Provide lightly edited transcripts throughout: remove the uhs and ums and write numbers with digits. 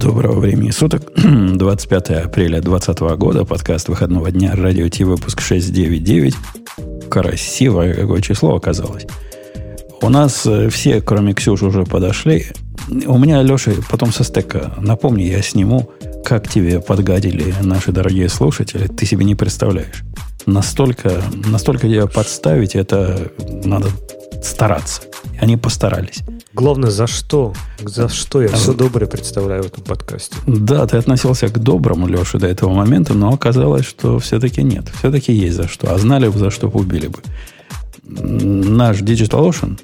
Доброго времени суток. 25 апреля 2020 года. Подкаст выходного дня. Радио Ти. Выпуск 699. Красивое какое число оказалось. У нас все, кроме Ксюши, уже подошли. У меня, Леша, потом со стека. Напомни, я сниму, как тебе подгадили наши дорогие слушатели. Ты себе не представляешь. Настолько тебя подставить, это надо стараться. Они постарались. Главное, за что? За что я все доброе представляю в этом подкасте? Да, ты относился к доброму, Леша, до этого момента, но оказалось, что все-таки нет. Все-таки есть за что. А знали бы, за что убили бы. Наш DigitalOcean,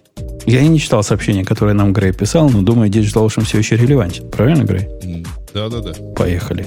я не читал сообщение, которое нам Грей писал, но думаю, DigitalOcean все еще релевантен. Правильно, Грей? Да. Поехали.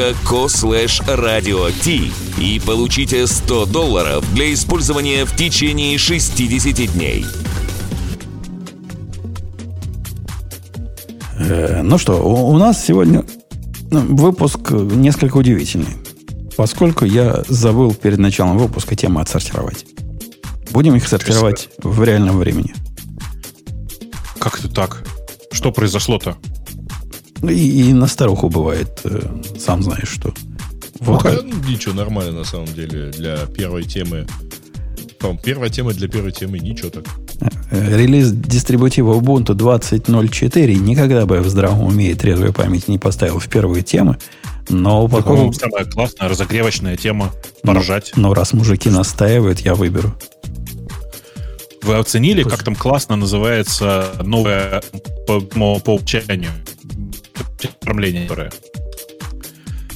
и получите $100 для использования в течение 60 дней. Ну что, у нас сегодня выпуск несколько удивительный, поскольку я забыл перед началом выпуска темы отсортировать. Будем их сортировать в реальном времени. Как это так? Что произошло-то? И на старуху бывает, сам знаешь что. Вот как... Ничего, нормально на самом деле для первой темы. По-моему, первая тема для первой темы ничего так. Релиз дистрибутива Ubuntu 20.04 никогда бы в здравом уме и трезвой памяти не поставил в первые темы. Но потом... Самая классная разогревочная тема. Поржать. Но раз мужики настаивают, я выберу. Вы оценили, как там классно называется новое по умолчанию? Оформление, которое...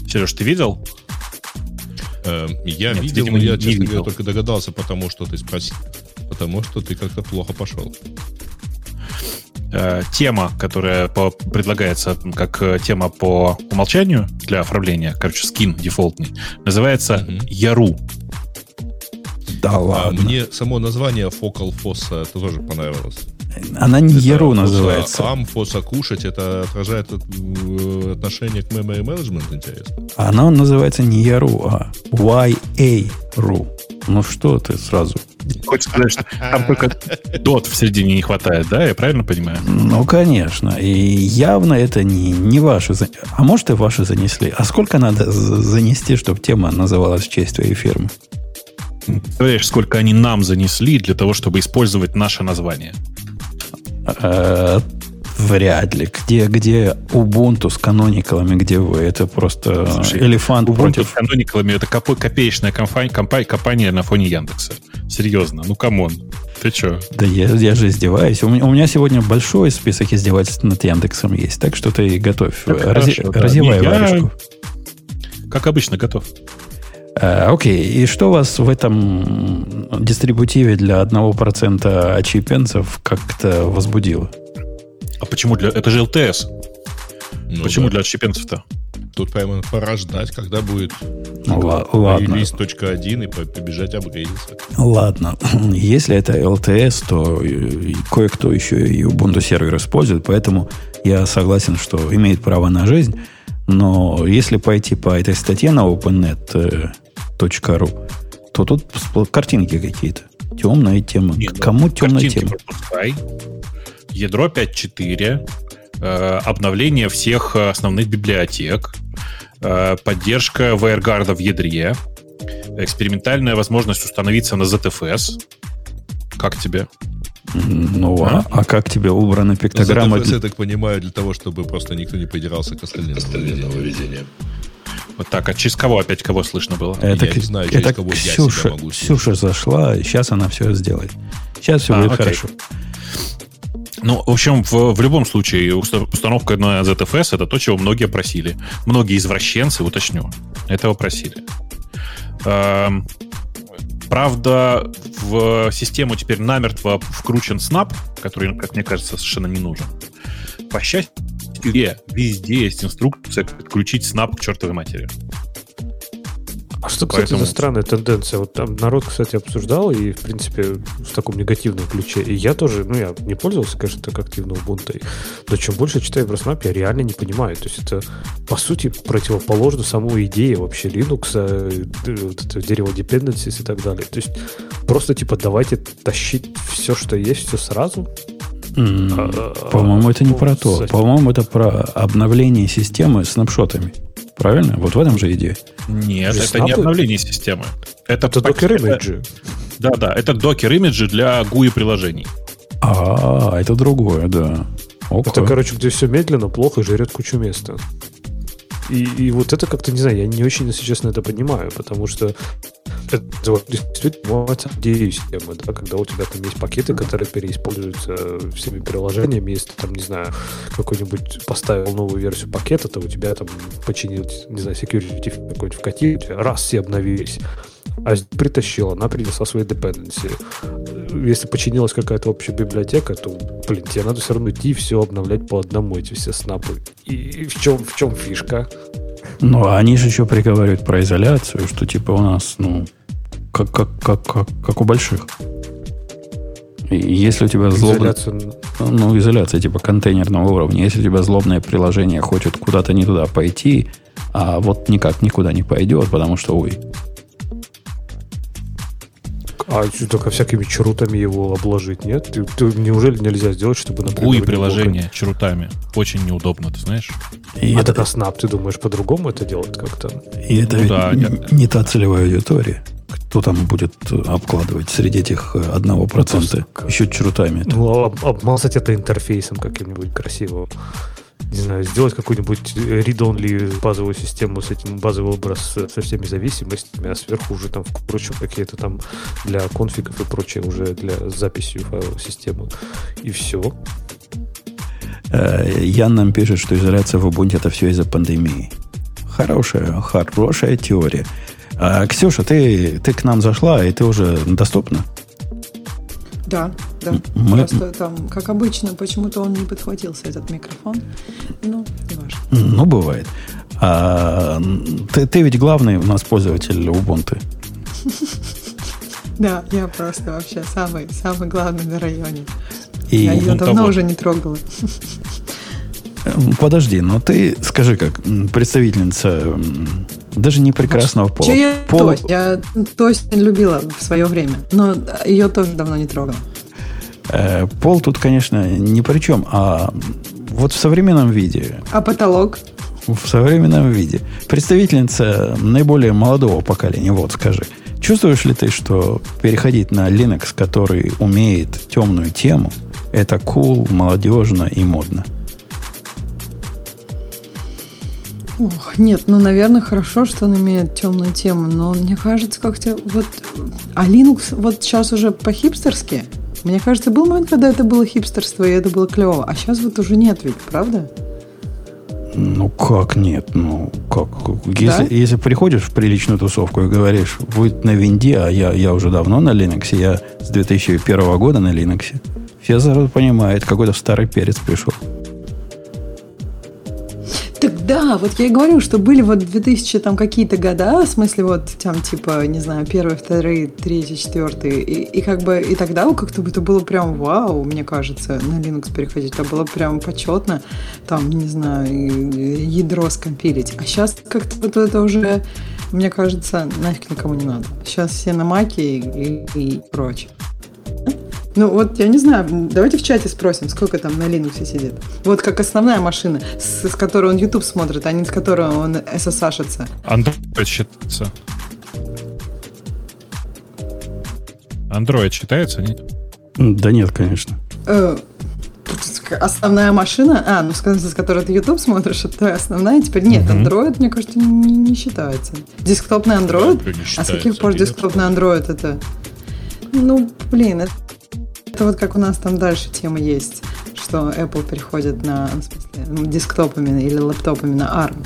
Сереж, ты видел? Я нет, видел, но я, честно говоря, только догадался, потому что ты спросил. Потому что ты как-то плохо пошел. Тема, которая предлагается как тема по умолчанию для оформления, короче, скин дефолтный, называется Yaru. Да ладно. Мне само название Focal Fossa это тоже понравилось. Она не Яру называется. Амфоса кушать, это отражает отношение к memory management, интересно. Она называется не Яру, а YA-RU. Ну что ты сразу? Хочешь сказать, что там только дот в середине не хватает, да? Я правильно понимаю? Ну, конечно. И явно это не ваши... А может, и ваши занесли. А сколько надо занести, чтобы тема называлась в честь твоей фирмы? Представляешь, сколько они нам занесли для того, чтобы использовать наше название? Вряд ли. Где Ubuntu с каноникалами, где вы? Это просто слушай, элефант Ubuntu против... Ubuntu с каноникалами — это копеечная компания на фоне Яндекса. Серьезно, ну камон. Ты че? Да я же издеваюсь. У меня сегодня большой список издевательств над Яндексом есть, так что ты готовь. Развивай варежку. Как обычно, готов. Окей, и что вас в этом дистрибутиве для 1% очипенцев как-то возбудило? А почему для... Это же ЛТС. Ну почему для очипенцев-то? Тут прямо пора ждать, когда будет релиз 1 и побежать апгрейдиться. Ладно, если это ЛТС, то кое-кто еще и Ubuntu сервер использует, поэтому я согласен, что имеет право на жизнь. Но если пойти по этой статье на opennet.ru, то тут картинки какие-то. Темная тема. Нет, кому темная тема? Пропускай. Ядро 5.4. Обновление всех основных библиотек. Поддержка WireGuard в ядре. Экспериментальная возможность установиться на ZFS. Как тебе? Ну, а как тебе убрана пиктограмма? ZFS, я так понимаю, для того, чтобы просто никто не придирался к остальным нововведениям. Вот так, а через кого опять кого слышно было? Это, я не знаю, через кого Ксюша, я себя могу слышать. Ксюша зашла, и сейчас она все сделает. Сейчас все будет хорошо. Ну, в общем, в любом случае, установка на ZFS — это то, чего многие просили. Многие извращенцы, уточню, этого просили. Правда, в систему теперь намертво вкручен Snap, который, как мне кажется, совершенно не нужен. По счастью, везде есть инструкция, как подключить Snap к чертовой матери. А что, кстати, за странная тенденция? Вот там народ, кстати, обсуждал, и, в принципе, в таком негативном ключе. И я тоже, я не пользовался, конечно, так активно Ubuntu. Но чем больше читаю про Snap, я реально не понимаю. То есть это, по сути, противоположно самой идее вообще Linux, дерево dependencies и так далее. То есть просто, давайте тащить все, что есть, все сразу. По-моему, это не про то. По-моему, это про обновление системы снапшотами. Правильно? Вот в этом же идея. Нет, это не обновление системы. Это докер-имиджи. Да, это докер-имиджи для GUI-приложений. А, это другое, да. Okay. Это, где все медленно, плохо и жрет кучу места. И вот это как-то, не знаю, я не очень, если честно, это понимаю, потому что это вот действительно система, да, когда у тебя там есть пакеты, которые переиспользуются всеми приложениями, если ты там, не знаю, какой-нибудь поставил новую версию пакета, то у тебя там починил, не знаю, security какой-нибудь вкатил, у тебя раз все обновились, а притащил, она принесла свои dependency. Если починилась какая-то общая библиотека, то, тебе надо все равно идти и все обновлять по одному, эти все снапы. И в чем фишка? Ну, а они же еще приговаривают про изоляцию, что у нас, как у больших. И если у тебя злобное... изоляция контейнерного уровня. Если у тебя злобное приложение хочет куда-то не туда пойти, а вот никак никуда не пойдет, потому что, А только всякими чрутами его обложить, нет? Неужели нельзя сделать, чтобы, например... GUI-приложение чрутами. Очень неудобно, ты знаешь? И это Snap, ты думаешь, по-другому это делать как-то? И это не та целевая аудитория. Кто там будет обкладывать среди этих 1%? Еще чрутами. Обмазать это интерфейсом каким-нибудь красивым. Не знаю, сделать какую-нибудь read-only базовую систему с этим, базовый образ со всеми зависимостями, а сверху уже там, впрочем, какие-то там для конфигов и прочее уже для записи файловой системы. И все. Ян нам пишет, что изоляция в Ubuntu — это все из-за пандемии. Хорошая теория. Ксюша, ты к нам зашла, и ты уже доступна? Да. Просто там, как обычно, почему-то он не подхватился, этот микрофон. Не важно. Бывает. А ты ведь главный у нас пользователь Ubuntu. Да, я просто вообще самый главный на районе. Я ее давно уже не трогала. Подожди, но ты скажи, как представительница... Даже не прекрасного пола. Я точно любила в свое время, но ее тоже давно не трогал. Пол тут, конечно, ни при чем, а вот в современном виде. А потолок? В современном виде. Представительница наиболее молодого поколения, скажи. Чувствуешь ли ты, что переходить на Linux, который умеет темную тему, это cool, молодежно и модно? Нет, наверное, хорошо, что он имеет темную тему, но мне кажется, как-то А Linux сейчас уже по-хипстерски. Мне кажется, был момент, когда это было хипстерство, и это было клево. А сейчас уже нет ведь, правда? Как нет? Как? Если приходишь в приличную тусовку и говоришь, вы на винде, а я уже давно на Linux, я с 2001 года на Linux. Все сразу понимают, какой-то старый перец пришел. Так да, я и говорю, что были 2000 там какие-то года, в смысле не знаю, 1, 2, 3, 4, и и тогда как-то это было прям вау, мне кажется, на Linux переходить, это было прям почетно, не знаю, ядро скомпилить, а сейчас как-то это уже, мне кажется, нафиг никому не надо, сейчас все на маке и прочее. Я не знаю, давайте в чате спросим, сколько там на Linux сидит. Как основная машина, с которой он YouTube смотрит, а не с которой он SSH-ится. Android считается, нет? Да нет, конечно. Основная машина? С которой ты YouTube смотришь, это основная. Теперь нет, Android, мне кажется, не считается. Десктопный Android? Да, считается, с каких пор десктопный Android это? Это... Это как у нас там дальше тема есть, что Apple переходит на десктопами или лэптопами на ARM.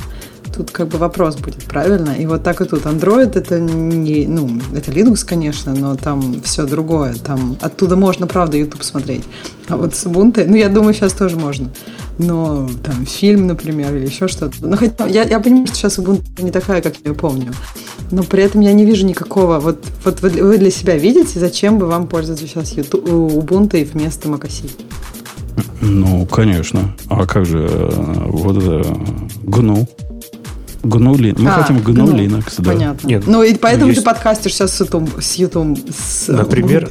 тут как бы вопрос будет, правильно? И вот так и тут. Android это не, ну, это Linux, конечно, но там все другое. Там оттуда можно, правда, YouTube смотреть. А вот с Ubuntu, ну, я думаю, сейчас тоже можно. Но там фильм, например, или еще что-то. Ну, хотя я понимаю, что сейчас Ubuntu не такая, как я помню. Но при этом я не вижу никакого... Вот вы для себя видите, зачем бы вам пользоваться сейчас YouTube, Ubuntu вместо macOS? Ну, конечно. А как же? Вот это GNU. Мы хотим GNU Linux. Да. Понятно. Нет, ну, и поэтому ты подкастишь сейчас с YouTube. Например,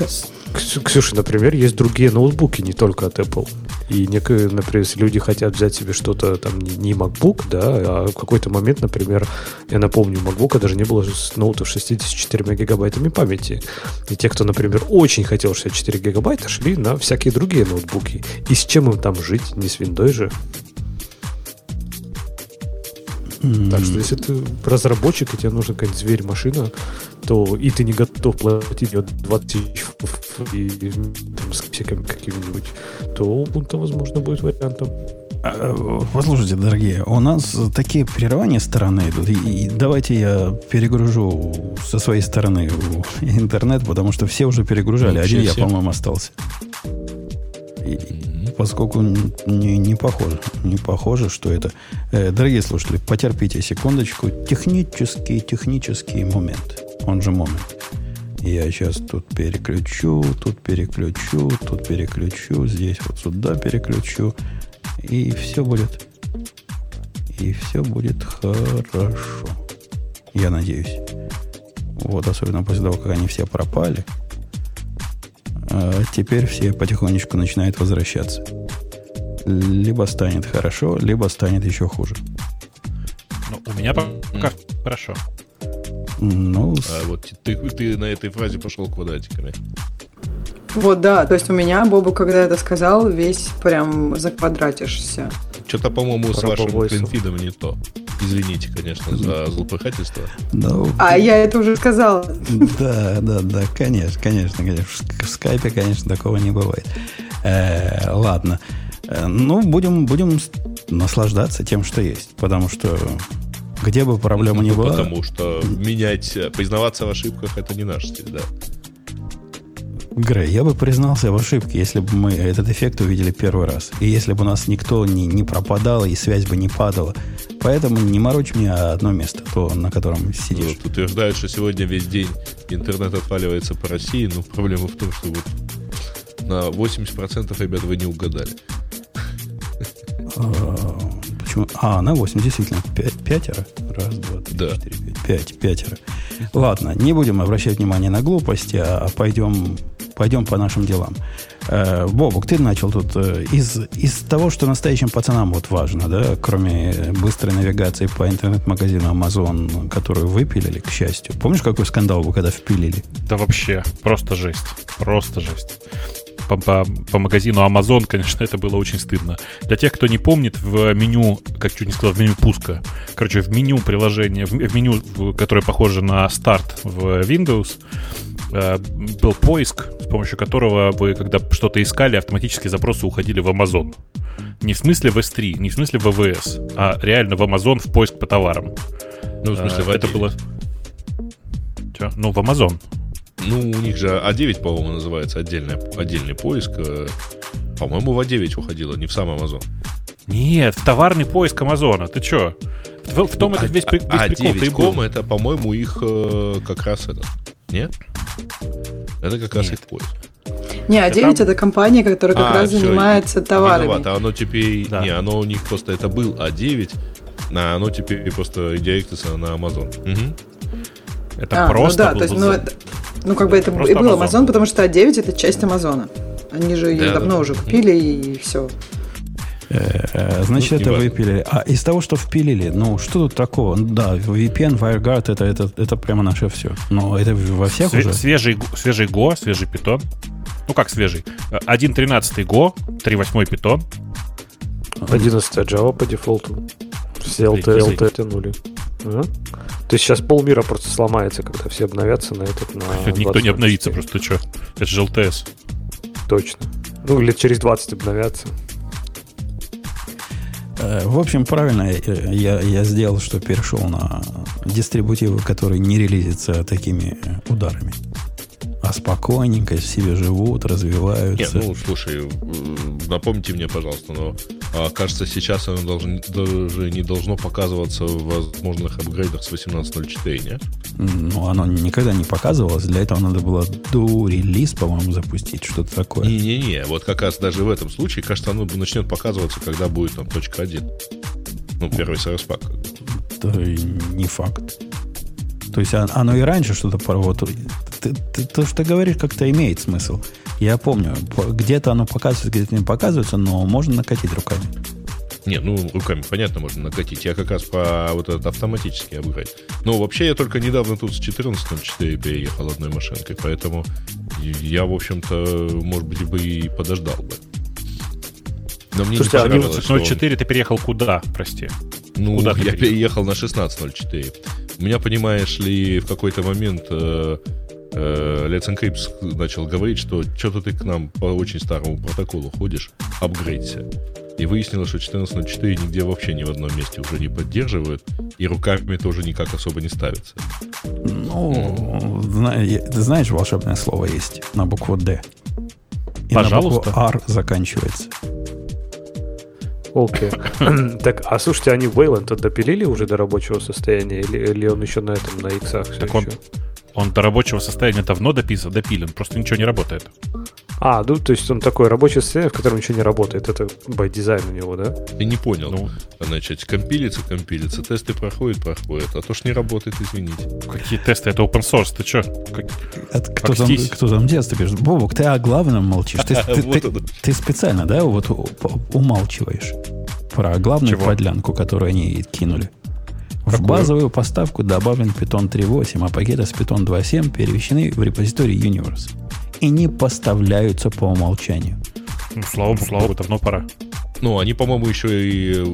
Ксюша, например, есть другие ноутбуки, не только от Apple. И, например, если люди хотят взять себе что-то, там, не MacBook, да, а в какой-то момент, например, я напомню, MacBook даже не было с ноутов 64 гигабайтами памяти. И те, кто, например, очень хотел 64 гигабайта, шли на всякие другие ноутбуки. И с чем им там жить? Не с Windows же. Так что, если ты разработчик, и тебе нужна какая-нибудь зверь-машина, то и ты не готов платить 20 тысяч и там, с каким-нибудь, то Ubuntu, возможно, будет вариантом. Послушайте, дорогие, у нас такие прерывания стороны идут. И давайте я перегружу со своей стороны интернет, потому что все уже перегружали. Один я, по-моему, остался. Поскольку не похоже, что это... Дорогие слушатели, потерпите секундочку. Технический момент. Он же момент. Я сейчас тут переключу. Здесь вот сюда переключу. И все будет хорошо. Я надеюсь. Вот, особенно после того, как они все пропали. А теперь все потихонечку начинают возвращаться. Либо станет хорошо, либо станет еще хуже. Ну, у меня пока хорошо. Ну, а вот ты на этой фразе пошел квадратиками. Вот, да, то есть у меня, Бобу, когда это сказал, весь прям заквадратишься. Что-то, по-моему, с вашим клинфидом не то. Извините, конечно, за злопыхательство. No. А я это уже сказала. Да, конечно. В скайпе, конечно, такого не бывает. Ладно. Ну, будем наслаждаться тем, что есть. Потому что где бы проблема ни была... Потому что признаваться в ошибках, это не наш стиль, да. Грей, я бы признался в ошибке, если бы мы этот эффект увидели первый раз. И если бы у нас никто не пропадал, и связь бы не падала. Поэтому не морочь мне одно место, то, на котором сидишь. Вот утверждают, что сегодня весь день интернет отваливается по России, но проблема в том, что вот на 80%, ребят, вы не угадали. Почему? На 8, действительно, 5. Раз, два, три, да. 4, 5. 5. Ладно, не будем обращать внимание на глупости, а пойдем по нашим делам. Бобук, ты начал тут. Из того, что настоящим пацанам вот важно, да, кроме быстрой навигации по интернет-магазину Amazon, которую выпилили, к счастью. Помнишь, какой скандал был, когда впилили? Да вообще, просто жесть. По магазину Amazon, конечно, это было очень стыдно. Для тех, кто не помнит, в меню, как чуть не сказал, в меню пуска, короче, в меню приложения, в меню, которое похоже на старт в Windows, был поиск, с помощью которого вы, когда что-то искали, автоматически запросы уходили в Amazon. Не в смысле в S3, не в смысле в AWS, а реально в Amazon в поиск по товарам. Ну, в смысле, в это было... Че? Ну, в Amazon. Ну, у них же А9, по-моему, называется отдельный поиск. По-моему, в А9 уходило, не в сам Амазон. Нет, в товарный поиск Амазона. Ты че? В том это весь прикол. А9.com это, по-моему, их как раз это. Нет? Это как раз их поиск. Не, А9 это компания, которая как раз занимается товарами. Виновата, оно теперь... Да. Не, оно у них просто... Это был А9, а оно теперь просто директится на Амазон. Угу. Это просто... Ну да, то есть... Ну, как бы это и был Amazon, потому что А9 это часть Амазона. Они же ее давно уже купили и все. Значит, это выпилили. А из того, что впилили, ну, что тут такого? Да, VPN, WireGuard, это прямо наше все. Но это во всех уже. Свежий Go, свежий Python. Ну, как свежий? 1.13 Go, 3.8 Python. 11 Java по дефолту. Все LTLT тянули. То есть сейчас полмира просто сломается, когда все обновятся на этот... Никто не обновится просто, что? Это же ЛТС. Точно. Ну, лет через 20 обновятся. В общем, правильно я сделал, что перешел на дистрибутивы, которые не релизятся такими ударами. А спокойненько себе живут, развиваются. Нет, ну, слушай, напомните мне, пожалуйста, но кажется, сейчас оно даже не должно показываться в возможных апгрейдах с 18.04, нет? Ну, оно никогда не показывалось. Для этого надо было до релиза, по-моему, запустить, что-то такое. Не-не-не, вот как раз даже в этом случае, кажется, оно начнет показываться, когда будет там точка 1. Ну, первый сервис-пак. Да не факт. То есть оно и раньше что-то поработало. То, что ты говоришь, как-то имеет смысл. Я помню, где-то оно показывается, где-то не показывается, но можно накатить руками. Не, ну руками, понятно, можно накатить. Я как раз про вот этот автоматический апгрейд. Но вообще я только недавно тут с 14.4 переехал одной машинкой, поэтому я, в общем-то, может быть, бы и подождал бы. Но мне слушайте, не понравилось, а 14.04 ты переехал куда, прости? Ну, куда я переехал на 16.04. У меня, понимаешь ли, в какой-то момент... Let's Encrypt начал говорить, что что-то ты к нам по очень старому протоколу ходишь, апгрейдься. И выяснилось, что 14.04 нигде вообще ни в одном месте уже не поддерживают, и руками тоже никак особо не ставится. Ну, ты знаешь, волшебное слово есть на букву «Д». И пожалуйста. На букву «Р» заканчивается. Окей. Okay. Так, а слушайте, они Wayland-то допилили уже до рабочего состояния, или он еще на этом, на иксах все так еще? Он до рабочего состояния давно допилен, просто ничего не работает. А, ну, то есть он такое рабочее состояние, в котором ничего не работает. Это by design у него, да? Ты не понял. Ну. Значит, компилится, тесты проходят. А то ж не работает, извините. Какие тесты? Это open source, ты чё? Кто там тесты пишет? Бобок, ты о главном молчишь. Ты специально, да, вот умалчиваешь про главную подлянку, которую они кинули. В базовую поставку добавлен Python 3.8, а пакеты с Python 2.7 перемещены в репозиторий Universe и не поставляются по умолчанию. Ну, слава богу, давно пора. Ну, они, по-моему, еще и...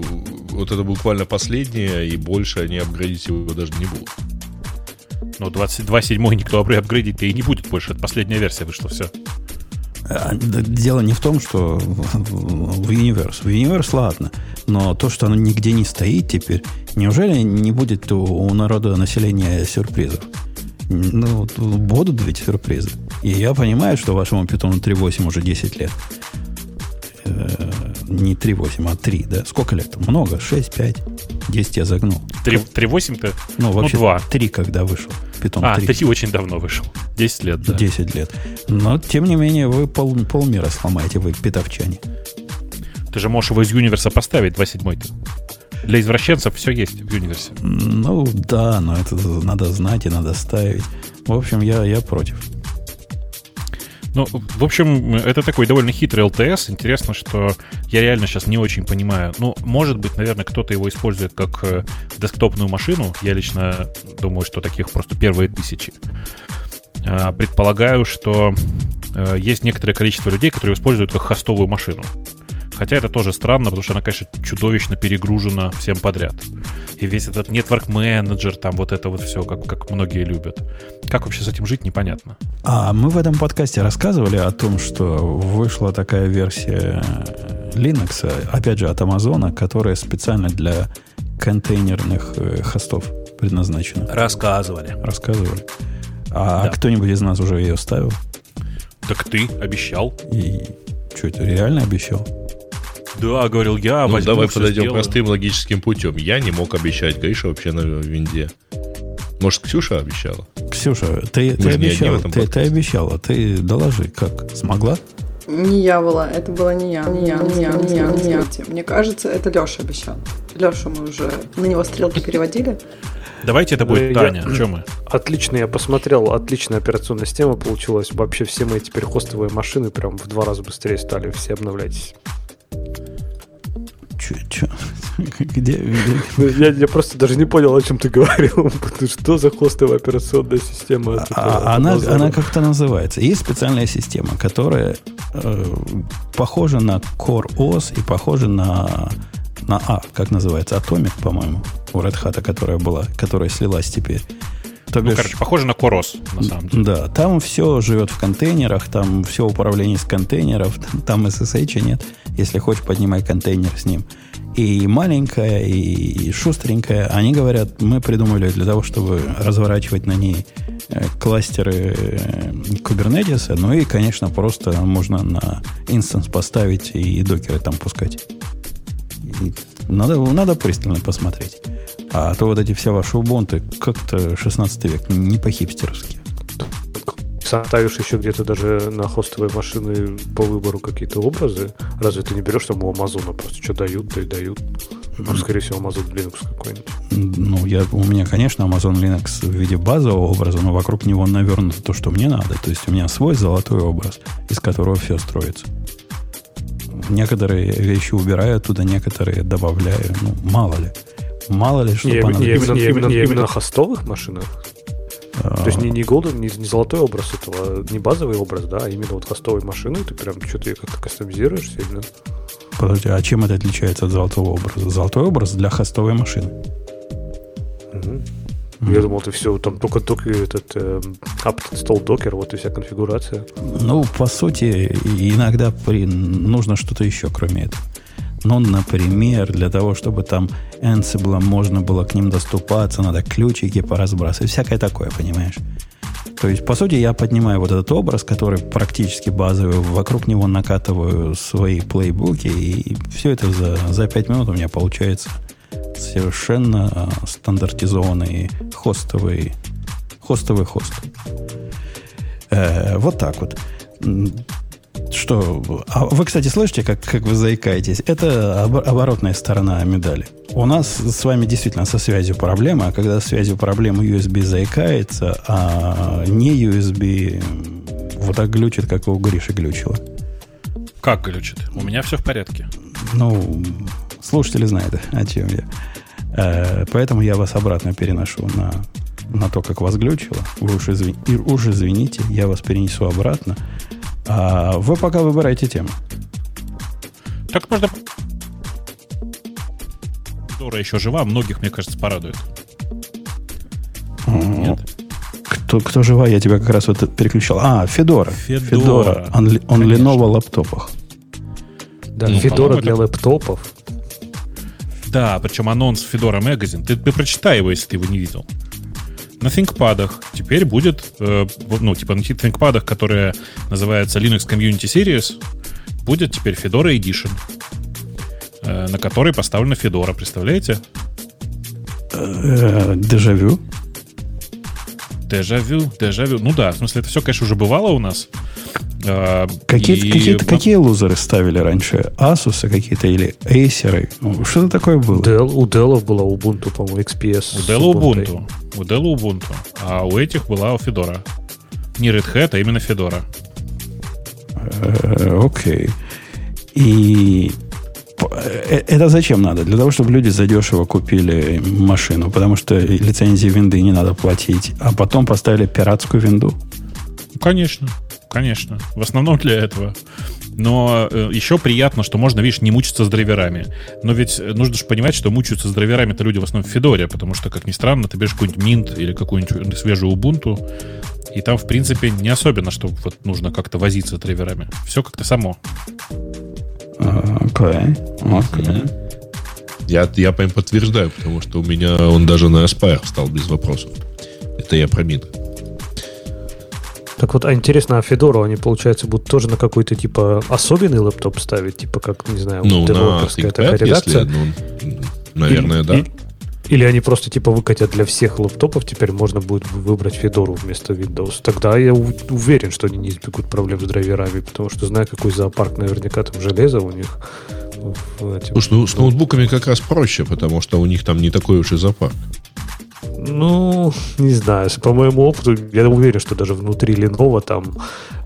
Вот это буквально последнее, и больше они апгрейдить его даже не будут. Ну, 22.7 никто апгрейдить и не будет больше. Это последняя версия вышла, все. Дело не в том, что в Universe. В Universe, ладно. Но то, что оно нигде не стоит теперь, неужели не будет у народа населения сюрпризов? Ну, будут ведь сюрпризы. И я понимаю, что вашему питону 3.8 уже 10 лет. Не 3.8, а 3, да? Сколько лет? Много? 6, 5, 10 я загнул. 3.8-то? Ну, вообще 2. 3, когда вышел. Питон 3. 3 очень давно вышел. 10 лет, да. 10 лет. Но, тем не менее, вы полмира сломаете, вы питовчане. Ты же можешь его из Юниверса поставить, 2.7-й-то. Для извращенцев все есть в Юниверсе. Ну, да, но это надо знать и надо ставить. В общем, я против. Ну, в общем, это такой довольно хитрый LTS. Интересно, что я реально сейчас не очень понимаю. Ну, может быть, наверное, кто-то его использует как десктопную машину. Я лично думаю, что таких просто первые 1000. Предполагаю, что есть некоторое количество людей, которые используют как хостовую машину. Хотя это тоже странно, потому что она, конечно, чудовищно перегружена всем подряд. И весь этот нетворк-менеджер, там вот это вот все, как многие любят. Как вообще с этим жить, непонятно. А мы в этом подкасте рассказывали о том, что вышла такая версия Linux, опять же, от Amazon, которая специально для контейнерных хостов предназначена. Рассказывали. А да. Кто-нибудь из нас уже ее ставил? Так ты обещал. И что, это реально обещал? Да, говорил я. Ну, давай подойдем простым логическим путем. Я не мог обещать. Гриша вообще на винде. Может, Ксюша обещала? Ксюша, ты обещала. Ты обещала. Ты доложи. Как? Смогла? Не я была. Это была не я. Мне кажется, это Леша обещал. Лешу мы уже... На него стрелки переводили. Давайте это будет Таня. Чем мы? Отлично, я посмотрел. Отличная операционная система получилась. Вообще все мои теперь хостовые машины прям в 2 раза быстрее стали. Все обновляйтесь. Че? Где? Я просто даже не понял, о чем ты говорил. Что за хостовая операционная система? Она как-то называется. Есть специальная система, которая похожа на CoreOS и похожа на как называется, Atomic, по-моему, у Red Hat, которая была, которая слилась теперь. Короче, похоже на CoreOS, на самом деле. Да, там все живет в контейнерах, там все управление с контейнеров, там SSH нет. Если хочешь, поднимай контейнер с ним. И маленькая, и шустренькая. Они говорят, мы придумали для того, чтобы разворачивать на ней кластеры Kubernetes. Ну и, конечно, просто можно на инстанс поставить и докеры там пускать. И надо пристально посмотреть. А то вот эти все ваши Ubuntu как-то 16 век, не по-хипстерски. Ставишь еще где-то даже на хостовые машины по выбору какие-то образы. Разве ты не берешь там у Амазона просто что дают, то и дают? Ну, скорее всего, Amazon Linux какой-нибудь. Ну, у меня, конечно, Amazon Linux в виде базового образа, но вокруг него навернуто то, что мне надо. То есть у меня свой золотой образ, из которого все строится. Некоторые вещи убираю оттуда, некоторые добавляю. Ну, мало ли, что понадобится. Именно хостовых машинах? То есть не голден, не золотой образ этого, не базовый образ, да, а именно вот хостовой машины, ты прям что-то как-то кастомизируешь сильно. Подожди, а чем это отличается от золотого образа? Золотой образ для хостовой машины. Я думал, ты все, там только этот apt-install докер, вот и вся конфигурация. Ну, по сути, иногда нужно что-то еще, кроме этого. Ну, например, для того, чтобы там Ansible можно было к ним доступаться, надо ключики поразбрасывать, всякое такое, понимаешь? То есть, по сути, я поднимаю вот этот образ, который практически базовый, вокруг него накатываю свои плейбуки, и все это за 5 минут у меня получается совершенно стандартизованный хостовый хост. Вот так вот. Что? А вы, кстати, слышите, как вы заикаетесь? Это оборотная сторона медали. У нас с вами действительно со связью проблема, а когда с связью проблема USB заикается, а не USB вот так глючит, как у Гриши глючило. Как глючит? У меня все в порядке. Ну, слушатели знают, о чем я. Поэтому я вас обратно переношу на то, как вас глючило. Уж извините, я вас перенесу обратно. А вы пока выбираете тему. Так можно... Дора еще жива, многих, мне кажется, порадует. Нет? Кто жива, я тебя как раз вот переключал. А, Федора. Он Lenovo лаптопах. Да, ну, Федора для лэптопов. Да, причем анонс Федора Magazine. Ты прочитай его, если ты его не видел. На ThinkPad'ах теперь будет, на ThinkPad'ах, которые называются Linux Community Series, будет теперь Fedora Edition, на которой поставлена Fedora, представляете? Дежавю. Ну да, в смысле, это все, конечно, уже бывало у нас. Какие лузеры ставили раньше? Asus какие-то или Acer? Что-то такое было? У Dell была Ubuntu, по-моему, XPS. У Dell Ubuntu. А у этих была Fedora. Не Red Hat, а именно Fedora. Окей. И это зачем надо? Для того, чтобы люди задешево купили машину, потому что лицензии винды не надо платить, а потом поставили пиратскую винду? Конечно. В основном для этого. Но еще приятно, что можно, видишь, не мучиться с драйверами. Но ведь нужно же понимать, что мучаются с драйверами-то люди в основном в Федоре, потому что, как ни странно, ты берешь какой-нибудь Минт или какую-нибудь свежую Ubuntu, и там, в принципе, не особенно, что вот нужно как-то возиться с драйверами. Все как-то само. Окей. Я прям подтверждаю, потому что у меня он даже на Aspire стал без вопросов. Это я про Минт. Так вот, а интересно, а Федору они, получается, будут тоже на какой-то, типа, особенный лэптоп ставить? Типа, как, не знаю, девелоперская такая редакция? Наверное, да. Или они просто, типа, выкатят для всех лэптопов, теперь можно будет выбрать Федору вместо Windows. Тогда я уверен, что они не избегут проблем с драйверами, потому что, знаю, какой зоопарк наверняка там железо у них. Слушай, ну, с ноутбуками как раз проще, потому что у них там не такой уж и зоопарк. Ну, не знаю. По моему опыту, я уверен, что даже внутри Lenovo там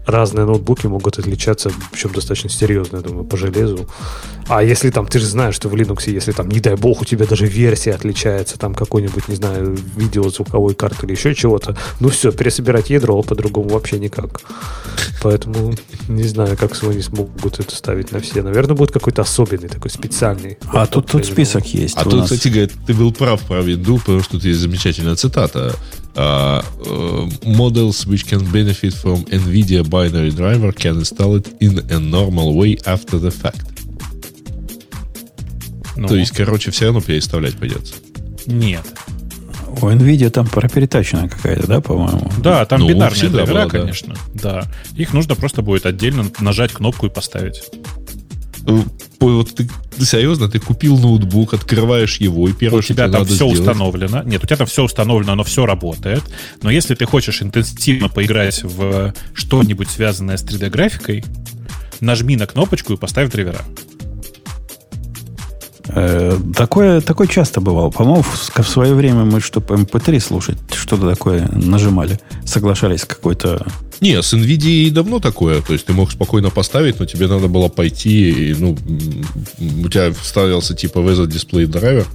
разные ноутбуки могут отличаться, причем достаточно серьезно, я думаю, по железу. А если там, ты же знаешь, что в Linux, если там, не дай бог, у тебя даже версия отличается, там какой-нибудь, не знаю, видеозвуковой карты или еще чего-то, ну все, пересобирать ядро по-другому вообще никак. Поэтому не знаю, как сегодня смогут это ставить на все. Наверное, будет какой-то особенный, такой специальный. А тут список есть. А тут, кстати, говорит, ты был прав про винду, потому что ты замечательная цитата. Models which can benefit from NVIDIA binary driver can install it in a normal way after the fact. Ну. То есть, короче, все равно переставлять придется. Нет. У NVIDIA там проперетачена какая-то, да, по-моему? Да, там бинарная игра, конечно. Да. Их нужно просто будет отдельно нажать кнопку и поставить. Вот ты, серьезно, ты купил ноутбук, открываешь его, и первое, что тебе надо сделать... У тебя там все установлено. Нет, у тебя там все установлено, оно все работает. Но если ты хочешь интенсивно поиграть в что-нибудь, связанное с 3D-графикой, нажми на кнопочку и поставь драйвера. Такое часто бывало. По-моему, в свое время мы, чтобы MP3 слушать, что-то такое нажимали. Соглашались с какой-то... Не, с NVIDIA давно такое. То есть ты мог спокойно поставить, но тебе надо было пойти, и, ну, у тебя вставился типа в этот дисплей драйвер,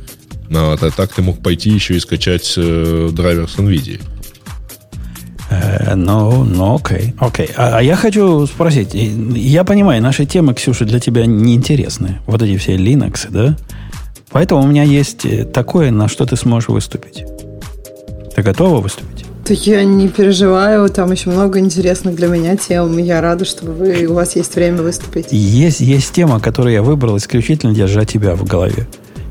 а так ты мог пойти еще и скачать драйвер с NVIDIA. Ну, окей. А я хочу спросить. Я понимаю, наши темы, Ксюша, для тебя неинтересны. Вот эти все Linux, да? Поэтому у меня есть такое, на что ты сможешь выступить. Ты готова выступить? Так я не переживаю. Там еще много интересных для меня тем. Я рада, что у вас есть время выступить. Есть тема, которую я выбрал исключительно держа тебя в голове.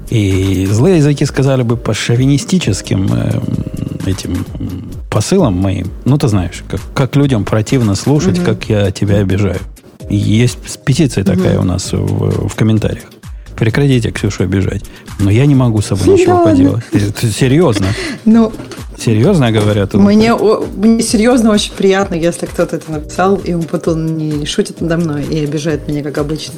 И злые языки сказали бы по шовинистическим этим посылам моим. Ну, ты знаешь, как людям противно слушать, как я тебя обижаю. Есть петиция такая у нас в комментариях. Прекратите Ксюшу обижать. Но я не могу с собой ничего поделать. Серьезно. Серьезно говорят. Мне серьезно очень приятно, если кто-то это написал, и потом не шутит надо мной и обижает меня, как обычно.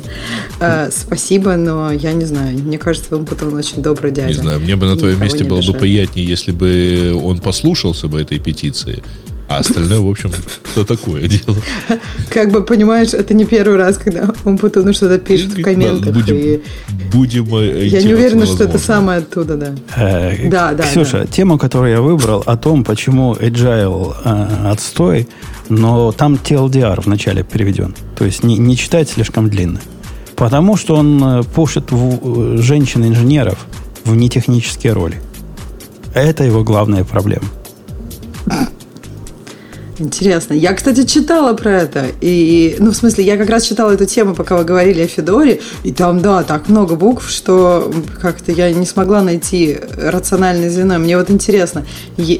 Спасибо, но я не знаю. Мне кажется, он потом очень добрый дядя. Не знаю, мне бы на твоем месте было бы приятнее, если бы он послушался бы этой петиции. А остальное, в общем, что такое дело. Как бы, понимаешь, это не первый раз, когда он потом что-то пишет в комментах. Я не уверена, что это самое оттуда, да. Ксюша, тему, которую я выбрал, о том, почему Agile отстой, но там TLDR вначале переведен. То есть не читать слишком длинно. Потому что он пушит женщин-инженеров в нетехнические роли. Это его главная проблема. Интересно. Я, кстати, читала про это. Я как раз читала эту тему, пока вы говорили о Федоре. И там, да, так много букв, что как-то я не смогла найти рациональное звено. Мне вот интересно,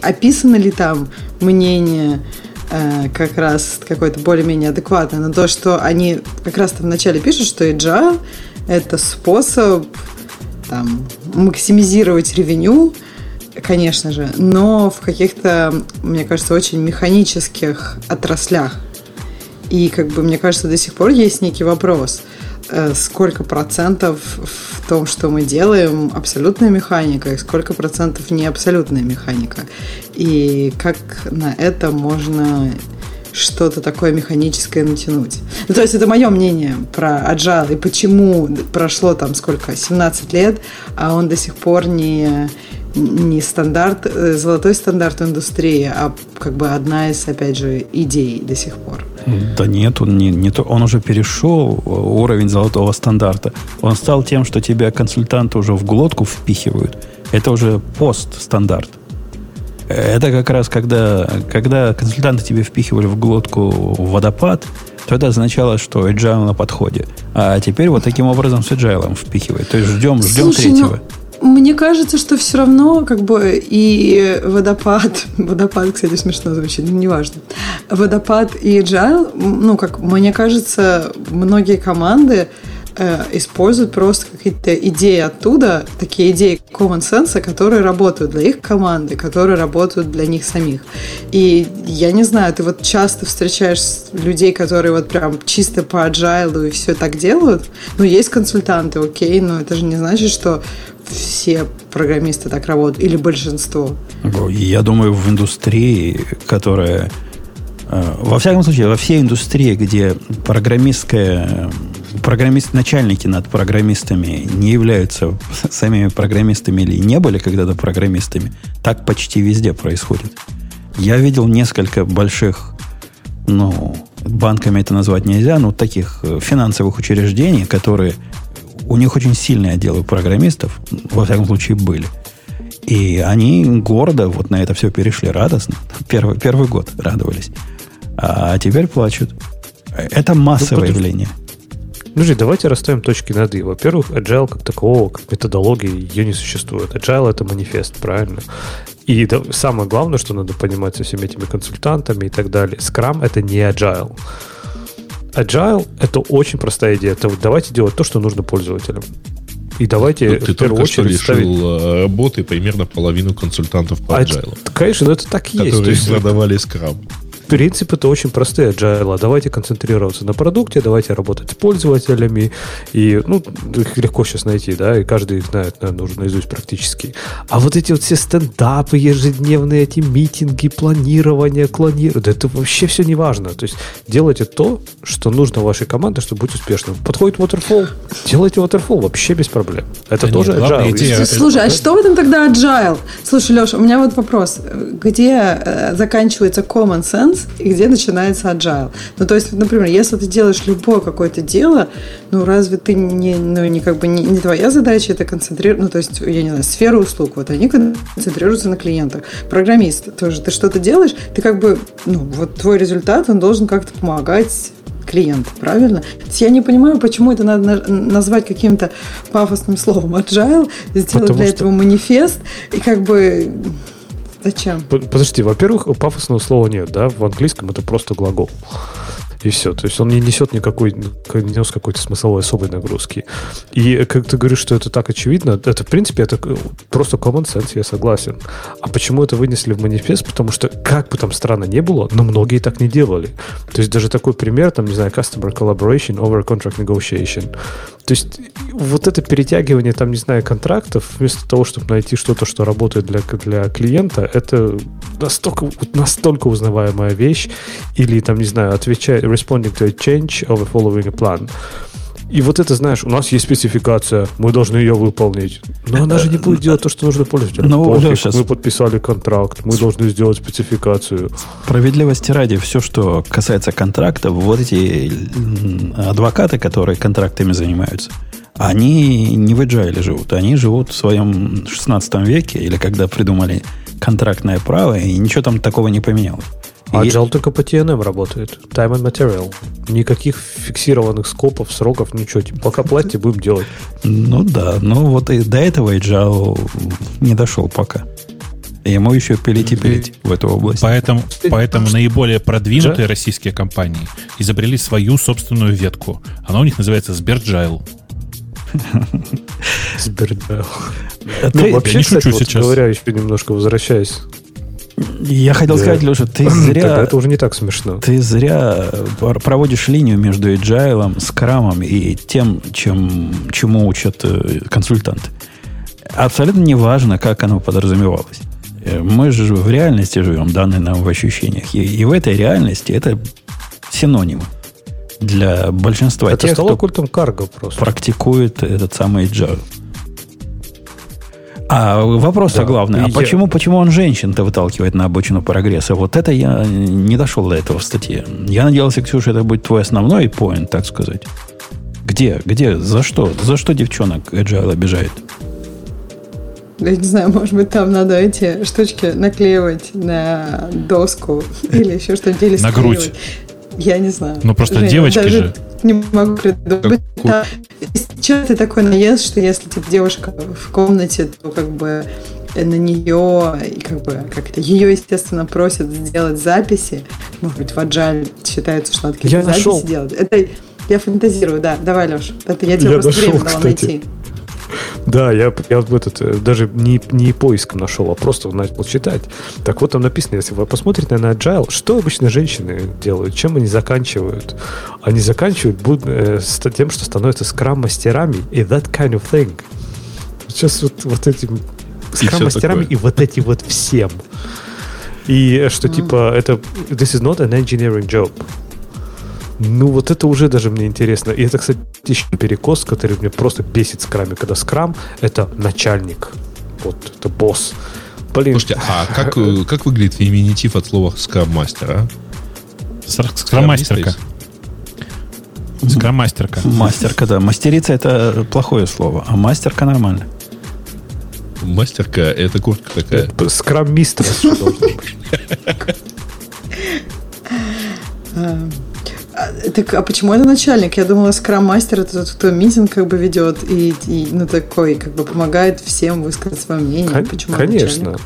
описано ли там мнение как раз какое-то более-менее адекватное на то, что они как раз-то вначале пишут, что agile – это способ там, максимизировать ревеню, конечно же, но в каких-то, мне кажется, очень механических отраслях. И, как бы, мне кажется, до сих пор есть некий вопрос, сколько процентов в том, что мы делаем, абсолютная механика, и сколько процентов не абсолютная механика. И как на это можно что-то такое механическое натянуть. Ну, то есть это мое мнение про Agile и почему прошло там сколько, 17 лет, а он до сих пор не стандарт, золотой стандарт индустрии, а как бы одна из, опять же, идей до сих пор. Да нет, он уже перешел уровень золотого стандарта. Он стал тем, что тебя консультанты уже в глотку впихивают. Это уже постстандарт. Это как раз когда консультанты тебе впихивали в глотку водопад, то это означало, что agile на подходе. А теперь вот таким образом с agile впихивает. То есть ждем третьего. Мне кажется, что все равно, как бы, и водопад, кстати, смешно звучит, но неважно. Водопад и agile, ну, как мне кажется, многие команды используют просто какие-то идеи оттуда, такие идеи common sense, которые работают для их команды, которые работают для них самих. И я не знаю, ты вот часто встречаешь людей, которые вот прям чисто по agile и все так делают. Ну, есть консультанты, окей, но это же не значит, что все программисты так работают, или большинство. Я думаю, в индустрии, которая... Во всяком случае, во всей индустрии, где начальники над программистами не являются самими программистами или не были когда-то программистами, так почти везде происходит. Я видел несколько больших, банками это назвать нельзя, но таких финансовых учреждений, которые... У них очень сильные отделы программистов, во всяком случае, были. И они гордо вот на это все перешли, радостно. Первый год радовались. А теперь плачут. Это массовое явление. Друзья, давайте расставим точки над «и». Во-первых, agile как такового, как методологии, ее не существует. Agile — это манифест, правильно? И самое главное, что надо понимать со всеми этими консультантами и так далее, Scrum — это не agile. Agile — это очень простая идея. Это вот давайте делать то, что нужно пользователям. И давайте ну, в первую очередь ставить... Ты только что лишил работы примерно половину консультантов по agile. Конечно, но это так и есть. Которые задавали Scrum. Принципы-то очень простые agile. Давайте концентрироваться на продукте, давайте работать с пользователями. И, ну, их легко сейчас найти, да, и каждый их знает, наверное, уже наизусть практически. А вот эти вот все стендапы, ежедневные эти митинги, планирование, клонирование, да это вообще все не важно. То есть делайте то, что нужно вашей команде, чтобы быть успешным. Подходит waterfall, делайте waterfall вообще без проблем. Это да тоже нет, agile. Идея. Слушай, а что в этом тогда agile? Слушай, Леша, у меня вот вопрос. Где заканчивается common sense и где начинается agile. Ну, то есть, например, если ты делаешь любое какое-то дело, ну, разве ты не, ну, не как бы не твоя задача это концентрировать, ну, то есть, я не знаю, сфера услуг, вот они концентрируются на клиентах. Программист тоже, ты что-то делаешь, ты как бы, ну, вот твой результат, он должен как-то помогать клиенту, правильно? То есть я не понимаю, почему это надо назвать каким-то пафосным словом agile, сделать этого манифест и как бы... Зачем? Подожди, во-первых, пафосного слова нет, да? В английском это просто глагол. И все. То есть он не несет какой-то смысловой особой нагрузки. И как ты говоришь, что это так очевидно, это в принципе это просто common sense, я согласен. А почему это вынесли в манифест? Потому что как бы там странно не было, но многие так не делали. То есть даже такой пример, там, не знаю, customer collaboration over contract negotiation. То есть вот это перетягивание, там, не знаю, контрактов, вместо того, чтобы найти что-то, что работает для клиента, это настолько узнаваемая вещь. Или, там, не знаю, отвечает responding to a change or following a plan. И вот это, знаешь, у нас есть спецификация, мы должны ее выполнить. Но она же не будет делать то, что нужно пользователю. Мы подписали контракт, мы должны сделать спецификацию. Справедливости ради, все, что касается контрактов, вот эти адвокаты, которые контрактами занимаются, они не в agile живут. Они живут в своем 16 веке, или когда придумали контрактное право, и ничего там такого не поменялось. Agile только по TNM работает. Time and material. Никаких фиксированных скопов, сроков, ничего. Типа, пока платите, будем делать. Ну да, ну вот и до этого Agile не дошел пока. Ему еще пилить и пилить в эту область. Поэтому наиболее продвинутые российские компании изобрели свою собственную ветку. Она у них называется Сберджайл. Сберджайл. Ну вообще, кстати, вот говоря, еще немножко возвращаясь. Я хотел сказать, Леша, ты зря... Тогда это уже не так смешно. Ты зря проводишь линию между agile, скрамом и тем, чему учат консультанты. Абсолютно не важно, как оно подразумевалось. Мы же в реальности живем, данные нам в ощущениях. И в этой реальности это синонимы для большинства это тех, кто стало культом карго просто. Практикует этот самый agile. А вопрос-то главный. А почему он женщин-то выталкивает на обочину прогресса? Вот это я не дошел до этого в статье. Я надеялся, Ксюша, это будет твой основной поинт, так сказать. Где? За что? За что девчонок agile обижает? Я не знаю, может быть, там надо эти штучки наклеивать на доску или еще что-нибудь. На грудь. Я не знаю. Ну, просто девочки же. Не могу придумать. Да. Сейчас ты такой наезд, что если типа, девушка в комнате, то как бы на нее и как бы как-то ее, естественно, просят сделать записи. Может быть, в agile считается, что надо какие-то записи делать. Это я фантазирую, да. Давай, Леш. Это я тебе я просто время дала найти. Да, я этот, даже не поиском нашел, а просто начал читать. Так вот там написано, если вы посмотрите на Agile, что обычно женщины делают, чем они заканчивают? Они заканчивают с тем, что становятся скрам-мастерами и that kind of thing. Сейчас вот этим скрам-мастерами и вот эти вот всем. И что типа это this is not an engineering job. Ну, вот это уже даже мне интересно. И это, кстати, еще перекос, который мне просто бесит в скраме. Когда скрам — это начальник. Вот, это босс. Блин. Слушайте, а как выглядит феминитив от слова скрам-мастера? Скрам-мастерка. Скрам-мастерка. Мастерка, да. Мастерица — это плохое слово, а мастерка — нормально. Мастерка — это куртка такая. Скрам-мистерс должен быть. Так, а почему это начальник? Я думала, скрам-мастер — это тот, кто митинг как бы ведет и ну такой, как бы помогает всем высказать свое мнение. Почему конечно. Начальник?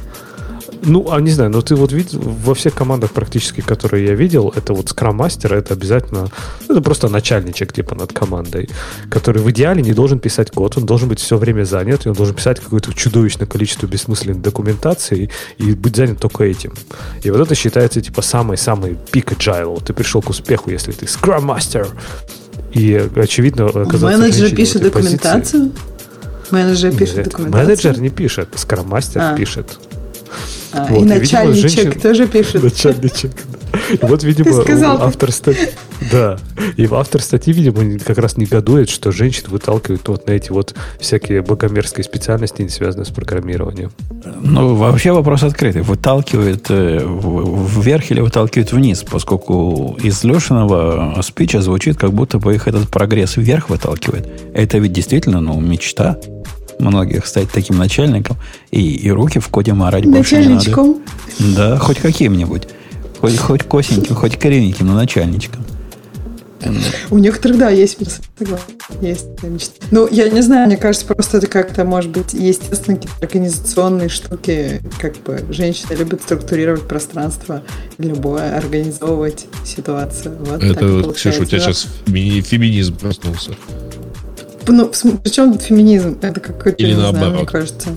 Ну, а не знаю, но ты вот видел, во всех командах практически, которые я видел, это вот скрам-мастер, это обязательно, это просто начальничек типа над командой, который в идеале не должен писать код, он должен быть все время занят, и он должен писать какое-то чудовищное количество бессмысленной документации и быть занят только этим. И вот это считается типа самый-самый пик agile. Ты пришел к успеху, если ты скрам-мастер. И, очевидно, оказалось... Менеджер пишет документацию? Менеджер пишет документацию? Менеджер не пишет, скрам-мастер пишет. Вот, и начальничек женщина... тоже пишет. Начальничек. И вот, видимо, автор статьи. Да. И автор статьи, видимо, как раз негодует, что женщин выталкивают вот на эти вот всякие богомерзкие специальности, не связанные с программированием. Ну, вообще вопрос открытый. Выталкивают вверх или выталкивают вниз, поскольку из Лешиного спича звучит, как будто бы их этот прогресс вверх выталкивает. Это ведь действительно, ну, мечта многих стать таким начальником и руки в коде марать больше не надо. Да, хоть каким-нибудь. Хоть косеньким, хоть кореньким, но начальничком. У некоторых, да, есть персонаж. Есть мечта. Ну, я не знаю, мне кажется, просто это как-то, может быть, естественно, какие-то организационные штуки, как бы женщина любит структурировать пространство, любое, организовывать ситуацию. Вот это вот, Ксюша, у тебя сейчас феминизм проснулся. Ну, причем феминизм, это какой-то, или не наоборот. Знаю, мне кажется.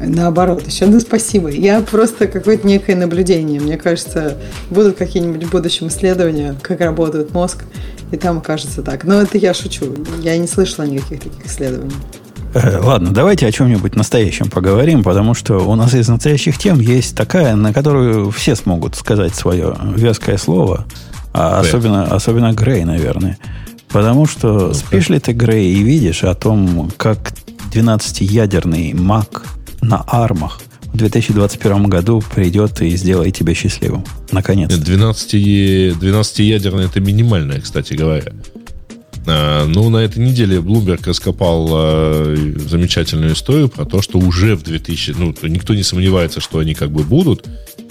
Наоборот, еще одно спасибо. Я просто какое-то некое наблюдение. Мне кажется, будут какие-нибудь в будущем исследования, как работает мозг, и там кажется так. Но это я шучу. Я не слышала никаких таких исследований. Ладно, давайте о чем-нибудь настоящем поговорим, потому что у нас из настоящих тем есть такая, на которую все смогут сказать свое веское слово. А особенно Грей, наверное. Потому что спишь ли ты, Грей, и видишь о том, как 12-ядерный Mac на армах в 2021 году придет и сделает тебя счастливым. Наконец-то. 12-ядерный это минимальное, кстати говоря. Ну, на этой неделе Bloomberg раскопал замечательную историю про то, что уже в 2000... Ну, никто не сомневается, что они как бы будут,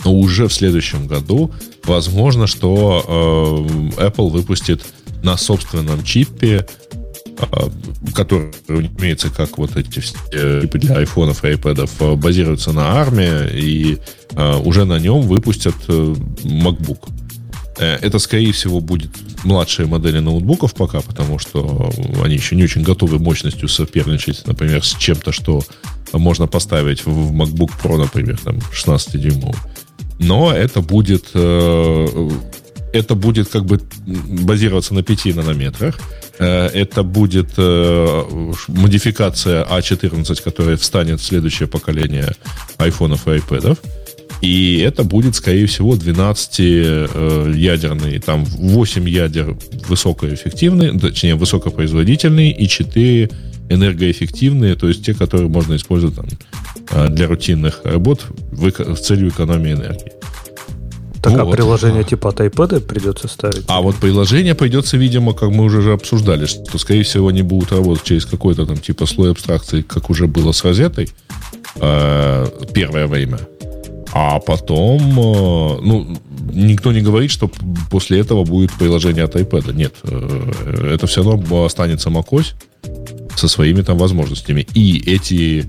но уже в следующем году возможно, что Apple выпустит на собственном чипе, который имеется как вот эти все чипы для айфонов и айпэдов, базируется на ARM, и уже на нем выпустят MacBook. Это, скорее всего, будет младшие модели ноутбуков пока, потому что они еще не очень готовы мощностью соперничать, например, с чем-то, что можно поставить в MacBook Pro, например, там 16-дюймовый. Но это будет как бы базироваться на 5 нанометрах. Это будет модификация A14, которая встанет в следующее поколение айфонов и айпэдов. И это будет, скорее всего, 12-ядерный. Там 8 ядер высокоэффективные, точнее, высокопроизводительные, и 4 энергоэффективные, то есть те, которые можно использовать там для рутинных работ с целью экономии энергии. Так, вот. А приложение типа от iPad придется ставить? А вот приложение придется, видимо, как мы уже обсуждали, что, скорее всего, они будут работать через какой-то там типа слой абстракции, как уже было с розетой первое время. А потом, ну, никто не говорит, что после этого будет приложение от iPad. Нет, это все равно останется macOS со своими там возможностями. И эти...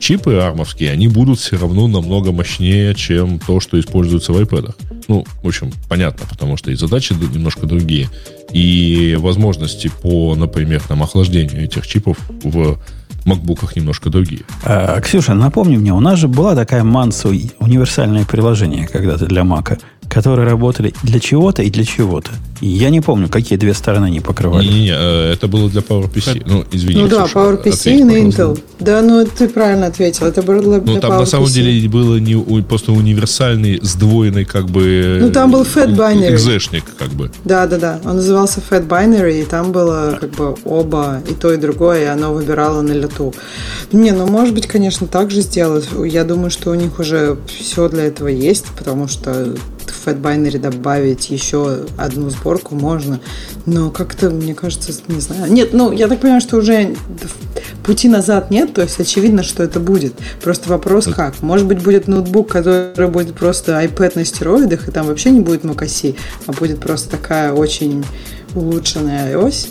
чипы армовские, они будут все равно намного мощнее, чем то, что используется в iPad'ах. Ну, в общем, понятно, потому что и задачи немножко другие, и возможности по, например, там, охлаждению этих чипов в макбуках немножко другие. А, Ксюша, напомни мне, у нас же была такая манса универсальное приложение когда-то для Мака, которые работали для чего-то и для чего-то. Я не помню, какие две стороны они покрывали. Не, это было для PowerPC. Ну, извини, ну да, PowerPC и на Intel. Да, ну ты правильно ответил. Это было для PowerPC. Ну, там PowerPC. На самом деле было не просто универсальный, сдвоенный как бы... Ну, там был FatBinary. Экзешник как бы. Да. Он назывался FatBinary, и там было как бы оба, и то, и другое, и оно выбирало на лету. Не, ну, может быть, конечно, так же сделать. Я думаю, что у них уже все для этого есть, потому что... FatBinary добавить еще одну сборку можно, но как-то, мне кажется, не знаю. Нет, ну, я так понимаю, что уже пути назад нет, то есть очевидно, что это будет. Просто вопрос как. Может быть, будет ноутбук, который будет просто iPad на стероидах, и там вообще не будет MacOS, а будет просто такая очень улучшенная iOS?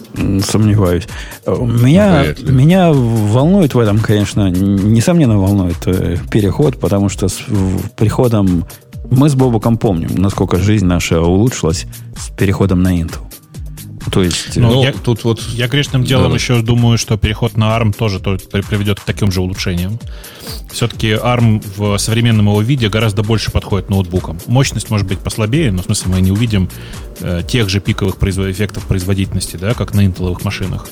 Сомневаюсь. Меня волнует в этом, конечно, несомненно волнует переход, потому что с приходом... Мы с Бобуком помним, насколько жизнь наша улучшилась с переходом на Intel. То есть... Я грешным делом еще думаю, что переход на ARM тоже приведет к таким же улучшениям. Все-таки ARM в современном его виде гораздо больше подходит ноутбукам. Мощность может быть послабее, но в смысле мы не увидим тех же пиковых эффектов производительности, да, как на интеловых машинах.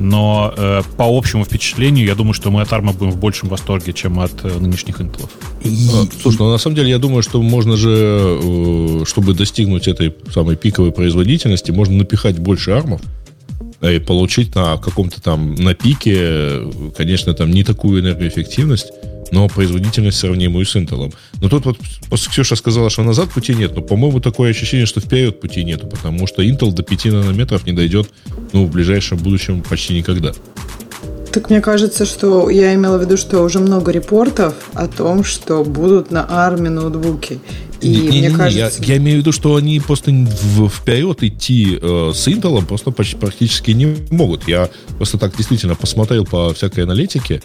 Но по общему впечатлению, я думаю, что мы от ARM будем в большем восторге, чем от нынешних Intel. Слушай, ну на самом деле я думаю, что можно же, чтобы достигнуть этой самой пиковой производительности, можно напихать больше ARM-ов и получить на каком-то там, на пике, конечно, там не такую энергоэффективность, но производительность сравнимую с Intel. Но тут вот Ксюша сказала, что назад пути нет, но, по-моему, такое ощущение, что вперед пути нету, потому что Intel до 5 нанометров не дойдет, ну, в ближайшем будущем почти никогда. Так мне кажется, что я имела в виду, что уже много репортов о том, что будут на ARM ноутбуки. Кажется... Я имею в виду, что они просто вперед идти с Intel просто практически не могут. Я просто так действительно посмотрел по всякой аналитике.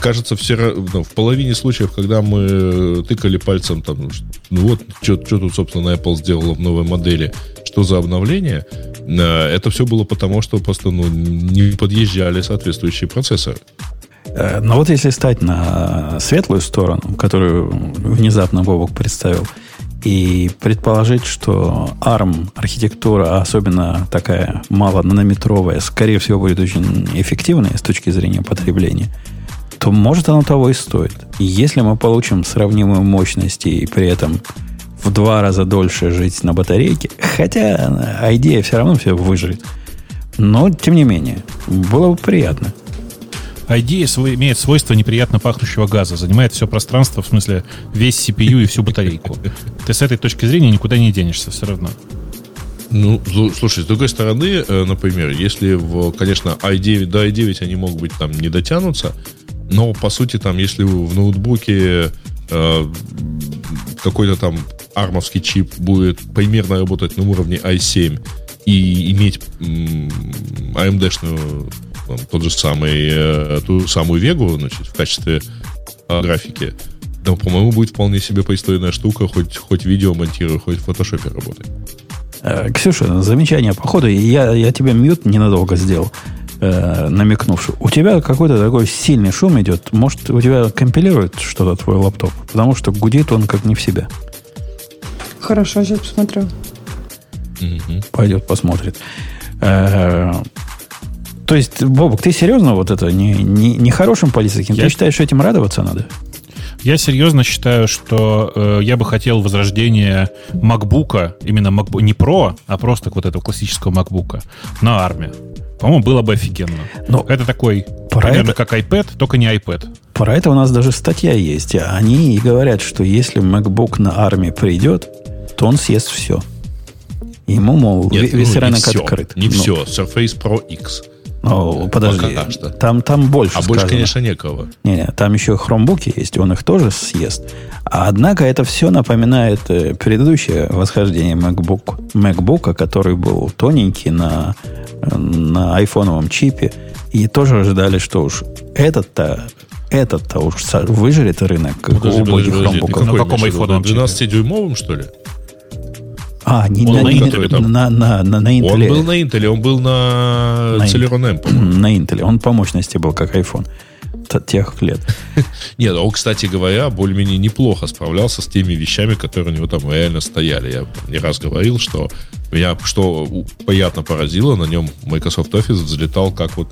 Кажется, в половине случаев, когда мы тыкали пальцем, там, вот что тут, собственно, Apple сделала в новой модели, что за обновление, это все было потому, что просто не подъезжали соответствующие процессоры. Но вот если стать на светлую сторону, которую внезапно Бобок представил, и предположить, что ARM архитектура, особенно такая малонанометровая, скорее всего, будет очень эффективной с точки зрения потребления, то может оно того и стоит. Если мы получим сравнимую мощность и при этом в 2 раза дольше жить на батарейке, хотя идея все равно все выжрет, но тем не менее, было бы приятно. IDEA имеет свойство неприятно пахнущего газа, занимает все пространство, в смысле весь CPU и всю батарейку. Ты с этой точки зрения никуда не денешься все равно. Ну, слушай, с другой стороны, например, если, конечно, i9 до i9 они могут быть там не дотянутся, но, по сути, там, если в ноутбуке какой-то там армовский чип будет примерно работать на уровне i7 и иметь AMD-шную ту самую Вегу, значит, в качестве графики, но, по-моему, будет вполне себе пристойная штука, хоть видео монтирую, хоть в фотошопе работает. Ксюша, замечание по ходу. Я тебе мьют ненадолго сделал, намекнувши. У тебя какой-то такой сильный шум идет. Может, у тебя компилирует что-то твой лаптоп? Потому что гудит он как не в себя. Хорошо, сейчас посмотрю. Пойдет, посмотрит. То есть, Бобок, ты серьезно вот это не хорошим политиком? Ты считаешь, что этим радоваться надо? Я серьезно считаю, что я бы хотел возрождения MacBook'а, именно MacBook, не Pro, а просто вот этого классического MacBook'а на ARM. По-моему, было бы офигенно. Но это такой, примерно как iPad, только не iPad. Про это у нас даже статья есть. Они говорят, что если MacBook на ARM придет, то он съест все. Ему, мол, весь рынок открыт. Не все. Surface Pro X. Ну, подожди, там больше сказано. Больше, конечно, некого. Не, там еще хромбуки есть, он их тоже съест. Однако это все напоминает предыдущее восхождение MacBook, который был тоненький на айфоновом чипе. И тоже ожидали, что уж этот-то уж выжрет рынок убогих хромбуков. На каком айфоновом чипе? 12-дюймовом, что ли? На Intel. Он был на Intel, он был на Celeron M, по-моему. На Intel. Он по мощности был, как iPhone от тех лет. Нет, он, кстати говоря, более-менее неплохо справлялся с теми вещами, которые у него там реально стояли. Я не раз говорил, что меня что приятно поразило, на нем Microsoft Office взлетал как в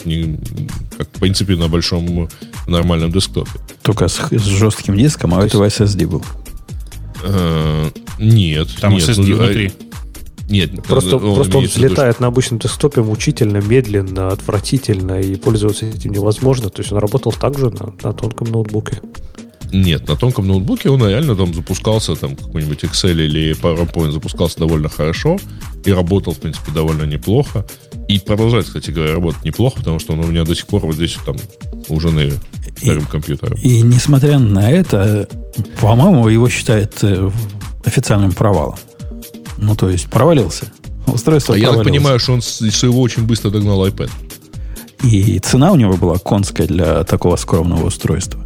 принципе на большом нормальном десктопе. Только с жестким диском, а у этого SSD был. Нет. Там SSD внутри. Нет, просто он взлетает на обычном десктопе мучительно, медленно, отвратительно, и пользоваться этим невозможно. То есть он работал также на тонком ноутбуке. Нет, на тонком ноутбуке он реально там запускался, там какой-нибудь Excel или PowerPoint запускался довольно хорошо и работал, в принципе, довольно неплохо. И продолжает, кстати говоря, работать неплохо, потому что он у меня до сих пор вот здесь там у жены старым компьютером. И несмотря на это, по-моему, его считают официальным провалом. Ну, то есть провалился. Устройство провалилось. Я так понимаю, что он что его очень быстро догнал iPad. И цена у него была конская для такого скромного устройства.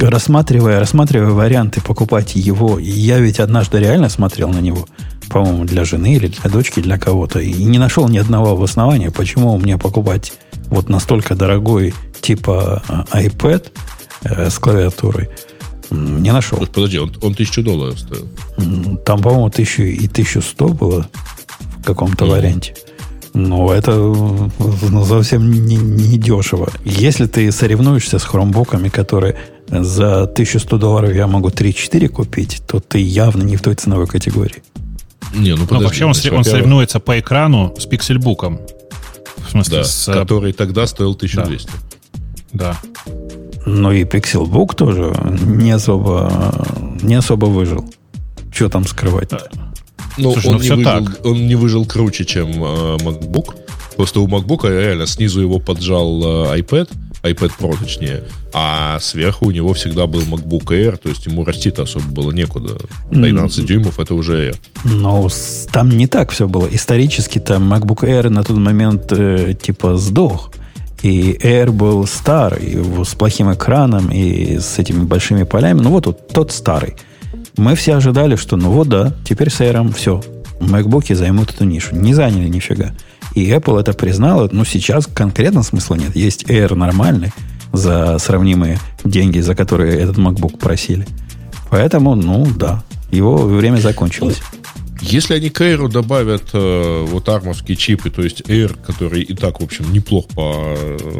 Рассматривая варианты покупать его, я ведь однажды реально смотрел на него, по-моему, для жены или для дочки, для кого-то, и не нашел ни одного обоснования, почему мне покупать вот настолько дорогой типа iPad с клавиатурой. Не нашел. Подожди, он $1000 стоил. Там, по-моему, 1000 и 1100 было в каком-то варианте. Но это совсем не дешево. Если ты соревнуешься с хромбуками, которые за $1100 я могу 3-4 купить, то ты явно не в той ценовой категории. Не, ну подожди, вообще он соревнуется по экрану с пиксельбуком. В смысле, да, который тогда стоил 1200. Да. Ну и Pixelbook тоже не особо выжил. Что там скрывать-то? Но слушай, он не выжил круче, чем MacBook. Просто у MacBook реально снизу его поджал iPad Pro, точнее. А сверху у него всегда был MacBook Air, то есть ему расти-то особо было некуда. 13 дюймов — это уже Air. Но там не так все было. Исторически там MacBook Air на тот момент типа сдох. И Air был старый, с плохим экраном и с этими большими полями. Ну вот тот старый. Мы все ожидали, что ну вот да, теперь с Air'ом все. MacBook'и займут эту нишу. Не заняли нифига. И Apple это признала. Но сейчас конкретно смысла нет. Есть Air нормальный за сравнимые деньги, за которые этот MacBook просили. Поэтому, ну да, его время закончилось. Если они к Air'у добавят вот армовские чипы, то есть Air, который и так, в общем, неплох по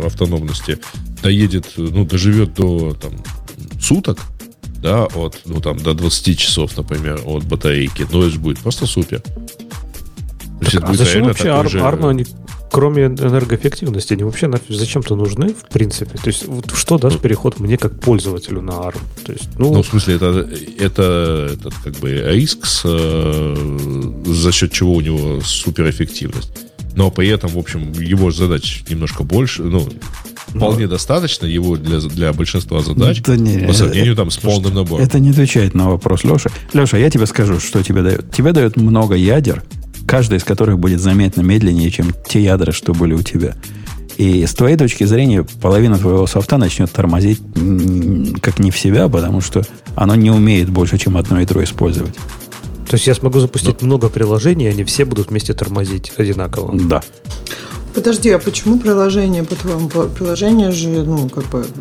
автономности, доживет до суток, да, до 20 часов, например, от батарейки, но это будет просто супер. Так, а зачем вообще ARM, они, кроме энергоэффективности, они вообще зачем-то нужны, в принципе? То есть, вот, что даст переход мне как пользователю на ARM? То есть, в смысле, это как бы риск, за счет чего у него суперэффективность. Но при этом, в общем, его задач немножко больше, вполне достаточно его для большинства задач по сравнению с полным набором. Это не отвечает на вопрос, Леша. Леша, я тебе скажу, что тебе дает. Тебе дает много ядер, каждая из которых будет заметно медленнее, чем те ядра, что были у тебя. И с твоей точки зрения половина твоего софта начнет тормозить как не в себя, потому что оно не умеет больше, чем одно ядро использовать. То есть я смогу запустить много приложений, они все будут вместе тормозить одинаково. Да. Подожди, а почему приложение? По-твоему, приложение же,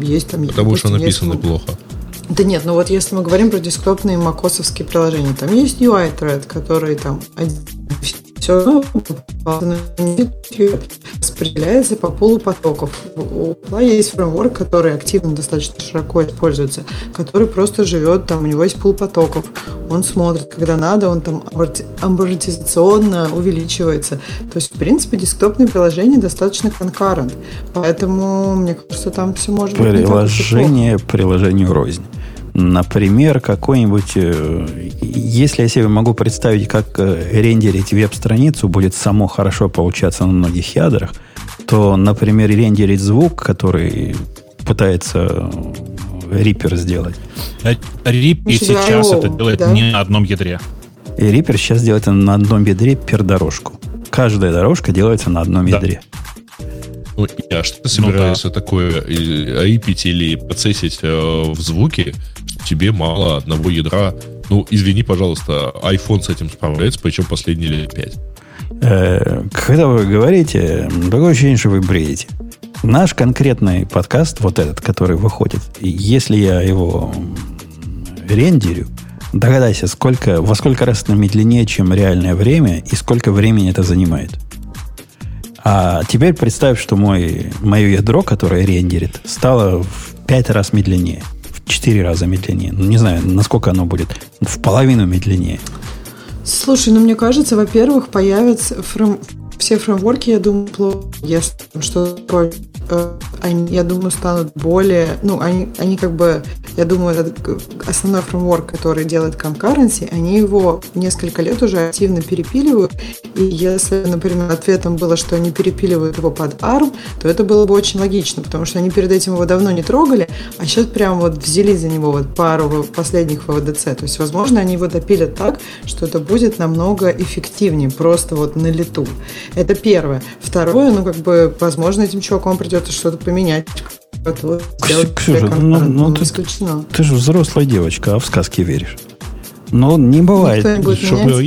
есть там... Потому что написано плохо. Да нет, если мы говорим про десктопные макосовские приложения, там есть UI-thread, который все распределяется по полу потоков. У Apple есть фреймворк, который активно достаточно широко используется, который просто живет, у него есть пул потоков. Он смотрит, когда надо, он амортизационно увеличивается. То есть, в принципе, десктопные приложения достаточно конкурент. Поэтому, мне кажется, там все может быть. Приложение приложению рознь. Например, какой-нибудь... Если я себе могу представить, как рендерить веб-страницу будет само хорошо получаться на многих ядрах, то, например, рендерить звук, который пытается Reaper сделать. Reaper сейчас это делает не на одном ядре. Reaper сейчас делает на одном ядре per дорожку. Каждая дорожка делается на одном ядре. А что ты собираешься такое айпить или процессить в звуке? Тебе мало одного ядра. Извини, пожалуйста, iPhone с этим справляется, причем последние лет 5. Когда вы говорите, такое ощущение, что вы бредите. Наш конкретный подкаст, вот этот, который выходит, если я его рендерю, догадайся, во сколько раз это медленнее, чем реальное время, и сколько времени это занимает. А теперь представь, что мое ядро, которое рендерит, стало в 5 раз медленнее, в 4 раза медленнее. Не знаю, насколько оно будет, в половину медленнее. Слушай, мне кажется, во-первых, появятся все фреймворки, я думаю, станут более... они Я думаю, этот основной фреймворк, который делает Concurrency, они его несколько лет уже активно перепиливают. И если, например, ответом было, что они перепиливают его под ARM, то это было бы очень логично, потому что они перед этим его давно не трогали, а сейчас прям вот взяли за него вот пару последних ВВДЦ. То есть, возможно, они его допилят так, что это будет намного эффективнее, просто вот на лету. Это первое. Второе, ну, как бы, возможно, этим чувакам придется что-то поменять. Ксюша, ну ты же взрослая девочка, а в сказки веришь. Но не бывает. Чтобы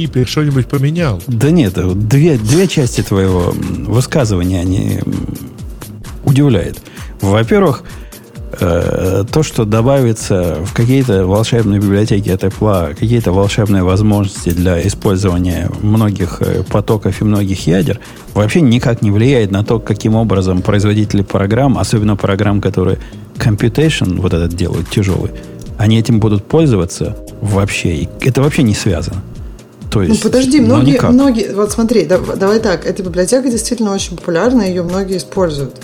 Ипи что-нибудь поменял. Да нет, две части твоего высказывания, они удивляют. Во-первых, то, что добавится в какие-то волшебные библиотеки от Apple, какие-то волшебные возможности для использования многих потоков и многих ядер, вообще никак не влияет на то, каким образом производители программ, особенно программ, которые computation, вот этот делают тяжелый, они этим будут пользоваться вообще. И это вообще не связано. То есть, ну, подожди, многие, вот смотри, давай так, эта библиотека действительно очень популярна, ее многие используют.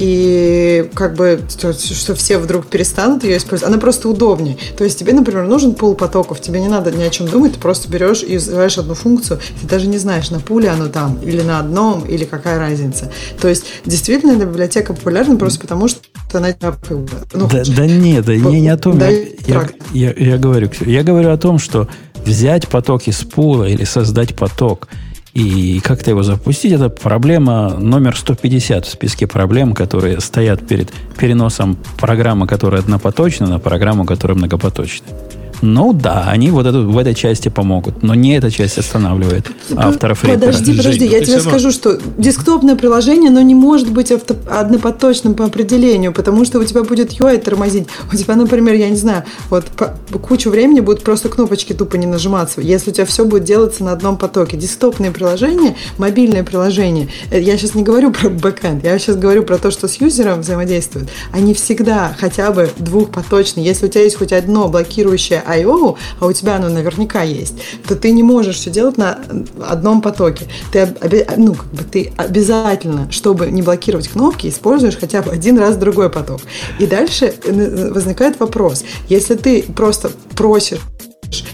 И как бы, что все вдруг перестанут ее использовать. Она просто удобнее. То есть тебе, например, нужен пул потоков, тебе не надо ни о чем думать, ты просто берешь и вызываешь одну функцию, ты даже не знаешь, на пуле оно там, или на одном, или какая разница. То есть действительно эта библиотека популярна просто потому, что она... Ну, не о том. Я говорю о том, что взять поток из пула или создать поток и как-то его запустить, это проблема номер 150 в списке проблем, которые стоят перед переносом программы, которая однопоточна, на программу, которая многопоточна. Ну да, они вот в этой части помогут, но не эта часть останавливает авторов репера. Подожди, я тебе скажу, что десктопное приложение, оно не может быть однопоточным по определению, потому что у тебя будет UI тормозить. У тебя, например, я не знаю, вот кучу времени будут просто кнопочки тупо не нажиматься, если у тебя все будет делаться на одном потоке. Десктопные приложения, мобильные приложения, я сейчас не говорю про бэкэнд, я сейчас говорю про то, что с юзером взаимодействует, они всегда хотя бы двухпоточные. Если у тебя есть хоть одно блокирующее I.O., а у тебя оно наверняка есть, то ты не можешь все делать на одном потоке. Ты обязательно, чтобы не блокировать кнопки, используешь хотя бы один раз другой поток. И дальше возникает вопрос. Если ты просто просишь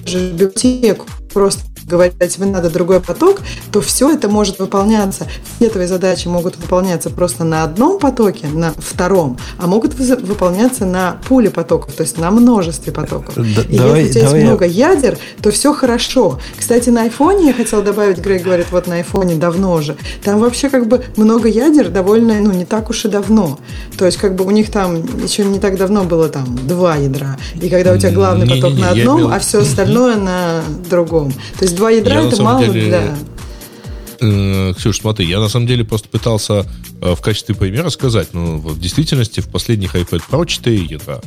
библиотеку, просто говорить, тебе надо другой поток, то все это может выполняться. Все твои задачи могут выполняться просто на одном потоке, на втором, а могут выполняться на пуле потоков, то есть на множестве потоков. Если у тебя есть много ядер, то все хорошо. Кстати, на айфоне, я хотела добавить, Грей говорит, вот на айфоне давно уже, там вообще как бы много ядер довольно, не так уж и давно. То есть как бы у них там еще не так давно было там 2 ядра. И когда у тебя главный поток на одном, а все остальное на другом. То есть 2 ядра я это мало деле, для... Ксюш, смотри, я на самом деле просто пытался в качестве примера сказать, в действительности в последних iPad Pro 4 ядра,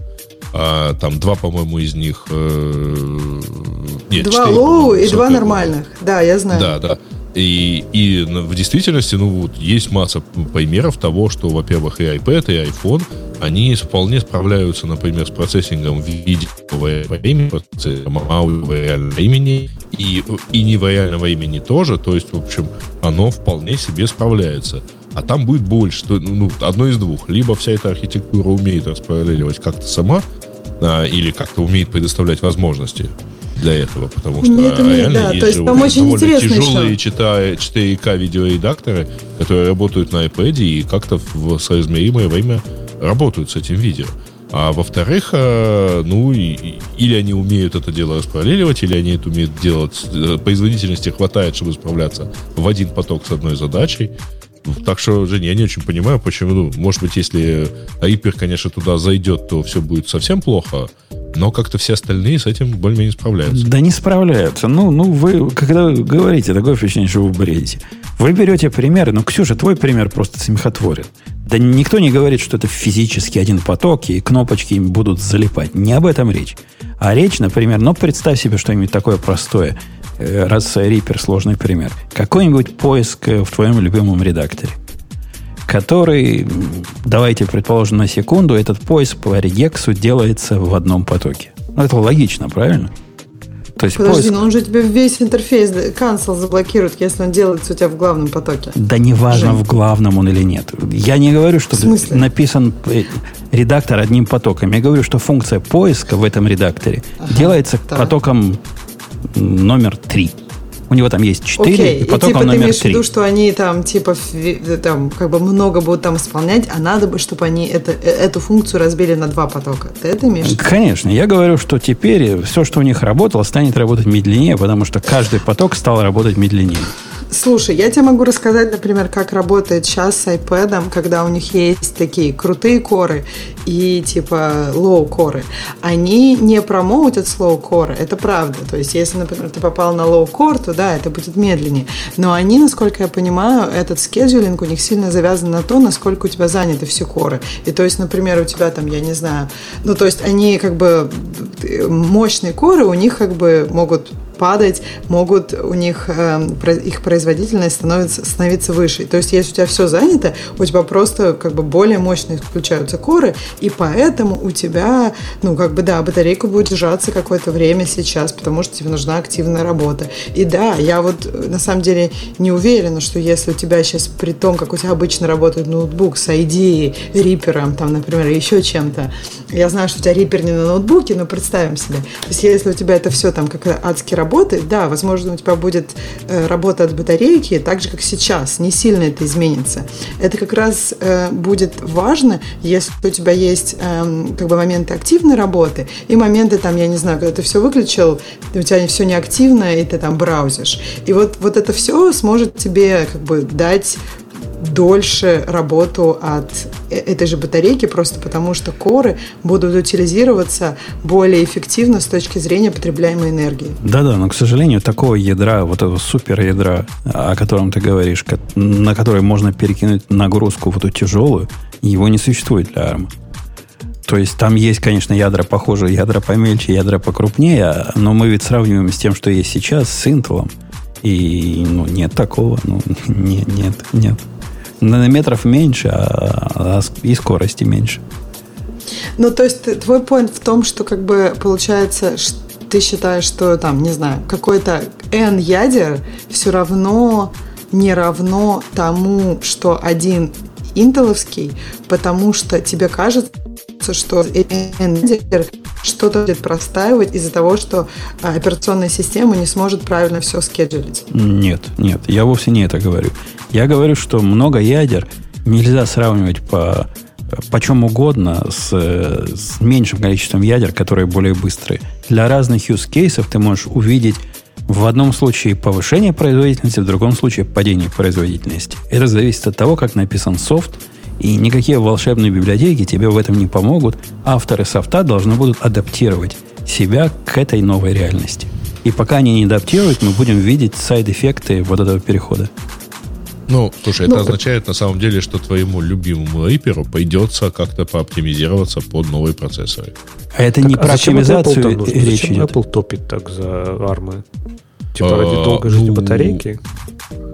а там 2, по-моему, из них... 2 лоу и 2 нормальных, да, я знаю. Да. И в действительности, есть масса примеров того, что, во-первых, и iPad, и iPhone, они вполне справляются, например, с процессингом видео во время, процессингом аудио во реальном времени, и не во реальном времени тоже, то есть, в общем, оно вполне себе справляется. А там будет больше, одно из двух. Либо вся эта архитектура умеет распараллеливать как-то сама, или как-то умеет предоставлять возможности для этого, потому что реально есть довольно тяжелые 4К видеоредакторы, которые работают на iPad и как-то в соизмеримое время работают с этим видео. А во-вторых, или они умеют это дело распараллеливать, или они это умеют делать. Производительности хватает, чтобы справляться в один поток с одной задачей. Так что, Женя, я не очень понимаю, почему. Может быть, если Reaper, конечно, туда зайдет, то все будет совсем плохо, но как-то все остальные с этим более-менее справляются. Да не справляются. Вы, когда говорите, такое ощущение, что вы бредите. Вы берете примеры. Ксюша, твой пример просто смехотворен. Да никто не говорит, что это физически один поток, и кнопочки им будут залипать. Не об этом речь. А речь, например, представь себе что-нибудь такое простое, раз Reaper сложный пример. Какой-нибудь поиск в твоем любимом редакторе, который, давайте предположим на секунду, этот поиск по регексу делается в одном потоке. Это логично, правильно? То есть подожди, поиск... но он же тебе весь интерфейс cancel заблокирует, если он делается у тебя в главном потоке. Да неважно, в главном он или нет. Я не говорю, что написан редактор одним потоком. Я говорю, что функция поиска в этом редакторе делается потоком номер 3. У него там есть 4, и потоком номер 3. Ты имеешь в виду, что они там, типа, там, как бы много будут там исполнять, а надо бы, чтобы они эту функцию разбили на 2 потока. Ты это имеешь в виду? Конечно. Я говорю, что теперь все, что у них работало, станет работать медленнее, потому что каждый поток стал работать медленнее. Слушай, я тебе могу рассказать, например, как работает сейчас с iPad, когда у них есть такие крутые коры и типа лоу-коры. Они не промоутят с лоу-коры, это правда. То есть, если, например, ты попал на лоу-кор, то да, это будет медленнее. Но они, насколько я понимаю, этот скеджулинг у них сильно завязан на то, насколько у тебя заняты все коры. И то есть, например, у тебя там, я не знаю, ну то есть они как бы мощные коры, у них как бы могут падать, могут у них их производительность становится выше. То есть, если у тебя все занято, у тебя просто как бы более мощные включаются коры, и поэтому у тебя, ну, как бы, да, батарейка будет держаться какое-то время сейчас, потому что тебе нужна активная работа. И да, я вот на самом деле не уверена, что если у тебя сейчас, при том, как у тебя обычно работает ноутбук с IDE, рипером, там, например, еще чем-то, я знаю, что у тебя рипер не на ноутбуке, но представим себе. То есть, если у тебя это все там как-то адски работает, да, возможно, у тебя будет работа от батарейки, так же, как сейчас. Не сильно это изменится. Это как раз будет важно, если у тебя есть как бы моменты активной работы и моменты, там, я не знаю, когда ты все выключил, у тебя все неактивно, и ты там браузишь. И вот это все сможет тебе как бы дать дольше работу от этой же батарейки, просто потому что коры будут утилизироваться более эффективно с точки зрения потребляемой энергии. Да-да, но, к сожалению, такого ядра, вот этого суперядра, о котором ты говоришь, на который можно перекинуть нагрузку вот эту тяжелую, его не существует для ARM. То есть там есть, конечно, ядра похожие, ядра помельче, ядра покрупнее, но мы ведь сравниваем с тем, что есть сейчас, с Intel. И, ну, нет такого. Ну, нет. Нанометров меньше, и скорости меньше. Ну, то есть твой поинт в том, что как бы получается, что ты считаешь, что там, не знаю, какой-то N ядер все равно не равно тому, что один интеловский, потому что тебе кажется, что N-ядер что-то будет простаивать из-за того, что операционная система не сможет правильно все скеджулить. Нет, я вовсе не это говорю. Я говорю, что много ядер нельзя сравнивать почем угодно с меньшим количеством ядер, которые более быстрые. Для разных use-кейсов ты можешь увидеть в одном случае повышение производительности, в другом случае падение производительности. Это зависит от того, как написан софт, и никакие волшебные библиотеки тебе в этом не помогут. Авторы софта должны будут адаптировать себя к этой новой реальности. И пока они не адаптируют, мы будем видеть сайд-эффекты вот этого перехода. Ну, слушай, это означает на самом деле, что твоему любимому риперу придется как-то пооптимизироваться под новые процессоры. А это так, не про оптимизацию речь идет. Зачем Apple топит так за армы? Типа ради долгой жизни батарейки?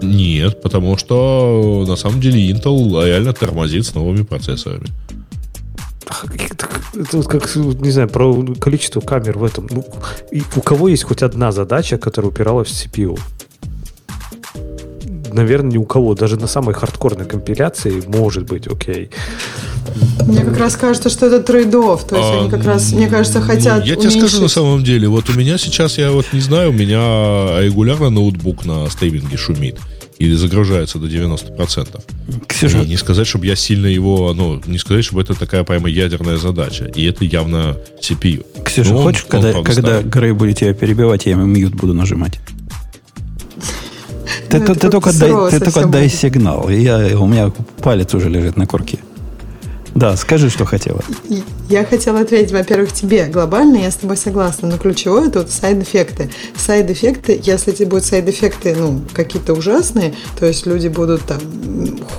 Нет, потому что на самом деле Intel реально тормозит с новыми процессорами. Это вот как, не знаю, про количество камер в этом. Ну, у кого есть хоть одна задача, которая упиралась в CPU? Наверное, ни у кого. Даже на самой хардкорной компиляции может быть окей. Мне как раз кажется, что это трейд-офф. То есть они как раз, мне кажется, хотят уменьшить. Я тебе скажу на самом деле. Вот у меня сейчас, я вот не знаю, у меня регулярно ноутбук на стриминге шумит. Или загружается до 90%. Ксюша. Не сказать, чтобы я сильно его... Ну, не сказать, чтобы это такая, прямо, ядерная задача. И это явно CPU. Ксюша, хочешь, когда Грей будет тебя перебивать, я ему мьют буду нажимать? Ты только дай сигнал. У меня палец уже лежит на курке. Да, скажи, что хотела. Я хотела ответить, во-первых, тебе. Глобально я с тобой согласна, но ключевое это вот сайд-эффекты. Сайд-эффекты, если тебе будут сайд-эффекты, ну, какие-то ужасные, то есть люди будут там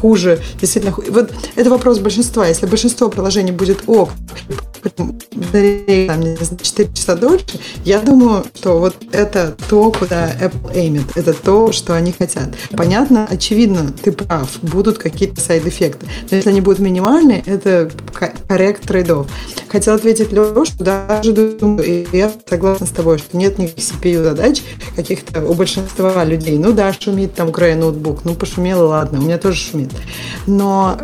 хуже, действительно хуже. Вот это вопрос большинства. Если большинство приложений будет ок, благодаря 4 часа дольше, я думаю, что вот это то, куда Apple aimит, это то, что они хотят. Понятно, очевидно, ты прав, будут какие-то сайд-эффекты. Но если они будут минимальны, это коррект трейд-офф. Хотела ответить Лешу, даже думаю, и я согласна с тобой, что нет никаких CPU-задач каких-то у большинства людей. Ну да, шумит там край ноутбук, ну пошумело, ладно, у меня тоже шумит. Но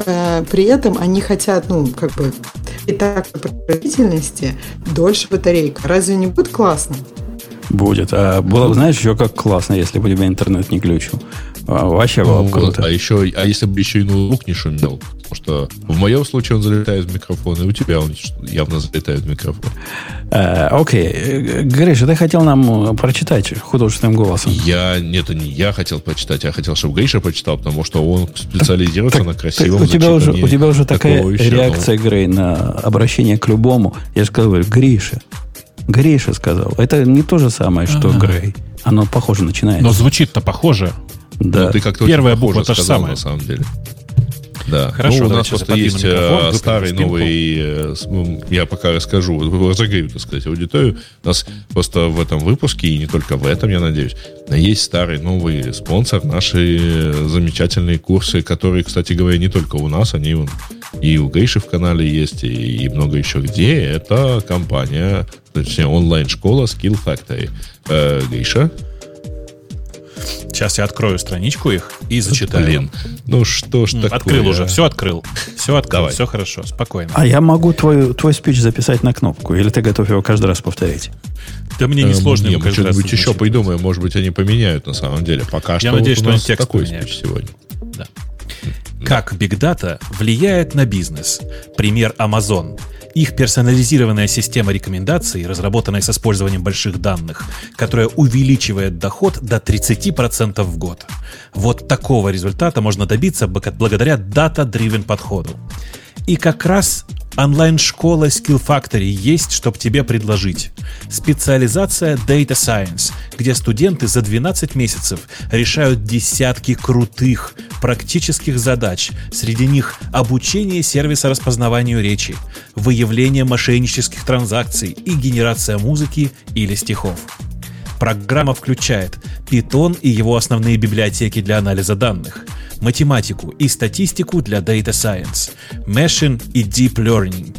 при этом они хотят, ну, как бы, и так по производительности дольше батарейка. Разве не будет классно? Будет. А было бы, знаешь, еще как классно, если бы у тебя интернет не глючил. Вообще было бы круто. А еще, а если бы еще и ноутбук не шумел? Потому что в моем случае он залетает в микрофон, и у тебя он явно залетает в микрофон. Окей. Гриша, ты хотел нам прочитать художественным голосом. Нет, не я хотел прочитать, я хотел, чтобы Гриша прочитал, потому что он специализируется на красивом зачитании. У тебя уже такая реакция, Грей, на обращение к любому. Я же сказал, Гриша сказал. Это не то же самое, что Грей. Оно похоже начинается. Но звучит-то похоже. Да. Первая буква то же самое. На самом деле. Да. Хорошо, у нас просто есть старый, новый, я пока расскажу, разогрею, так сказать, аудиторию. У нас просто в этом выпуске, и не только в этом, я надеюсь, есть старый, новый спонсор, наши замечательные курсы, которые, кстати говоря, не только у нас, они и у Гриши в канале есть, и много еще где. Это компания, точнее, онлайн-школа Skill Factory. Гриша? Сейчас я открою страничку их и зачитаю. Блин, ну что ж такое? Открыл уже, все открыл. Давай. Все хорошо, спокойно. А я могу твой спич записать на кнопку? Или ты готов его каждый раз повторить? Да мне не сложно его каждый раз. Что-нибудь еще придумаем, может быть, они поменяют на самом деле. Пока что я надеюсь, что у нас текст такой поменяют. Спич сегодня. Да. Как Big Data влияет на бизнес? Пример Amazon. Их персонализированная система рекомендаций, разработанная с использованием больших данных, которая увеличивает доход до 30% в год. Вот такого результата можно добиться благодаря data-driven подходу. И как раз онлайн-школа Skill Factory есть, чтобы тебе предложить. Специализация Data Science, где студенты за 12 месяцев решают десятки крутых практических задач. Среди них обучение сервиса распознаванию речи, выявление мошеннических транзакций и генерация музыки или стихов. Программа включает Python и его основные библиотеки для анализа данных, математику и статистику для Data Science, Machine и Deep Learning,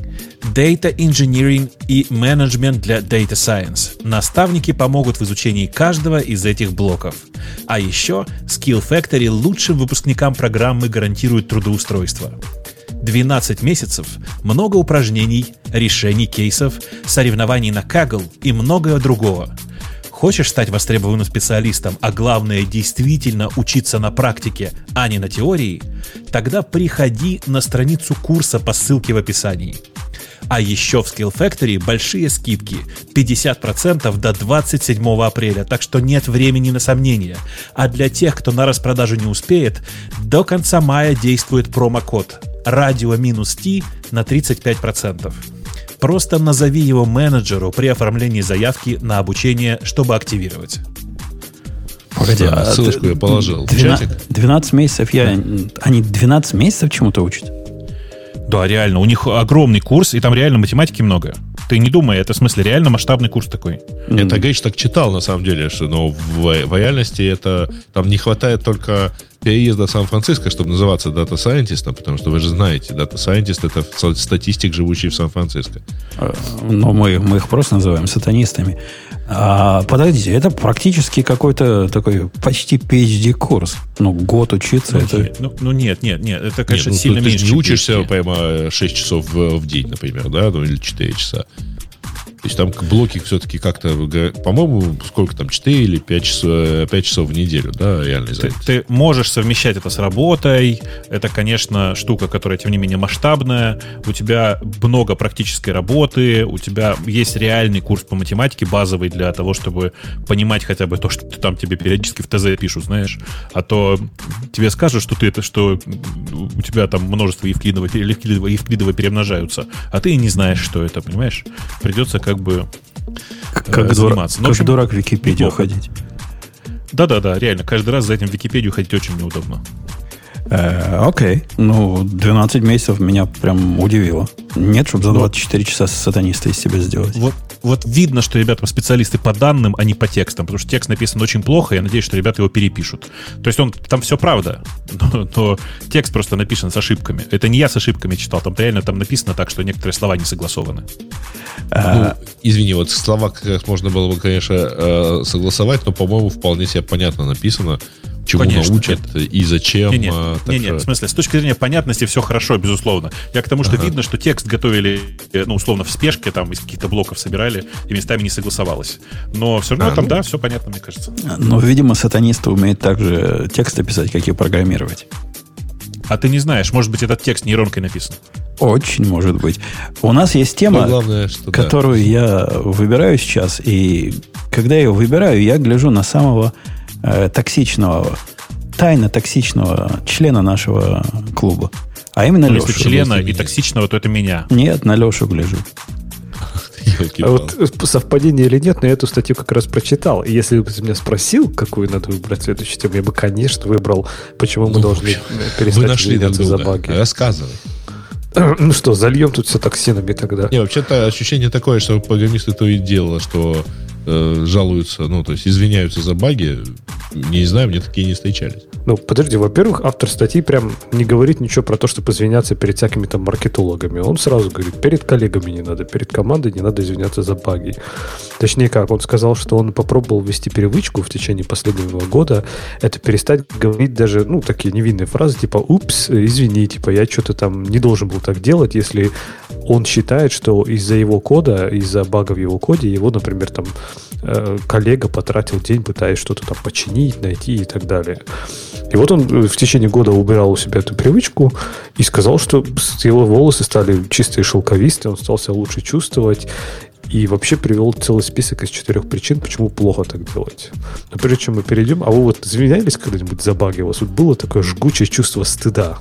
Data Engineering и Management для Data Science. Наставники помогут в изучении каждого из этих блоков. А еще Skill Factory лучшим выпускникам программы гарантирует трудоустройство. 12 месяцев, много упражнений, решений кейсов, соревнований на Kaggle и многое другого. Хочешь стать востребованным специалистом, а главное действительно учиться на практике, а не на теории? Тогда приходи на страницу курса по ссылке в описании. А еще в Skill Factory большие скидки, 50% до 27 апреля, так что нет времени на сомнения. А для тех, кто на распродажу не успеет, до конца мая действует промокод «Радио-Т» на 35%. Просто назови его менеджеру при оформлении заявки на обучение, чтобы активировать. Погоди, ссылочку я положил. 12 месяцев Они 12 месяцев чему-то учат? Да, реально. У них огромный курс, и там реально математики много. Ты не думай, это в смысле реально масштабный курс такой. Это Гейдж так читал, на самом деле, что, но в реальности это там не хватает только переезда в Сан-Франциско, чтобы называться дата-сайентистом, потому что вы же знаете, дата-сайентист — это статистик, живущий в Сан-Франциско. Но мы их просто называем сатанистами. Подождите, это практически какой-то такой почти PhD-курс. Ну, год учиться. Нет. Это, конечно, сильно меньше. Ты не учишься прямо 6 часов в день, например, да, ну или 4 часа. То есть там блоки все-таки как-то, по-моему, сколько там, 4 или 5 часов в неделю, да, реально занятость. Ты можешь совмещать это с работой. Это, конечно, штука, которая, тем не менее, масштабная. У тебя много практической работы. У тебя есть реальный курс по математике, базовый, для того, чтобы понимать хотя бы то, что ты там тебе периодически в ТЗ пишут, знаешь. А то тебе скажут, что у тебя там множество евклидово перемножаются, а ты не знаешь, что это, понимаешь? Придется как заниматься. Как дурак в Википедию ходить. Да-да-да, реально. Каждый раз за этим в Википедию ходить очень неудобно. Окей. Ну, 12 месяцев меня прям удивило. Нет, чтобы за 24 часа сатаниста из себя сделать. Вот видно, что ребята специалисты по данным, а не по текстам. Потому что текст написан очень плохо, я надеюсь, что ребята его перепишут. То есть он там все правда, но текст просто написан с ошибками. Это не я с ошибками читал, там реально там написано так, что некоторые слова не согласованы. Извини, вот слова как раз можно было бы, конечно, согласовать, но, по-моему, вполне себе понятно написано. Чему конечно, научат это... и зачем. Нет, в смысле, с точки зрения понятности все хорошо, безусловно. Я к тому, что видно, что текст готовили, ну, условно, в спешке, там, из каких-то блоков собирали, и местами не согласовалось. Но все равно там, да, все понятно, мне кажется. Но, видимо, сатанисты умеют так же тексты писать, как и программировать. А ты не знаешь, может быть, этот текст нейронкой написан. Очень может быть. У нас есть тема, главное, что которую я выбираю сейчас, и когда я ее выбираю, я гляжу на самого токсичного, тайно токсичного члена нашего клуба. А именно Лешу. Если члена и токсичного, то это меня. Нет, на Лешу гляжу. А вот совпадение или нет, но я эту статью как раз прочитал. И если бы ты меня спросил, какую надо выбрать следующую тему, я бы, конечно, выбрал, почему мы должны перестать извиняться за баги. Рассказывай. Ну что, зальем тут все токсинами тогда? Не, вообще-то ощущение такое, что программисты то и дело, что жалуются, ну, то есть извиняются за баги. Не знаю, мне такие не встречались. Ну, подожди, во-первых, автор статьи прям не говорит ничего про то, чтобы извиняться перед всякими там маркетологами. Он сразу говорит, перед коллегами не надо, перед командой не надо извиняться за баги. Точнее как, он сказал, что он попробовал ввести привычку в течение последнего года, это перестать говорить даже, ну, такие невинные фразы, типа, упс, извини, типа, я что-то там не должен был так делать, если он считает, что из-за его кода, из-за бага в его коде, его, например, там, коллега потратил день, пытаясь что-то там починить, найти и так далее. И вот он в течение года убирал у себя эту привычку и сказал, что его волосы стали чистые шелковистые, он стал себя лучше чувствовать и вообще привел целый список из 4 причин, почему плохо так делать. Но прежде чем мы перейдем, а вы вот извинялись когда-нибудь за баги? У вас вот было такое жгучее чувство стыда?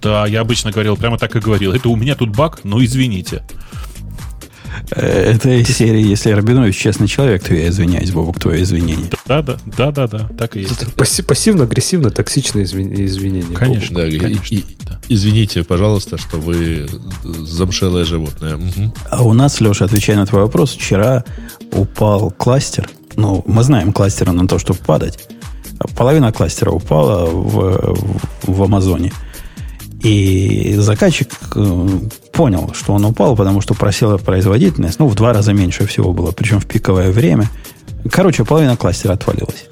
Да, я обычно говорил, прямо так и говорил. Это у меня тут баг, ну извините. Это из серии, если Рабинович честный человек, то я извиняюсь, Бобок, твое извинение. Да, так и есть. Пассивно-агрессивно токсичное извинение. Конечно, да, конечно. Извините, пожалуйста, что вы замшелое животное. Угу. А у нас, Леша, отвечая на твой вопрос, вчера упал кластер. Ну, мы знаем кластер на то, чтобы падать. Половина кластера упала в Амазоне. И заказчик понял, что он упал, потому что просела производительность. Ну, в 2 раза меньше всего было, причем в пиковое время. Короче, половина кластера отвалилась.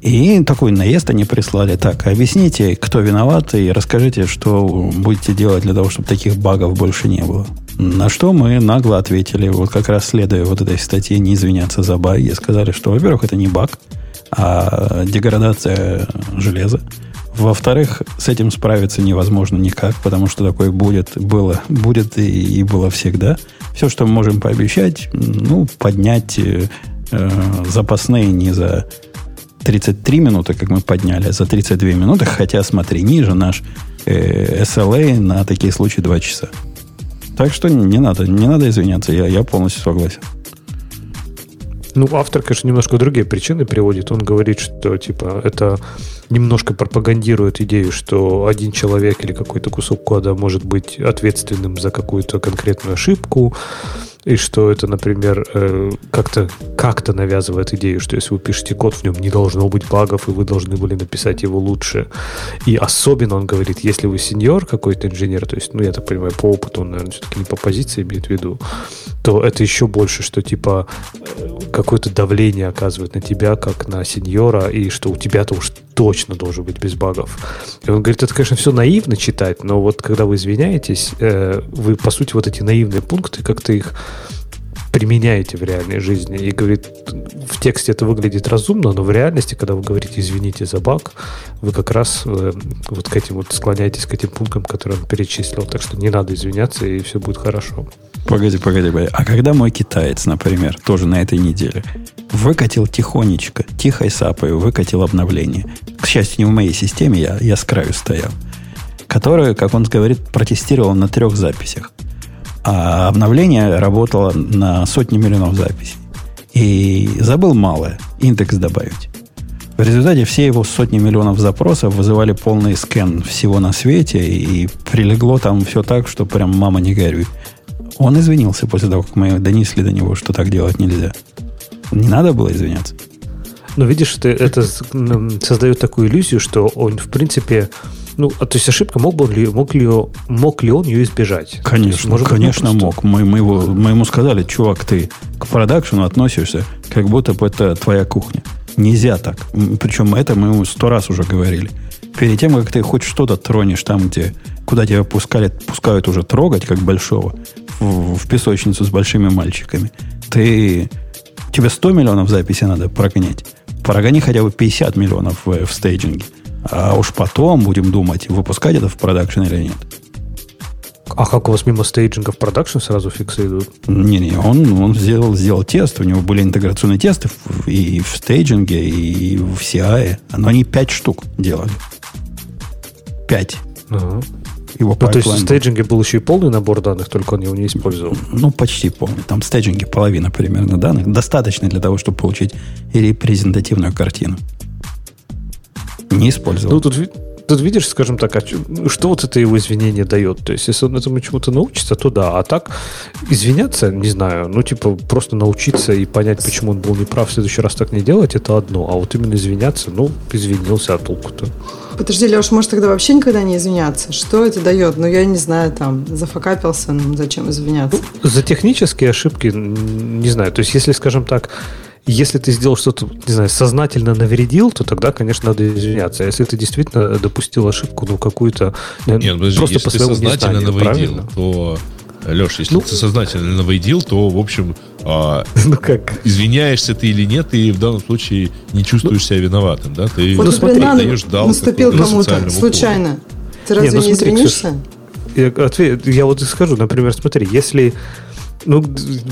И такой наезд они прислали. Так, объясните, кто виноват, и расскажите, что будете делать для того, чтобы таких багов больше не было. На что мы нагло ответили, вот как раз следуя вот этой статье «Не извиняться за баги», сказали, что, во-первых, это не баг, а деградация железа. Во-вторых, с этим справиться невозможно никак, потому что такое будет и было всегда. Все, что мы можем пообещать, ну, поднять запасные не за 33 минуты, как мы подняли, а за 32 минуты, хотя, смотри, ниже наш SLA на такие случаи 2 часа. Так что не надо извиняться, я полностью согласен. Ну, автор, конечно, немножко другие причины приводит. Он говорит, что, типа, это немножко пропагандирует идею, что один человек или какой-то кусок кода может быть ответственным за какую-то конкретную ошибку, и что это, например, как-то навязывает идею, что если вы пишете код, в нем не должно быть багов, и вы должны были написать его лучше. И особенно, он говорит, если вы сеньор какой-то инженер, то есть, ну, я так понимаю, по опыту, он, наверное, все-таки не по позиции имеет в виду, то это еще больше, что, типа, какое-то давление оказывает на тебя, как на сеньора, и что у тебя-то уж точно должен быть без багов. И он говорит, это, конечно, все наивно читать, но вот когда вы извиняетесь, вы, по сути, вот эти наивные пункты, как-то их применяете в реальной жизни. И говорит, в тексте это выглядит разумно, но в реальности, когда вы говорите «извините за баг», вы как раз вот к этим вот склоняетесь, к этим пунктам, которые он перечислил. Так что не надо извиняться, и все будет хорошо. Погоди. А когда мой китаец, например, тоже на этой неделе, выкатил тихонечко, тихой сапой выкатил обновление, к счастью, не в моей системе, я с краю стоял, которое, как он говорит, протестировал на 3 записях. А обновление работало на сотни миллионов записей. И забыл малое, индекс добавить. В результате все его сотни миллионов запросов вызывали полный скэн всего на свете, и прилегло там все так, что прям мама не горюй. Он извинился после того, как мы донесли до него, что так делать нельзя. Не надо было извиняться. Но видишь, это создает такую иллюзию, что он, в принципе... Ну, то есть ошибка, мог ли он ее избежать? Конечно, может, конечно мог. Мы ему сказали, чувак, ты к продакшену относишься, как будто бы это твоя кухня. Нельзя так. Причем это мы ему 100 раз уже говорили. Перед тем, как ты хоть что-то тронешь там, куда тебя пускают уже трогать, как большого, в песочницу с большими мальчиками, тебе 100 миллионов записей надо прогонять. Прогони хотя бы 50 миллионов в стейджинге. А уж потом будем думать, выпускать это в продакшн или нет. А как у вас мимо стейджинга в продакшн сразу фиксы идут? Не-не, он сделал тест, у него были интеграционные тесты и в стейджинге, и в CI. Но они 5 штук делали. 5. Ага. Его то есть в стейджинге был еще и полный набор данных, только он его не использовал. Ну, почти полный. Там в стейджинге половина примерно данных. Достаточно для того, чтобы получить репрезентативную картину. Не использовал. Ну, тут видишь, скажем так, что вот это его извинение дает. То есть, если он этому чему-то научится, то да. А так, извиняться, не знаю, ну, типа, просто научиться и понять, почему он был неправ, в следующий раз так не делать, это одно. А вот именно извиняться, ну, извинился, а толку-то? Подожди, Леш, может, тогда вообще никогда не извиняться? Что это дает? Ну, я не знаю, там, зафакапился, ну, зачем извиняться? Ну, за технические ошибки, не знаю. То есть, если, скажем так, если ты сделал что-то, не знаю, сознательно навредил, то тогда, конечно, надо извиняться. А если ты действительно допустил ошибку, ну, какую-то... Нет, подожди, просто если ты сознательно навредил, то... Леш, если ты сознательно навредил, то, в общем, извиняешься ты или нет, ты в данном случае не чувствуешь себя виноватым, да? Ты наступил кому-то случайно. Ты разве не извинишься? Я вот и скажу, например, смотри, если... Ну,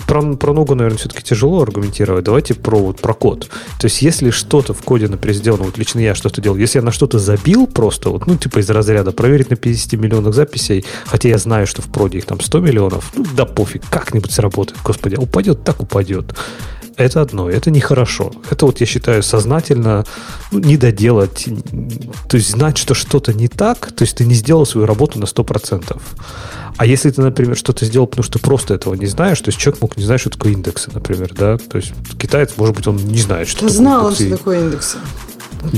про ногу, наверное, все-таки тяжело аргументировать. Давайте про код. То есть, если что-то в коде, например, сделано, вот лично я что-то делал, если я на что-то забил просто, вот, ну, типа из разряда проверить на 50 миллионах записей, хотя я знаю, что в проде их там 100 миллионов, ну, да пофиг, как-нибудь сработает, господи, упадет, так упадет. Это одно, это нехорошо. Это вот, я считаю, сознательно не доделать, то есть знать, что что-то не так, то есть ты не сделал свою работу на 100%. А если ты, например, что-то сделал, потому что просто этого не знаешь, то есть человек мог не знать, что такое индексы, например, да? То есть китаец, может быть, он не знает, что такое индексы. Знал он, что такое индексы. Вот,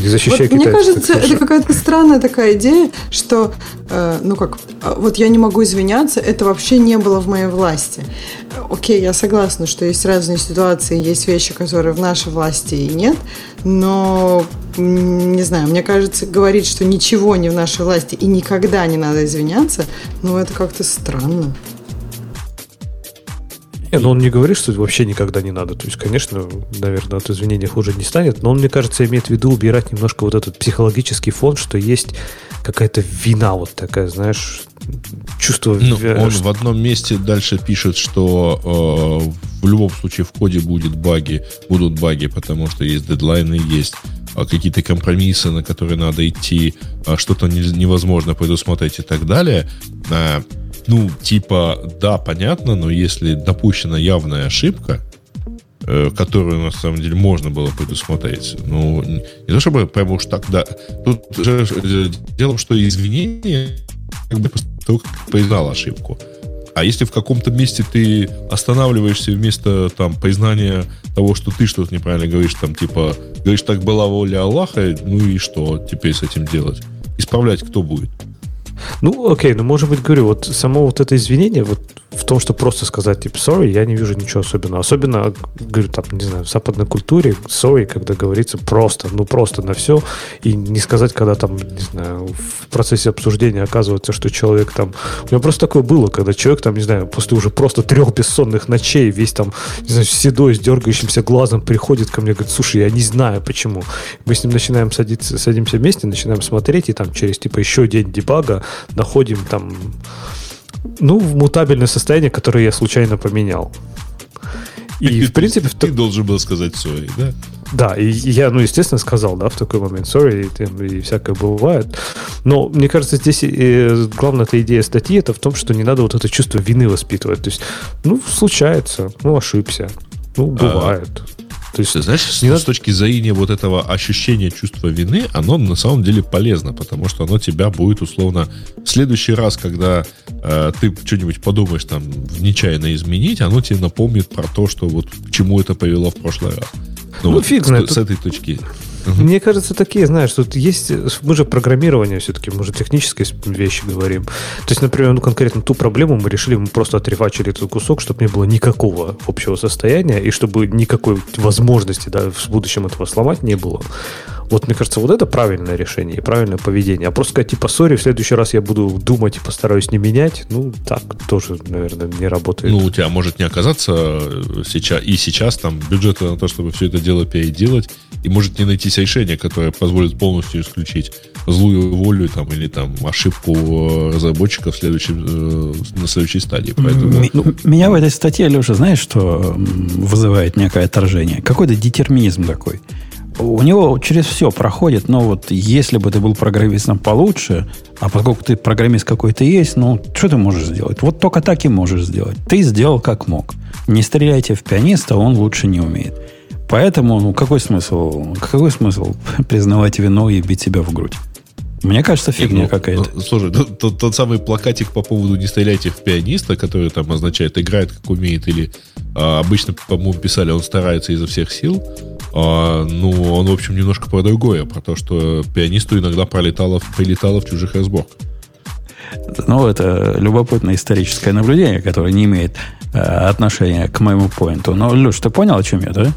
мне кажется, это какая-то странная такая идея, что, вот я не могу извиняться, это вообще не было в моей власти. Окей, я согласна, что есть разные ситуации, есть вещи, которые в нашей власти и нет, но, не знаю, мне кажется, говорить, что ничего не в нашей власти и никогда не надо извиняться, ну, это как-то странно. Но он не говорит, что вообще никогда не надо. То есть, конечно, наверное, от извинения хуже не станет. Но он, мне кажется, имеет в виду убирать немножко вот этот психологический фон, что есть какая-то вина вот такая, знаешь, чувство... Ну, он в одном месте дальше пишет, что в любом случае в коде будут баги, потому что есть дедлайны, есть какие-то компромиссы, на которые надо идти, что-то невозможно предусмотреть и так далее. Ну, типа, да, понятно, но если допущена явная ошибка, которую, на самом деле, можно было предусмотреть, ну, не то чтобы прям уж так, да. Тут же дело, что извинение как бы после того, как признал ошибку. А если в каком-то месте ты останавливаешься вместо там признания того, что ты что-то неправильно говоришь, там, типа, говоришь, так была воля Аллаха, ну и что теперь с этим делать? Исправлять кто будет? Ну, окей, ну, может быть, говорю, вот само вот это извинение, вот в том, что просто сказать, типа, sorry, я не вижу ничего особенного. Особенно, говорю, там, не знаю, в западной культуре sorry, когда говорится просто, ну, просто на все. И не сказать, когда там, не знаю, в процессе обсуждения оказывается, что человек там... У меня просто такое было, когда человек там, не знаю, после уже просто 3 бессонных ночей, весь там, не знаю, седой, с дергающимся глазом приходит ко мне, говорит, слушай, я не знаю почему. Мы с ним начинаем садимся вместе, начинаем смотреть, и там через, типа, еще день дебага находим там, ну, мутабельное состояние, которое я случайно поменял. И в принципе... Ты должен был сказать sorry, да? Да, и я, ну, естественно, сказал, да, в такой момент sorry, и всякое бывает. Но, мне кажется, здесь главная-то идея статьи, это в том, что не надо вот это чувство вины воспитывать. То есть, ну, случается, ну, ошибся, ну, бывает. То есть, знаешь, не с точки зрения вот этого ощущения чувства вины, оно на самом деле полезно, потому что оно тебя будет условно в следующий раз, когда ты что-нибудь подумаешь там нечаянно изменить, оно тебе напомнит про то, что вот к чему это привело в прошлый раз. Но ну, вот фиг знает. С этой точки. Мне кажется, такие, знаешь, тут есть... Мы же программирование все-таки, мы же технические вещи говорим. То есть, например, ну, конкретно ту проблему мы решили, мы просто отрефачили этот кусок, чтобы не было никакого общего состояния, и чтобы никакой возможности, да, в будущем этого сломать не было. Вот, мне кажется, вот это правильное решение и правильное поведение. А просто сказать, типа, сори, в следующий раз я буду думать и постараюсь не менять, ну, так тоже, наверное, не работает. Ну, у тебя может не оказаться сейчас, и сейчас там бюджета на то, чтобы все это дело переделать, и может не найти решение, которое позволит полностью исключить злую волю там, или там, ошибку разработчика в следующей стадии. Поэтому... Меня в этой статье, Леша, знаешь, что вызывает некое отторжение? Какой-то детерминизм такой. У него через все проходит, но вот если бы ты был программистом получше, а поскольку ты программист какой-то есть, ну, что ты можешь сделать? Вот только так и можешь сделать. Ты сделал как мог. Не стреляйте в пианиста, он лучше не умеет. Поэтому, ну, какой смысл признавать вину и бить себя в грудь? Мне кажется, фигня какая-то. Слушай, тот самый плакатик по поводу «не стреляйте в пианиста», который там означает «играет, как умеет», или обычно, по-моему, писали «он старается изо всех сил», ну, он, в общем, немножко про другое, про то, что пианисту иногда прилетало в чужих разборках. Ну, это любопытное историческое наблюдение, которое не имеет отношения к моему поинту. Но, Люш, ты понял, о чем я, да?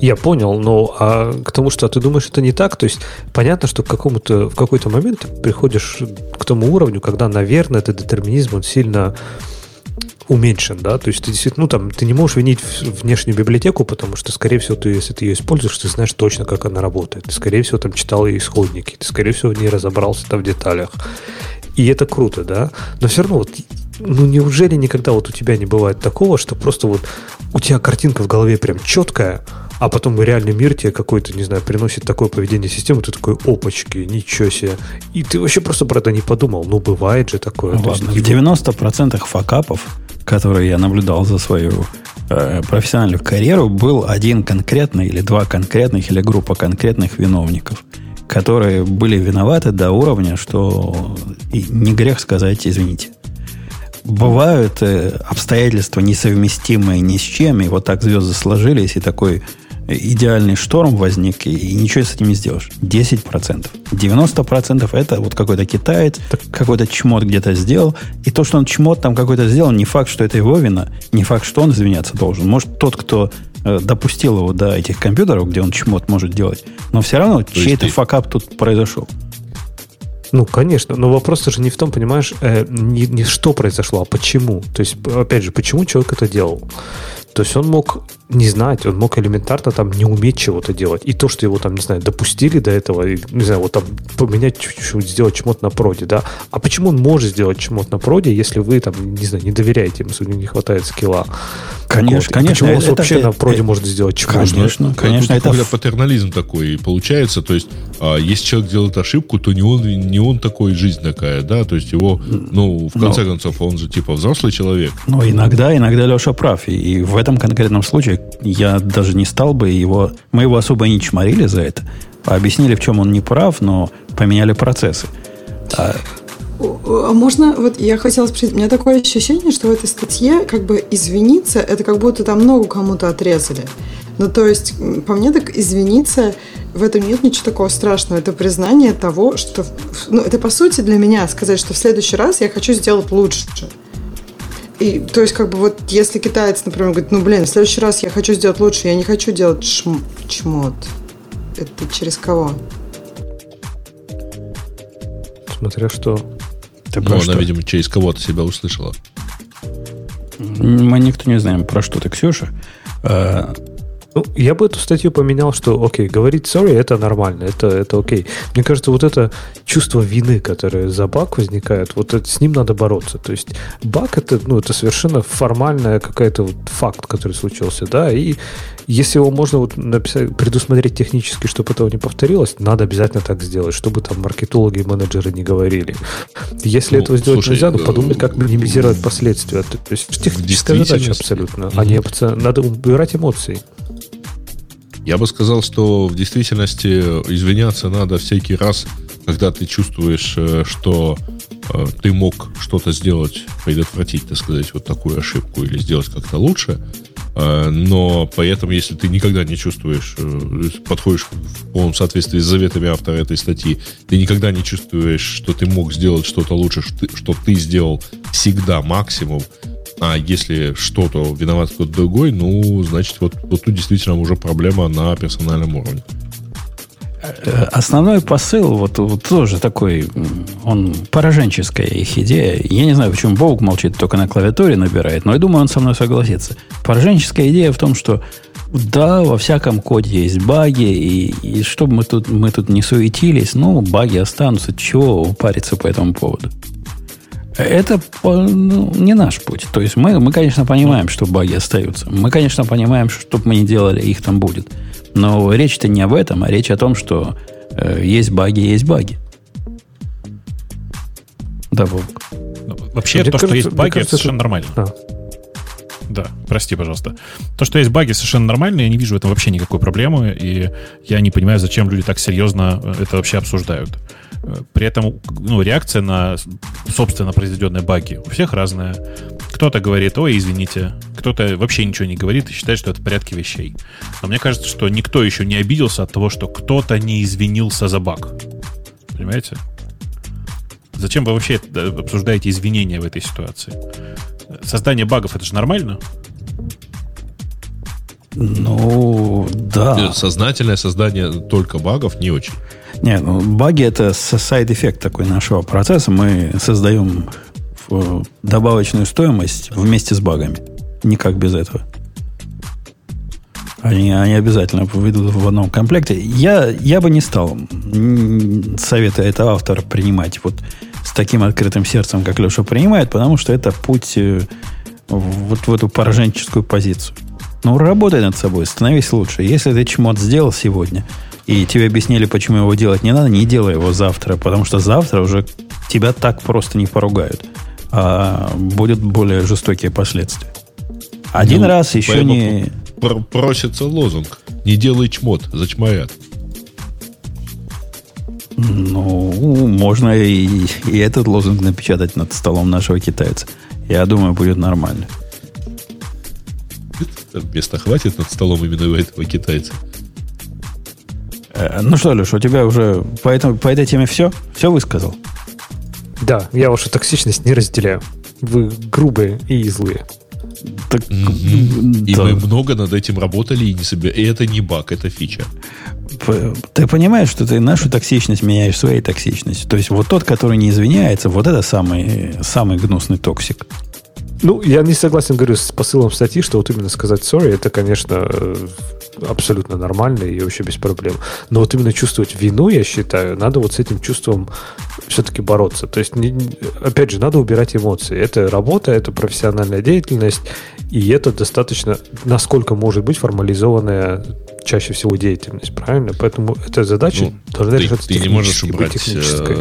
Я понял, но к тому, что ты думаешь, это не так. То есть понятно, что в какой-то момент ты приходишь к тому уровню, когда, наверное, этот детерминизм, он сильно уменьшен, да, то есть ты действительно, ну, там, ты не можешь винить внешнюю библиотеку, потому что, скорее всего, ты, если ты ее используешь, ты знаешь точно, как она работает. Ты, скорее всего, там читал ее исходники, ты, скорее всего, в ней разобрался там в деталях. И это круто, да, но все равно вот, ну, неужели никогда вот у тебя не бывает такого, что просто вот у тебя картинка в голове прям четкая, а потом реальный мир тебе какой-то, не знаю, приносит такое поведение системы, ты такой, опачки, ничего себе. И ты вообще просто про это не подумал. Ну, бывает же такое. Ну, ладно, в 90% факапов, которые я наблюдал за свою профессиональную карьеру, был один конкретный, или два конкретных, или группа конкретных виновников, которые были виноваты до уровня, что и не грех сказать, извините. Бывают обстоятельства несовместимые ни с чем, и вот так звезды сложились, и такой идеальный шторм возник, и ничего с этим не сделаешь. 10%. 90% это вот какой-то китаец, какой-то чмот где-то сделал, и то, что он чмот там какой-то сделал, не факт, что это его вина, не факт, что он извиняться должен. Может, тот, кто допустил его до этих компьютеров, где он чмот может делать, но все равно чей-то факап тут произошел. Ну, конечно, но вопрос же не в том, понимаешь, не что произошло, а почему. То есть, опять же, почему человек это делал? То есть он мог не знать, он мог элементарно там не уметь чего-то делать. И то, что его там, не знаю, допустили до этого, и, не знаю, вот там поменять чуть-чуть, сделать чмот на проде, да. А почему он может сделать чмот на проде, если вы там, не знаю, не доверяете ему, если у него не хватает скилла? Конечно. Почему он вообще на проде может сделать чмот? Конечно. Это патернализм такой получается. То есть, если человек делает ошибку, то не он такой, жизнь такая, да, то есть его, ну, в конце концов, он же типа взрослый человек. Но иногда Леша прав, и в этом конкретном случае я даже не стал бы его, мы его особо не чморили за это, объяснили, в чем он не прав, но поменяли процессы. Можно, вот я хотела спросить, у меня такое ощущение, что в этой статье как бы извиниться, это как будто там ногу кому-то отрезали. Ну, то есть, по мне так извиниться, в этом нет ничего такого страшного. Это признание того, что... Ну, это, по сути, для меня сказать, что в следующий раз я хочу сделать лучше. И, то есть, как бы, вот, если китаец, например, говорит, ну, блин, в следующий раз я хочу сделать лучше, я не хочу делать чмот. Это через кого? Смотря что... Ну, она, видимо, через кого-то себя услышала. Мы никто не знаем, про что ты, Ксюша. Ну, я бы эту статью поменял, что окей, говорить sorry, это нормально, это окей. Мне кажется, вот это чувство вины, которое за баг возникает, вот это, с ним надо бороться. То есть баг это, ну, это совершенно формальная какая-то вот факт, который случился, да, и если его можно вот написать, предусмотреть технически, чтобы этого не повторилось, надо обязательно так сделать, чтобы там маркетологи и менеджеры не говорили. Если этого сделать нельзя, ну, подумать, как минимизировать последствия. То есть техническая задача абсолютно, а не опция. Надо убирать эмоции. Я бы сказал, что в действительности извиняться надо всякий раз, когда ты чувствуешь, что ты мог что-то сделать, предотвратить, так сказать, вот такую ошибку или сделать как-то лучше. Но при этом, если ты никогда не чувствуешь, подходишь в полном соответствии с заветами автора этой статьи, ты никогда не чувствуешь, что ты мог сделать что-то лучше, что ты сделал всегда максимум. А если что-то виноват кто-то другой, ну, значит, вот тут действительно уже проблема на персональном уровне. Основной посыл, вот тоже такой, он пораженческая их идея. Я не знаю, почему Бог молчит, только на клавиатуре набирает, но я думаю, он со мной согласится. Пораженческая идея в том, что да, во всяком коде есть баги, и чтобы мы тут не суетились, ну, баги останутся, чего париться по этому поводу. Это не наш путь. То есть мы, конечно, понимаем, что баги остаются. Мы, конечно, понимаем, что бы мы ни делали, их там будет. Но речь-то не об этом, а речь о том, что есть баги, есть баги. Да, Волк. Вообще, мне то, кажется, что есть баги, кажется, это совершенно нормально. Да, прости, пожалуйста. То, что есть баги, совершенно нормально. Я не вижу в этом вообще никакой проблемы. И я не понимаю, зачем люди так серьезно это вообще обсуждают. При этом реакция на собственно произведенные баги у всех разная. Кто-то говорит, ой, извините. Кто-то вообще ничего не говорит и считает, что это в порядке вещей. Но мне кажется, что никто еще не обиделся от того, что кто-то не извинился за баг. Понимаете? Зачем вы вообще обсуждаете извинения в этой ситуации? Создание багов — это же нормально? Ну, да. Сознательное создание только багов не очень. Нет, ну, баги — это сайд-эффект такой нашего процесса. Мы создаем добавочную стоимость вместе с багами. Никак без этого. Они обязательно выйдут в одном комплекте. Я бы не стал совета этого автора принимать вот с таким открытым сердцем, как Леша принимает, потому что это путь вот в эту пораженческую позицию. Ну, работай над собой, становись лучше. Если ты чмот сделал сегодня, и тебе объяснили, почему его делать не надо, не делай его завтра, потому что завтра уже тебя так просто не поругают. А будут более жестокие последствия. Один раз еще не... Просится лозунг. Не делай чмот, зачморят. Ну, можно и этот лозунг напечатать над столом нашего китайца. Я думаю, будет нормально. Места хватит над столом именно этого китайца. Ну что, Леш, у тебя уже по этой теме все? Все высказал? Да, я вашу токсичность не разделяю. Вы грубые и злые. Так, и мы много над этим работали, и это не баг, это фича. Ты понимаешь, что ты нашу токсичность меняешь своей токсичностью. То есть вот тот, который не извиняется, вот это самый гнусный токсик. Ну, я не согласен, говорю, с посылом статьи, что вот именно сказать sorry, это, конечно, абсолютно нормально и вообще без проблем. Но вот именно чувствовать вину, я считаю, надо вот с этим чувством все-таки бороться. То есть, опять же, надо убирать эмоции. Это работа, это профессиональная деятельность, и это достаточно, насколько может быть, формализованная чаще всего деятельность, правильно? Поэтому эта задача должна решаться технически, быть технической.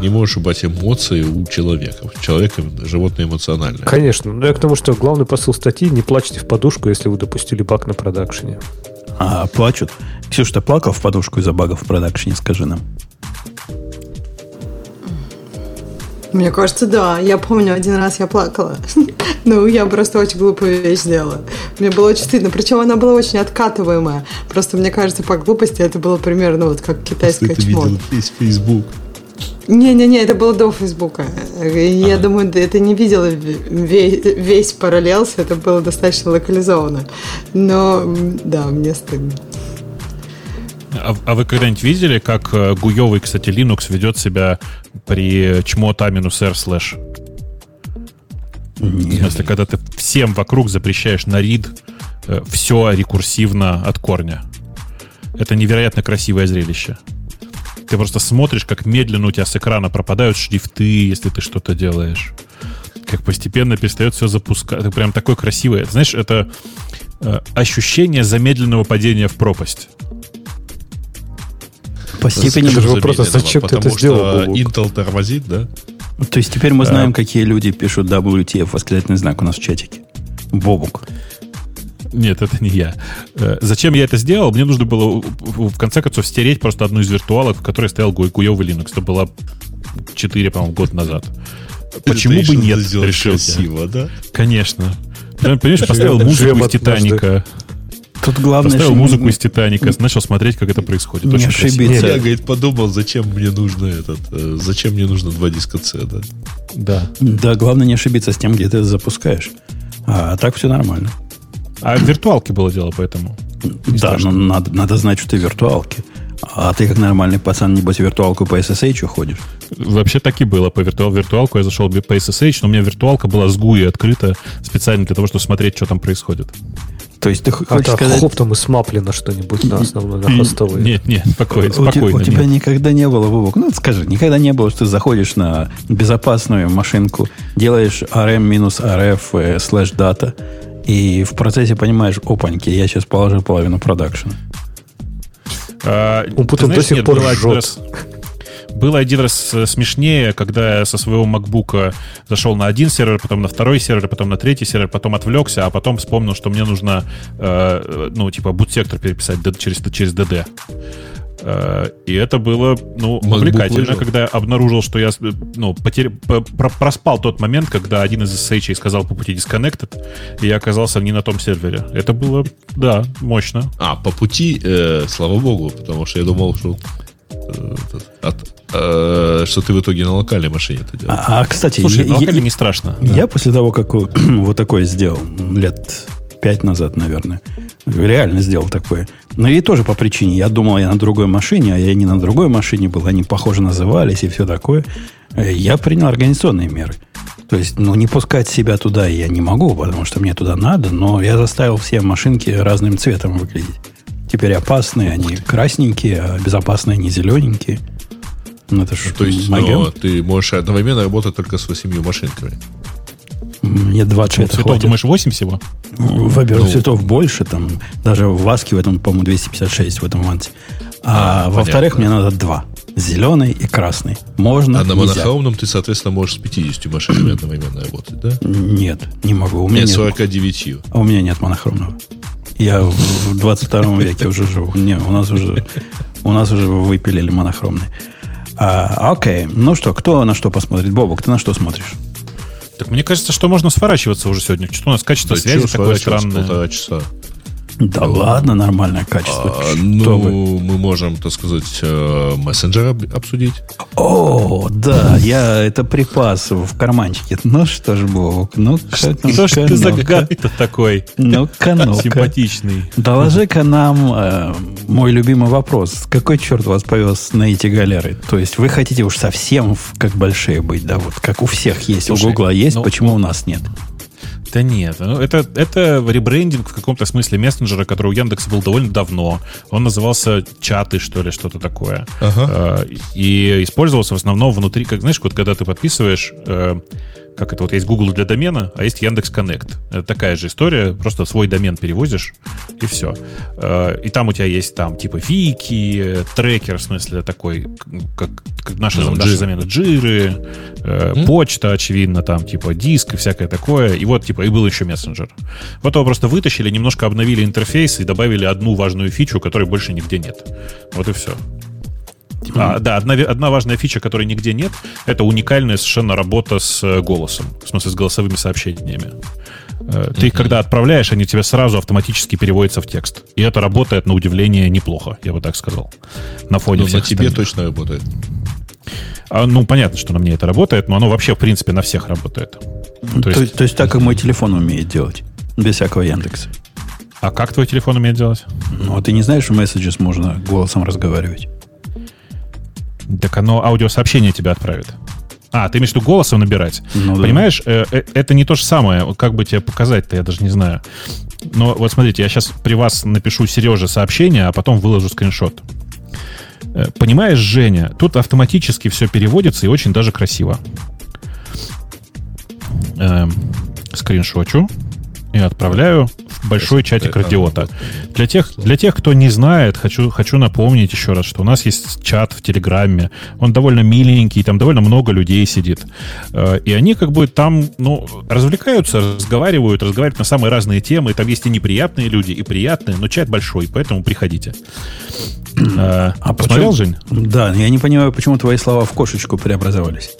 Не можешь убрать эмоции у человека. Человек – животное эмоциональное. Конечно. Но я к тому, что главный посыл статьи – не плачьте в подушку, если вы допустили баг на продакшене. А, плачут? Ксюш, ты плакал в подушку из-за багов в продакшене, скажи нам. Мне кажется, да. Я помню, один раз я плакала. Ну, я просто очень глупую вещь сделала. Мне было очень стыдно. Причем она была очень откатываемая. Просто, мне кажется, по глупости это было примерно вот как китайское чмо. Ты видел из Facebook? Не-не-не, это было до Фейсбука. Я думаю, это не видела весь параллелс, это было достаточно локализовано. Но, да, мне стыдно. А вы когда-нибудь видели, как гуёвый, кстати, Linux ведет себя при чмот A-R слэш? В смысле, когда ты всем вокруг запрещаешь на read все рекурсивно от корня. Это невероятно красивое зрелище. Ты просто смотришь, как медленно у тебя с экрана пропадают шрифты, если ты что-то делаешь. Как постепенно перестает все запускать. Это прям такое красивое. Знаешь, это ощущение замедленного падения в пропасть. По степени... Это же вопрос, зачем ты это сделал? Intel тормозит, да? То есть теперь мы знаем, какие люди пишут WTF, восклицательный знак у нас в чатике. Бобук. Нет, это не я. Зачем я это сделал? Мне нужно было, в конце концов, стереть просто одну из виртуалок, в которой стоял гуевый Linux. Это было 4, по-моему, года назад. Почему бы нет, решил красиво, да? Конечно. Понимаешь, поставил музыку из «Титаника». Тут главное, поставил музыку из «Титаника», начал смотреть, как это происходит. Не ошибиться. Я, говорит, подумал, зачем мне нужно два диска C, да? Да. Да, главное не ошибиться с тем, где ты это запускаешь. А так все нормально. А в виртуалке было дело, поэтому. Да, но надо знать, что ты в виртуалке. А ты, как нормальный пацан, небось, в виртуалку по SSH уходишь? Вообще так и было. В виртуалку я зашел по SSH, но у меня виртуалка была с GUI открыта специально для того, чтобы смотреть, что там происходит. То есть ты хочешь сказать... хоп, там и смаплено что-нибудь на основном, на хостовой. Нет, спокойно. У тебя никогда не было, Вовок, скажи, никогда не было, что ты заходишь на безопасную машинку, делаешь rm-rf/data, и в процессе понимаешь, опаньки, я сейчас положил половину продакшена. Он потом до сих пор жжет. Было один раз смешнее, когда я со своего MacBook'а зашел на один сервер, потом на второй сервер, потом на третий сервер, потом отвлекся, а потом вспомнил, что мне нужно, boot-сектор переписать через DD. И это было, увлекательно, когда обнаружил, что я, проспал тот момент, когда один из SSH сказал по пути disconnected, и я оказался не на том сервере. Это было, да, мощно. А, по пути, слава богу, потому что я думал, что... что ты в итоге на локальной машине это делаешь. Кстати, слушай, на локальной не страшно. Да. Я после того, как вот такое сделал, лет 5 назад, наверное, реально сделал такое. Но и тоже по причине. Я думал, я на другой машине, а я не на другой машине был. Они похоже назывались и все такое. Я принял организационные меры. То есть, не пускать себя туда я не могу, потому что мне туда надо, но я заставил все машинки разным цветом выглядеть. Теперь опасные, они красненькие, а безопасные, они зелененькие. Это ж то есть, ты можешь одновременно работать только с 8 машинками. Мне 20 цветов хватит. Думаешь, 8 всего? Во-первых, цветов больше. Там, даже в Васке в этом, по-моему, 256 в этом ванте. А во-вторых, мне надо 2. Зеленый и красный. Можно, а на монохромном ты, соответственно, можешь с 50 машинами одновременно работать, да? Нет, не могу. У меня нет 49. А у меня нет монохромного. Я в 22 веке уже живу. Не, у нас уже выпилили монохромный. Окей. Кто на что посмотрит? Бобок, ты на что смотришь? Так мне кажется, что можно сворачиваться уже сегодня. Что у нас качество связи такое странное. Полтора часа. Да ладно, нормальное качество. Мы можем, так сказать, мессенджер обсудить. О, да, я это припас в карманчике. Что ж, Бобок, что ж ты за гад-то такой? Симпатичный. Доложи-ка нам мой любимый вопрос. Какой черт вас повез на эти галеры? То есть вы хотите уж совсем как большие быть, да? Вот как у всех есть, у Гугла есть, почему у нас нет? Да нет, это ребрендинг в каком-то смысле мессенджера, который у Яндекса был довольно давно. Он назывался «Чаты», что ли, что-то такое. Ага. И использовался в основном внутри, как, знаешь, вот когда ты подписываешь, как это, вот есть Google для домена, а есть Яндекс.Коннект. Это такая же история, просто свой домен перевозишь, и все. И там у тебя есть там типа вики, трекер, в смысле такой, как наша замена джиры, почта, очевидно, там типа диск и всякое такое. И вот, типа, и был еще мессенджер. Вот его просто вытащили, немножко обновили интерфейс и добавили одну важную фичу, которой больше нигде нет. Вот и все. Одна важная фича, которой нигде нет, это уникальная совершенно работа с голосом. В смысле, с голосовыми сообщениями. Ты их когда отправляешь, они тебе сразу автоматически переводятся в текст. И это работает, на удивление, неплохо, я бы так сказал. На фоне всех на тебе точно работает. Понятно, что на мне это работает, но оно вообще, в принципе, на всех работает. То есть так, как мой телефон умеет делать. Без всякого Яндекса. А как твой телефон умеет делать? Ты не знаешь, в Messages можно голосом разговаривать. Так оно аудиосообщение тебе отправит. Ты имеешь в виду голосом набирать. Понимаешь, это не то же самое. Как бы тебе показать-то, я даже не знаю. Но вот смотрите, я сейчас при вас напишу Сереже сообщение, а потом выложу скриншот. Понимаешь, Женя, тут автоматически все переводится и очень даже красиво. Скриншочу и отправляю в большой чатик радиота. Для тех, кто не знает, хочу напомнить еще раз, что у нас есть чат в Телеграме. Он довольно миленький, там довольно много людей сидит. И они как бы там, развлекаются, разговаривают на самые разные темы. Там есть и неприятные люди, и приятные, но чат большой, поэтому приходите. Посмотрел, Жень? Да, я не понимаю, почему твои слова в кошечку преобразовались.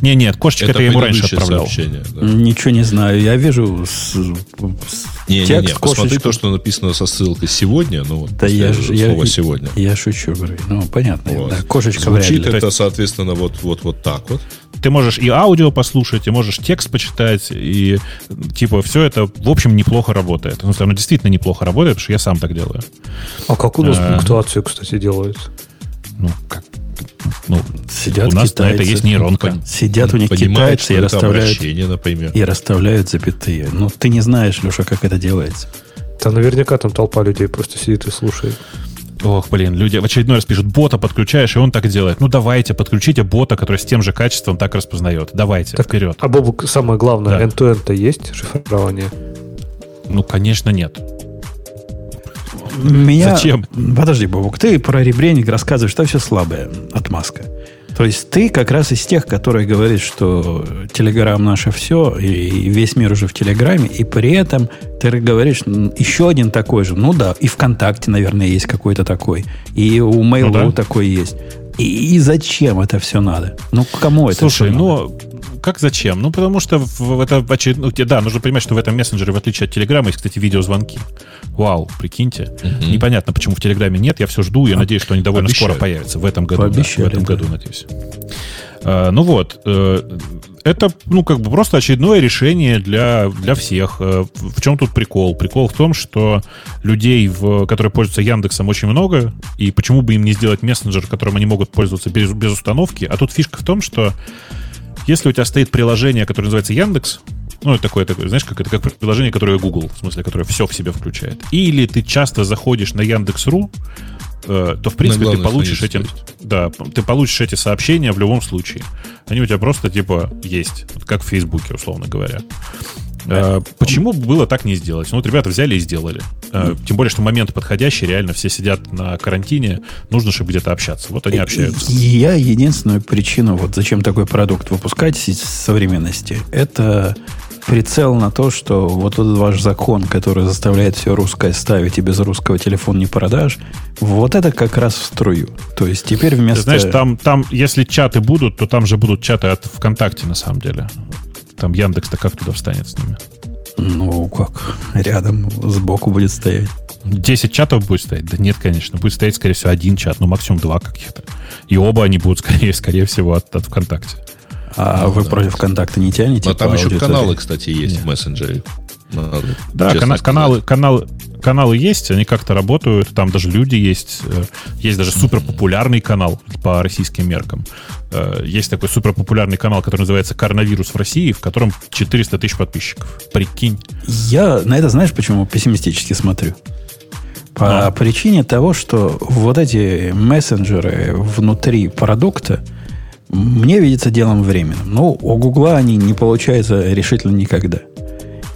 Нет, кошечка это я ему раньше отправлял. Сообщение, да. Ничего не знаю. Я вижу текст кошечки. Посмотри то, что написано со ссылкой сегодня. Слово сегодня. Я шучу, говорю. Понятно. Вот. Да, кошечка звучит это, соответственно, вот так вот. Ты можешь и аудио послушать, и можешь текст почитать, и все это, в общем, неплохо работает. Оно действительно неплохо работает, потому что я сам так делаю. А как у нас пунктуацию, кстати, делают? Сидят у нас китайцы, на это есть нейронка. Сидят у них китайцы и расставляют запятые. Ты не знаешь, Леша, как это делается. Да, наверняка там толпа людей просто сидит и слушает. Ох, блин, люди в очередной раз пишут: бота подключаешь, и он так делает. Давайте, подключите бота, который с тем же качеством так распознает. Давайте, так, вперед. А, Бобук, самое главное, да. End-to-end-то есть шифрование? Конечно, нет. Зачем? Подожди, Бобук, ты про ребрендинг рассказываешь, что все слабое, отмазка. То есть ты как раз из тех, которые говорят, что Telegram наше все, и весь мир уже в Телеграме, и при этом ты говоришь, еще один такой же. И ВКонтакте, наверное, есть какой-то такой. И у Mail.ru такой есть. И зачем это все надо? Кому это все надо? Как зачем? Потому что нужно понимать, что в этом мессенджере, в отличие от Телеграма, есть, кстати, видеозвонки. Вау, прикиньте. Mm-hmm. Непонятно, почему в Телеграме нет. Я все жду, я надеюсь, что они довольно скоро появятся. В этом году. Пообещали, в этом году, надеюсь. Это, просто очередное решение для всех. В чем тут прикол? Прикол в том, что людей, которые пользуются Яндексом, очень много, и почему бы им не сделать мессенджер, которым они могут пользоваться без установки? А тут фишка в том, что если у тебя стоит приложение, которое называется Яндекс, это такое, знаешь, как приложение, которое Google, в смысле, которое все в себе включает, или ты часто заходишь на Яндекс.ру, то, в принципе, ты получишь эти сообщения в любом случае. Они у тебя просто, есть. Как в Фейсбуке, условно говоря. Почему было так не сделать? Ребята взяли и сделали. Тем более, что момент подходящий, реально все сидят на карантине, нужно, чтобы где-то общаться. Вот они общаются. Я единственную причину, зачем такой продукт выпускать в современности, это прицел на то, что этот ваш закон, который заставляет все русское ставить и без русского телефон не продашь, это как раз в струю. То есть теперь вместо... Ты знаешь, там, если чаты будут, то там же будут чаты от ВКонтакте, на самом деле. Там Яндекс-то как туда встанет с ними? Как? Рядом, сбоку будет стоять. 10 чатов будет стоять? Да нет, конечно. Будет стоять, скорее всего, один чат, максимум два каких-то. И оба они будут, скорее всего, от ВКонтакте. А вы против ВКонтакта не тянете? А там еще каналы, кстати, есть в мессенджере. Да, каналы есть, они как-то работают, там даже люди есть. Есть даже суперпопулярный канал по российским меркам. Есть такой суперпопулярный канал, который называется «Коронавирус в России», в котором 400 тысяч подписчиков. Прикинь. Я на это, знаешь, почему пессимистически смотрю? По причине того, что эти мессенджеры внутри продукта мне видится делом временным. У Гугла они не получаются решительно никогда.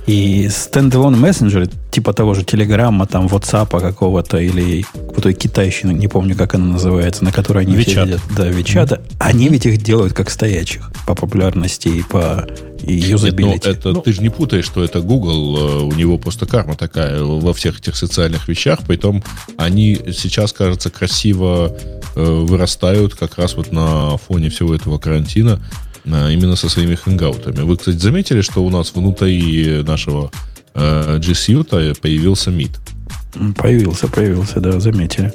И стендалон мессенджеры, типа того же Телеграма, там, WhatsApp какого-то, или той китайщины, не помню, как она называется, на которой они все видят. Да, Вичата. Mm-hmm. Они ведь их делают как стоячих по популярности и по юзабилити. Ты же не путаешь, что это Google, у него просто карма такая во всех этих социальных вещах, притом они сейчас, кажется, красиво вырастают как раз на фоне всего этого карантина, именно со своими хэнгаутами. Вы, кстати, заметили, что у нас внутри нашего G Suite появился Минт? Появился, да, заметили.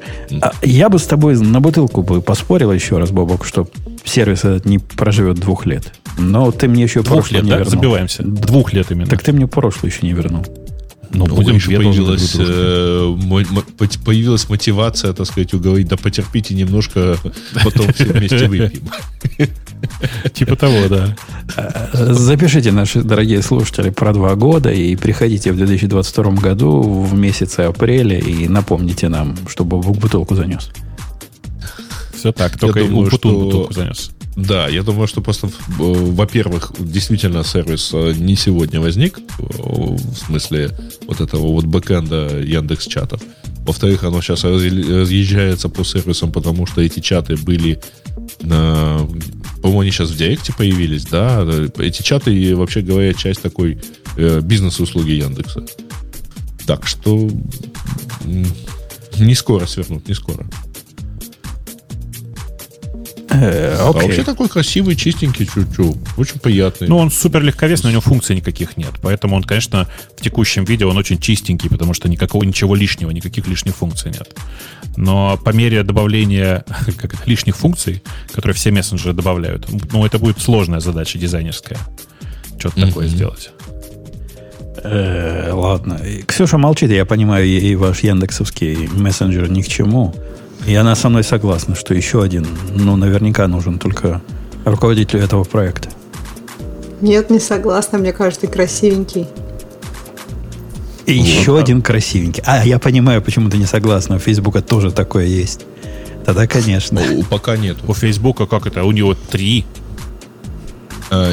Я бы с тобой на бутылку бы поспорил еще раз, Бобок, что сервис этот не проживет 2 лет. Но ты мне еще прошлое не вернул. Забиваемся. 2 лет именно. Так ты мне прошлое еще не вернул. Появилась мотивация, так сказать, уговорить, потерпите немножко, потом все вместе выпьем. Типа того, да. Запишите, наши дорогие слушатели, про 2 года и приходите в 2022 году в месяце апреля и напомните нам, чтобы бутылку занес. Все так, только Путун бутылку занес. Да, я думаю, что просто, во-первых, действительно сервис не сегодня возник, в смысле вот этого вот бэкэнда Яндекс.Чатов. Во-вторых, оно сейчас разъезжается по сервисам, потому что эти чаты были, по-моему, они сейчас в Директе появились, да? Эти чаты, вообще говоря, часть такой бизнес-услуги Яндекса. Так что не скоро свернут, не скоро. Okay. А вообще такой красивый, чистенький, чуть-чуть, очень приятный. Ну, он супер легковесный, у него функций никаких нет. Поэтому он, конечно, в текущем виде он очень чистенький, потому что ничего лишнего, никаких лишних функций нет. Но по мере добавления лишних функций, которые все мессенджеры добавляют, ну, это будет сложная задача дизайнерская. Что-то такое сделать. Ладно. Ксюша молчит, я понимаю, и ваш яндексовский мессенджер ни к чему. И она со мной согласна, что еще один, ну, наверняка нужен только руководителю этого проекта. Нет, не согласна, мне кажется, красивенький. И еще один красивенький. А, я понимаю, почему ты не согласна. У Фейсбука тоже такое есть. Тогда, конечно. Пока нет. У Фейсбука как это? У него 3.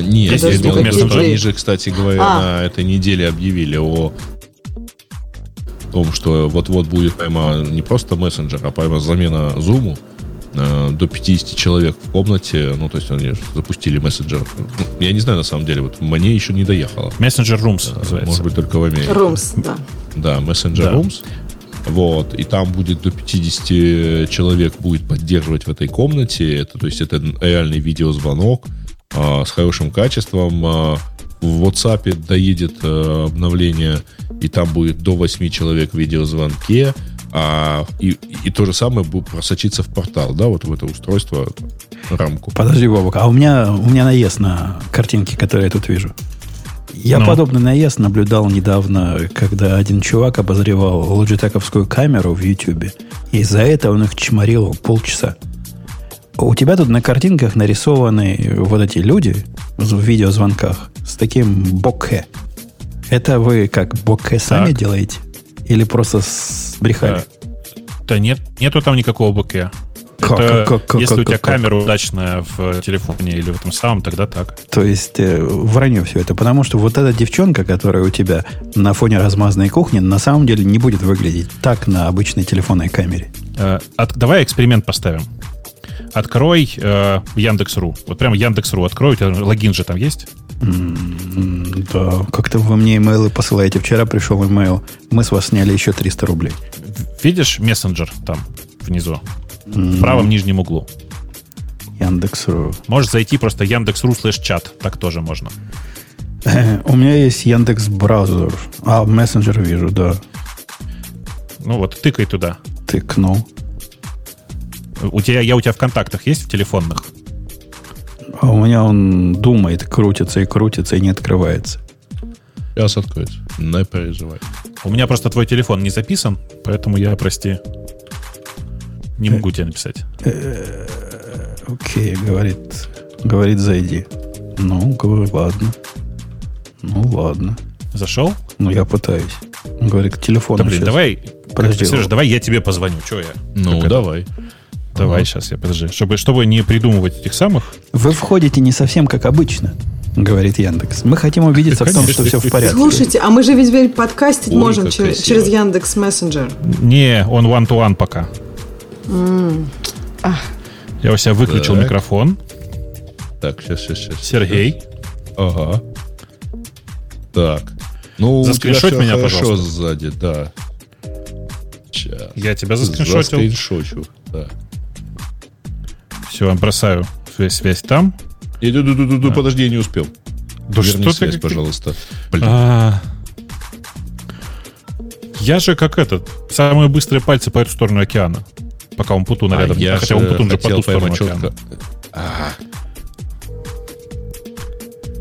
Нет, они же, кстати говоря, на этой неделе объявили о том, что вот-вот будет прямо не просто мессенджер, а прямо замена Zoom до 50 человек в комнате. Ну, то есть они запустили мессенджер. Я не знаю, на самом деле, вот мне еще не доехало. Мессенджер Rooms называется. Может быть, только в Америке. Rooms, да. Да, мессенджер Rooms. Вот, и там будет до 50 человек будет поддерживать в этой комнате. То есть это реальный видеозвонок с хорошим качеством. В WhatsApp доедет обновление, и там будет до 8 человек в видеозвонке, и то же самое будет просочиться в портал, да, вот в это устройство, рамку. Подожди, Бобок, а у меня наезд на картинки, которые я тут вижу. Я подобный наезд наблюдал недавно, когда один чувак обозревал лоджитековскую камеру в Ютьюбе, и из-за этого он их чморил полчаса. У тебя тут на картинках нарисованы вот эти люди в видеозвонках с таким бокхе. Это вы как, бокхе сами делаете? Или просто сбрехали? Да нету там никакого бокхе. Если у тебя камера удачная в телефоне или в этом самом, тогда так. То есть вранье все это. Потому что вот эта девчонка, которая у тебя на фоне размазанной кухни, на самом деле не будет выглядеть так на обычной телефонной камере. Давай эксперимент поставим. Открой Яндекс.ру. Вот прямо Яндекс.ру открой. У тебя логин же там есть? Да. Как-то вы мне имейлы посылаете. Вчера пришел имейл. Мы с вас сняли еще 300 рублей. Видишь мессенджер там внизу? В правом нижнем углу. Яндекс.ру. Можешь зайти просто Яндекс.ру/чат. Так тоже можно. У меня есть Яндекс.Браузер. А, мессенджер вижу, да. Ну вот, тыкай туда. Тыкнул. Я у тебя в контактах есть, в телефонных? А у меня он думает, крутится и не открывается. Сейчас откроется, не переживай. У меня просто твой телефон не записан, поэтому я, прости, не могу тебе написать. Окей, говорит, зайди. Ну, говорю, ладно. Зашел? Ну, я пытаюсь. Он говорит, телефон сейчас. Да, блин, Сереж, давай я тебе позвоню. Че я? Ну, давай. Давай, сейчас я подожди. Чтобы не придумывать этих самых... Вы входите не совсем как обычно, говорит Яндекс. Мы хотим убедиться в том, что все в порядке. Слушайте, а мы же ведь теперь подкастить можем через Яндекс.Мессенджер. Не, он one-to-one пока. Я у себя выключил микрофон. Так, сейчас. Сергей. Ага. Так. Ну, заскриншоть меня, пожалуйста. Хорошо сзади, да. Сейчас. Я тебя заскриншотил. Заскриншочу, да. Все, я бросаю связь там. Подожди, я не успел. Верни связь, пожалуйста. Я же как этот. Самые быстрые пальцы по эту сторону океана. Пока он Умпутун рядом. Хотя он Умпутун же по ту сторону океана.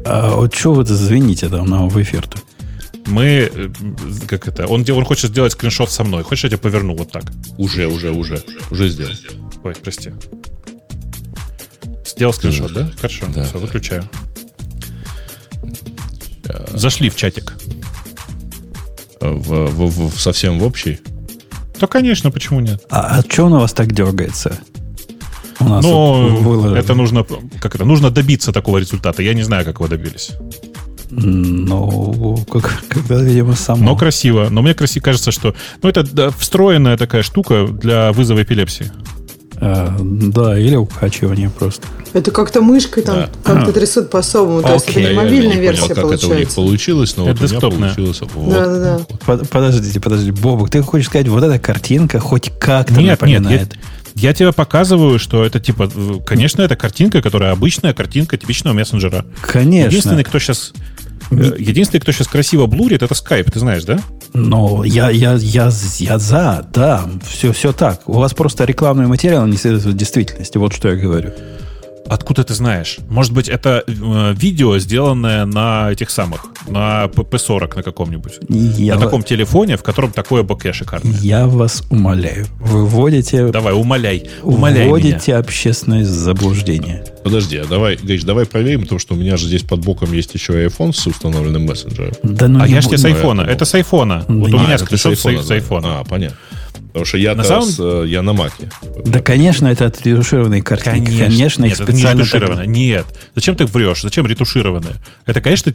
А вот что вы звените там нам в эфир-то? Он хочет сделать скриншот со мной. Хочешь, я тебя поверну вот так? Уже сделал. Ой, прости. Сделал скриншот, да? Хорошо, да, все, выключаю. Зашли в чатик. Совсем в общий? Да, конечно, почему нет? А что он у вас так дергается? Но это нужно, как это, нужно добиться такого результата. Я не знаю, как его добились. Ну, когда, видимо, сам. Но красиво. Но мне красиво кажется, что... Ну, это встроенная такая штука для вызова эпилепсии. Да, или укачивание просто. Это как-то мышкой там как-то трясут по-особому. То есть это не мобильная версия получается. Я не понял, как это у них получилось, но это вот десктопная. У меня получилось. Вот. Да. Подождите, Бобок, ты хочешь сказать, вот эта картинка хоть как-то напоминает? Я тебе показываю, что это типа... Конечно, это картинка, которая обычная картинка типичного мессенджера. Конечно. Единственный, кто сейчас красиво блурит, это Skype, ты знаешь, да? Ну, я за, да, все так. У вас просто рекламный материал не следует действительности, вот что я говорю. Откуда ты знаешь? Может быть, это видео, сделанное на этих самых, на PP40 на каком-нибудь. Таком телефоне, в котором такое боке шикарное. Я вас умоляю. Вы вводите... Давай, умоляй вводите меня. Общественное заблуждение. Подожди, давай проверим, потому что у меня же здесь под боком есть еще iPhone с установленным мессенджером. Да, ну, я же тебе с iPhone. Это с iPhone. Да, вот у меня скриншот с iPhone. Да. Понятно. Потому что я на маке. Да, конечно, это отретушированные картинки. Конечно, их специально... Ретушированные. Нет. Зачем ты врешь? Зачем ретушированные? Это, конечно,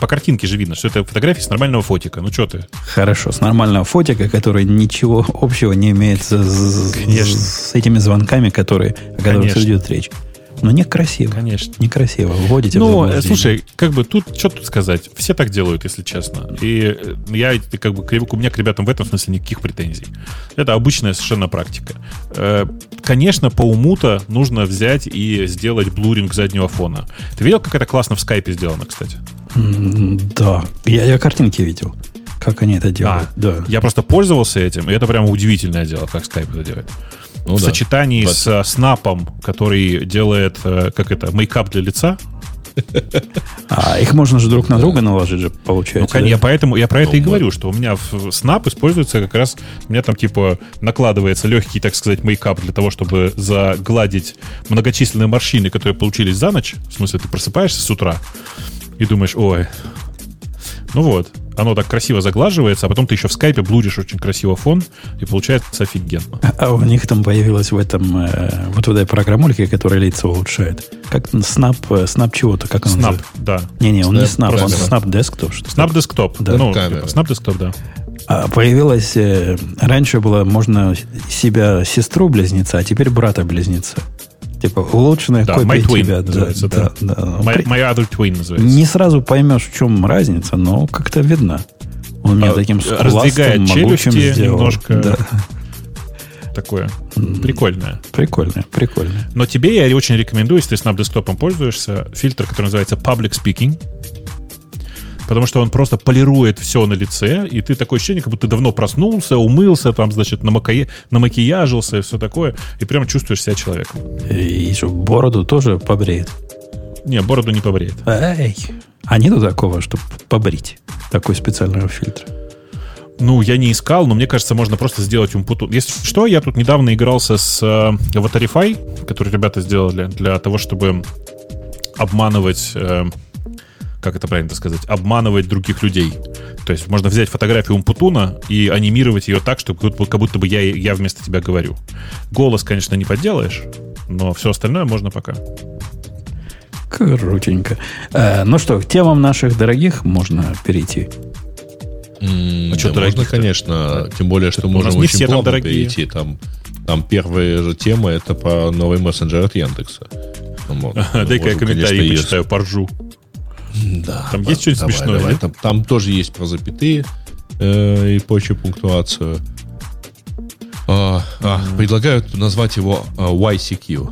по картинке же видно, что это фотографии с нормального фотика. Ну, что ты? Хорошо, с нормального фотика, который ничего общего не имеет с этими звонками, о которых идет речь. Но некрасиво. Конечно. Некрасиво. Вводите в заблуждение. Слушай, тут что тут сказать? Все так делают, если честно. И я, у меня к ребятам в этом смысле никаких претензий. Это обычная совершенно практика. Конечно, по уму-то нужно взять и сделать блуринг заднего фона. Ты видел, как это классно в Skype сделано, кстати? Да. Я картинки видел. Как они это делают. Да. Я просто пользовался этим, и это прямо удивительное дело, как Skype это делает. В сочетании с Snap'ом, который делает, мейкап для лица. А их можно же друг на друга наложить же, получается. Ну, конечно, поэтому я про это и говорю, что у меня в Snap используется как раз, у меня там накладывается легкий, так сказать, мейкап для того, чтобы загладить многочисленные морщины, которые получились за ночь. В смысле, ты просыпаешься с утра и думаешь, ой, ну вот. Оно так красиво заглаживается, а потом ты еще в скайпе блудишь очень красиво фон, и получается офигенно. А у них там появилась в этой программульке, которая лица улучшает. Как Snap чего-то, как он называется? Snap, да. Не, он не Snap, он Snap Desktop. Snap Desktop, да. Snap Desktop, да. А появилась... Раньше было можно себя сестру-близнеца, а теперь брата-близнеца. Улучшенная копия тебя. Да. My other twin называется. Не сразу поймешь, в чем разница, но как-то видно. Он меня таким скуластым, могучим сделал. Немножко такое. Прикольное. Но тебе я очень рекомендую, если ты Snap Desktop пользуешься, фильтр, который называется Public Speaking. Потому что он просто полирует все на лице, и ты такое ощущение, как будто ты давно проснулся, умылся, там, значит, намакияжился и все такое, и прям чувствуешь себя человеком. И что, бороду тоже побреет? Не, бороду не побреет. Эй, а нету такого, чтобы побрить такой специального фильтра? Ну, я не искал, но мне кажется, можно просто сделать умпуту. Если что, я тут недавно игрался с Waterify, который ребята сделали для того, чтобы обманывать... как это правильно сказать, обманывать других людей. То есть можно взять фотографию Умпутуна и анимировать ее так, что как будто бы я вместо тебя говорю. Голос, конечно, не подделаешь, но все остальное можно пока. Крутенько. Ну что, к темам наших дорогих можно перейти. Что, дорогих? Можно, конечно. Да. Тем более, что можно очень плавно перейти. Там первая же тема — это по новый мессенджер от Яндекса. Дай-ка я комментарии почитаю, поржу. Да, там есть что-нибудь смешное? Давай. Там тоже есть про запятые и прочую пунктуацию. Предлагают назвать его YCQ.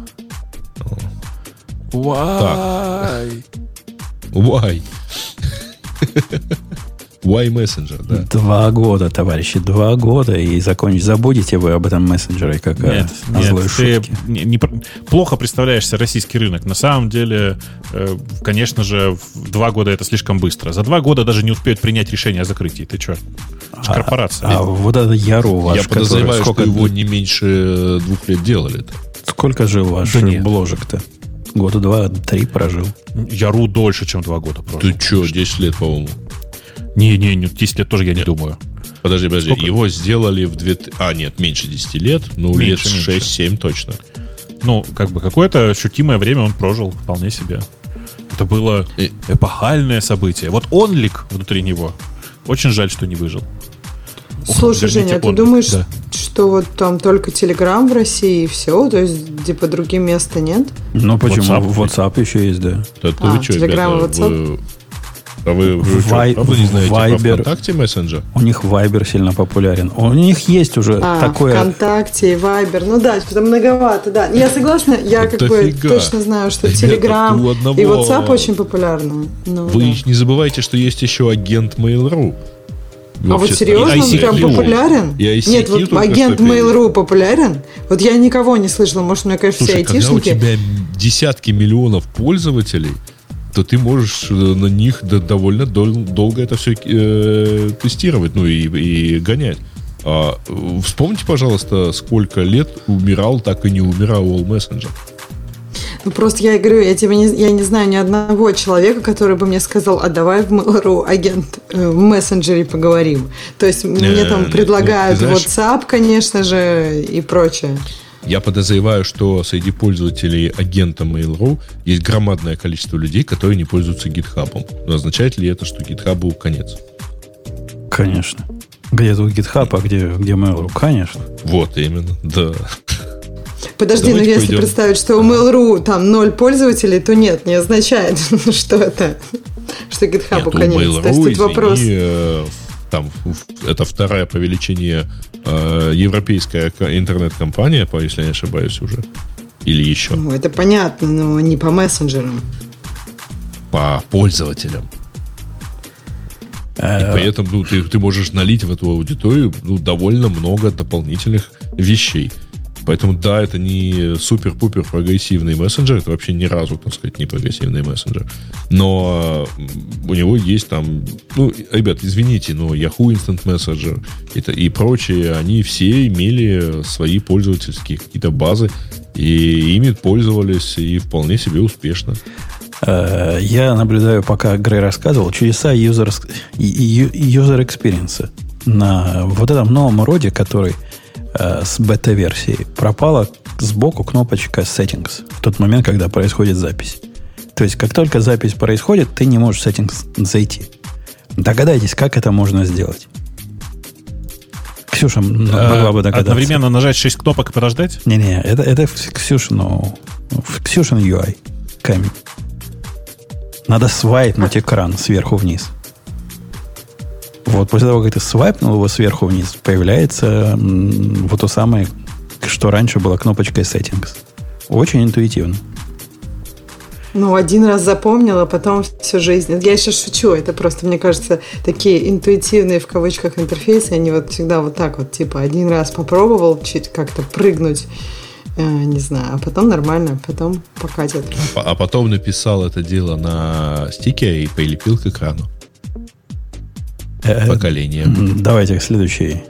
Why? Why? Why Messenger, да? 2 года, товарищи, 2 года, и забудете вы об этом мессенджере, как о злой шутке. Ты плохо представляешься российский рынок. На самом деле, конечно же, 2 года это слишком быстро. За 2 года даже не успеют принять решение о закрытии. Ты что? Корпорация. Вот это Яру ваш. Я подозреваю, сколько его не меньше 2 лет делали-то. Сколько жил ваш бложек-то? 2-3 года прожил. Яру дольше, чем 2 года прожил. Ты что, 10 лет, по-моему? Не, 10 лет тоже я не думаю. Подожди. Сколько? Его сделали в... Нет, меньше 10 лет. Ну, лет 6-7 точно. ну, как бы какое-то ощутимое время он прожил вполне себе. Это было эпохальное событие. Вот онлик внутри него. Очень жаль, что не выжил. Слушай, Женя, а ты думаешь, да, что вот там только Telegram в России и все? То есть, типа, другим места нет? Ну, почему? WhatsApp еще есть, да. Telegram и WhatsApp? А вы не знаете Viber, про ВКонтакте мессенджер? У них Viber сильно популярен. У них есть уже такое... ВКонтакте и Viber. Ну да, что-то многовато, да. Я согласна, я как бы точно знаю, что Telegram и WhatsApp очень популярны. Ну, вы не забывайте, что есть еще агент Mail.ru. А вот серьезно, он прям популярен? Нет, вот агент Mail.ru популярен? Вот я никого не слышала. Может, мне, конечно, все айтишники... Слушай, когда у тебя десятки миллионов пользователей, то ты можешь на них довольно долго это все тестировать, ну и гонять. Вспомните, пожалуйста, сколько лет умирал, так и не умирал мессенджер. Ну, просто я говорю, я не знаю ни одного человека, который бы мне сказал, а давай в Mail.ru агент в мессенджере поговорим. То есть мне там предлагают WhatsApp, конечно же, и прочее. Я подозреваю, что среди пользователей агента Mail.ru есть громадное количество людей, которые не пользуются GitHub'ом. Но означает ли это, что GitHub'у конец? Конечно. Где тут GitHub, а где Mail.ru? Конечно. Вот именно, да. Подожди, давайте, но если пойдем представить, что у Mail.ru там 0 пользователей, то нет, не означает, что это, что GitHub'у конец. Mail.ru, то есть тут вопрос... Там, это вторая по величине европейская интернет-компания, если я не ошибаюсь уже. Или еще. Ну, это понятно, но не по мессенджерам. По пользователям. И поэтому ты можешь налить в эту аудиторию довольно много дополнительных вещей. Поэтому, да, это не супер-пупер прогрессивный мессенджер, это вообще ни разу, так сказать, не прогрессивный мессенджер. Но у него есть там... Ну, ребят, извините, но Yahoo Instant Messenger и прочие, они все имели свои пользовательские какие-то базы, и ими пользовались, и вполне себе успешно. Я наблюдаю, пока Грей рассказывал, чудеса юзер-экспириенса на вот этом новом роде, который... с бета-версией пропала сбоку кнопочка Settings в тот момент, когда происходит запись. То есть, как только запись происходит, ты не можешь в Settings зайти. Догадайтесь, как это можно сделать. Ксюша могла бы догадаться. Одновременно нажать 6 кнопок и подождать? Не-не, это Ксюшин UI камень. Надо свайпнуть экран сверху вниз. Вот после того, как ты свайпнул его сверху вниз, появляется вот то самое, что раньше была кнопочкой Settings. Очень интуитивно. Ну, один раз запомнила, потом всю жизнь. Я сейчас шучу, это просто, мне кажется, такие интуитивные, в кавычках, интерфейсы, они вот всегда вот так вот, типа, один раз попробовал как-то прыгнуть, не знаю, а потом нормально, потом покатит. А потом написал это дело на стике и прилепил к экрану. Поколение. Давайте к следующей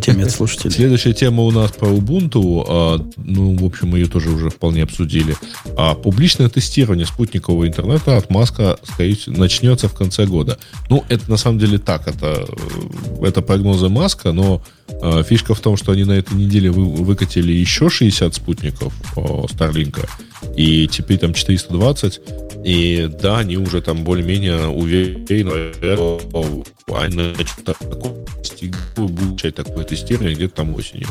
теме от слушателей. Следующая тема у нас про Ubuntu. Ну, в общем, мы ее тоже уже вполне обсудили. Публичное тестирование спутникового интернета от Маска, скорее всего, начнется в конце года. Ну, это на самом деле так. Это прогнозы Маска, но фишка в том, что они на этой неделе выкатили еще 60 спутников Starlink. И теперь там 420. И да, они уже там более-менее уверены, что они будут начать такое тестирование где-то там осенью.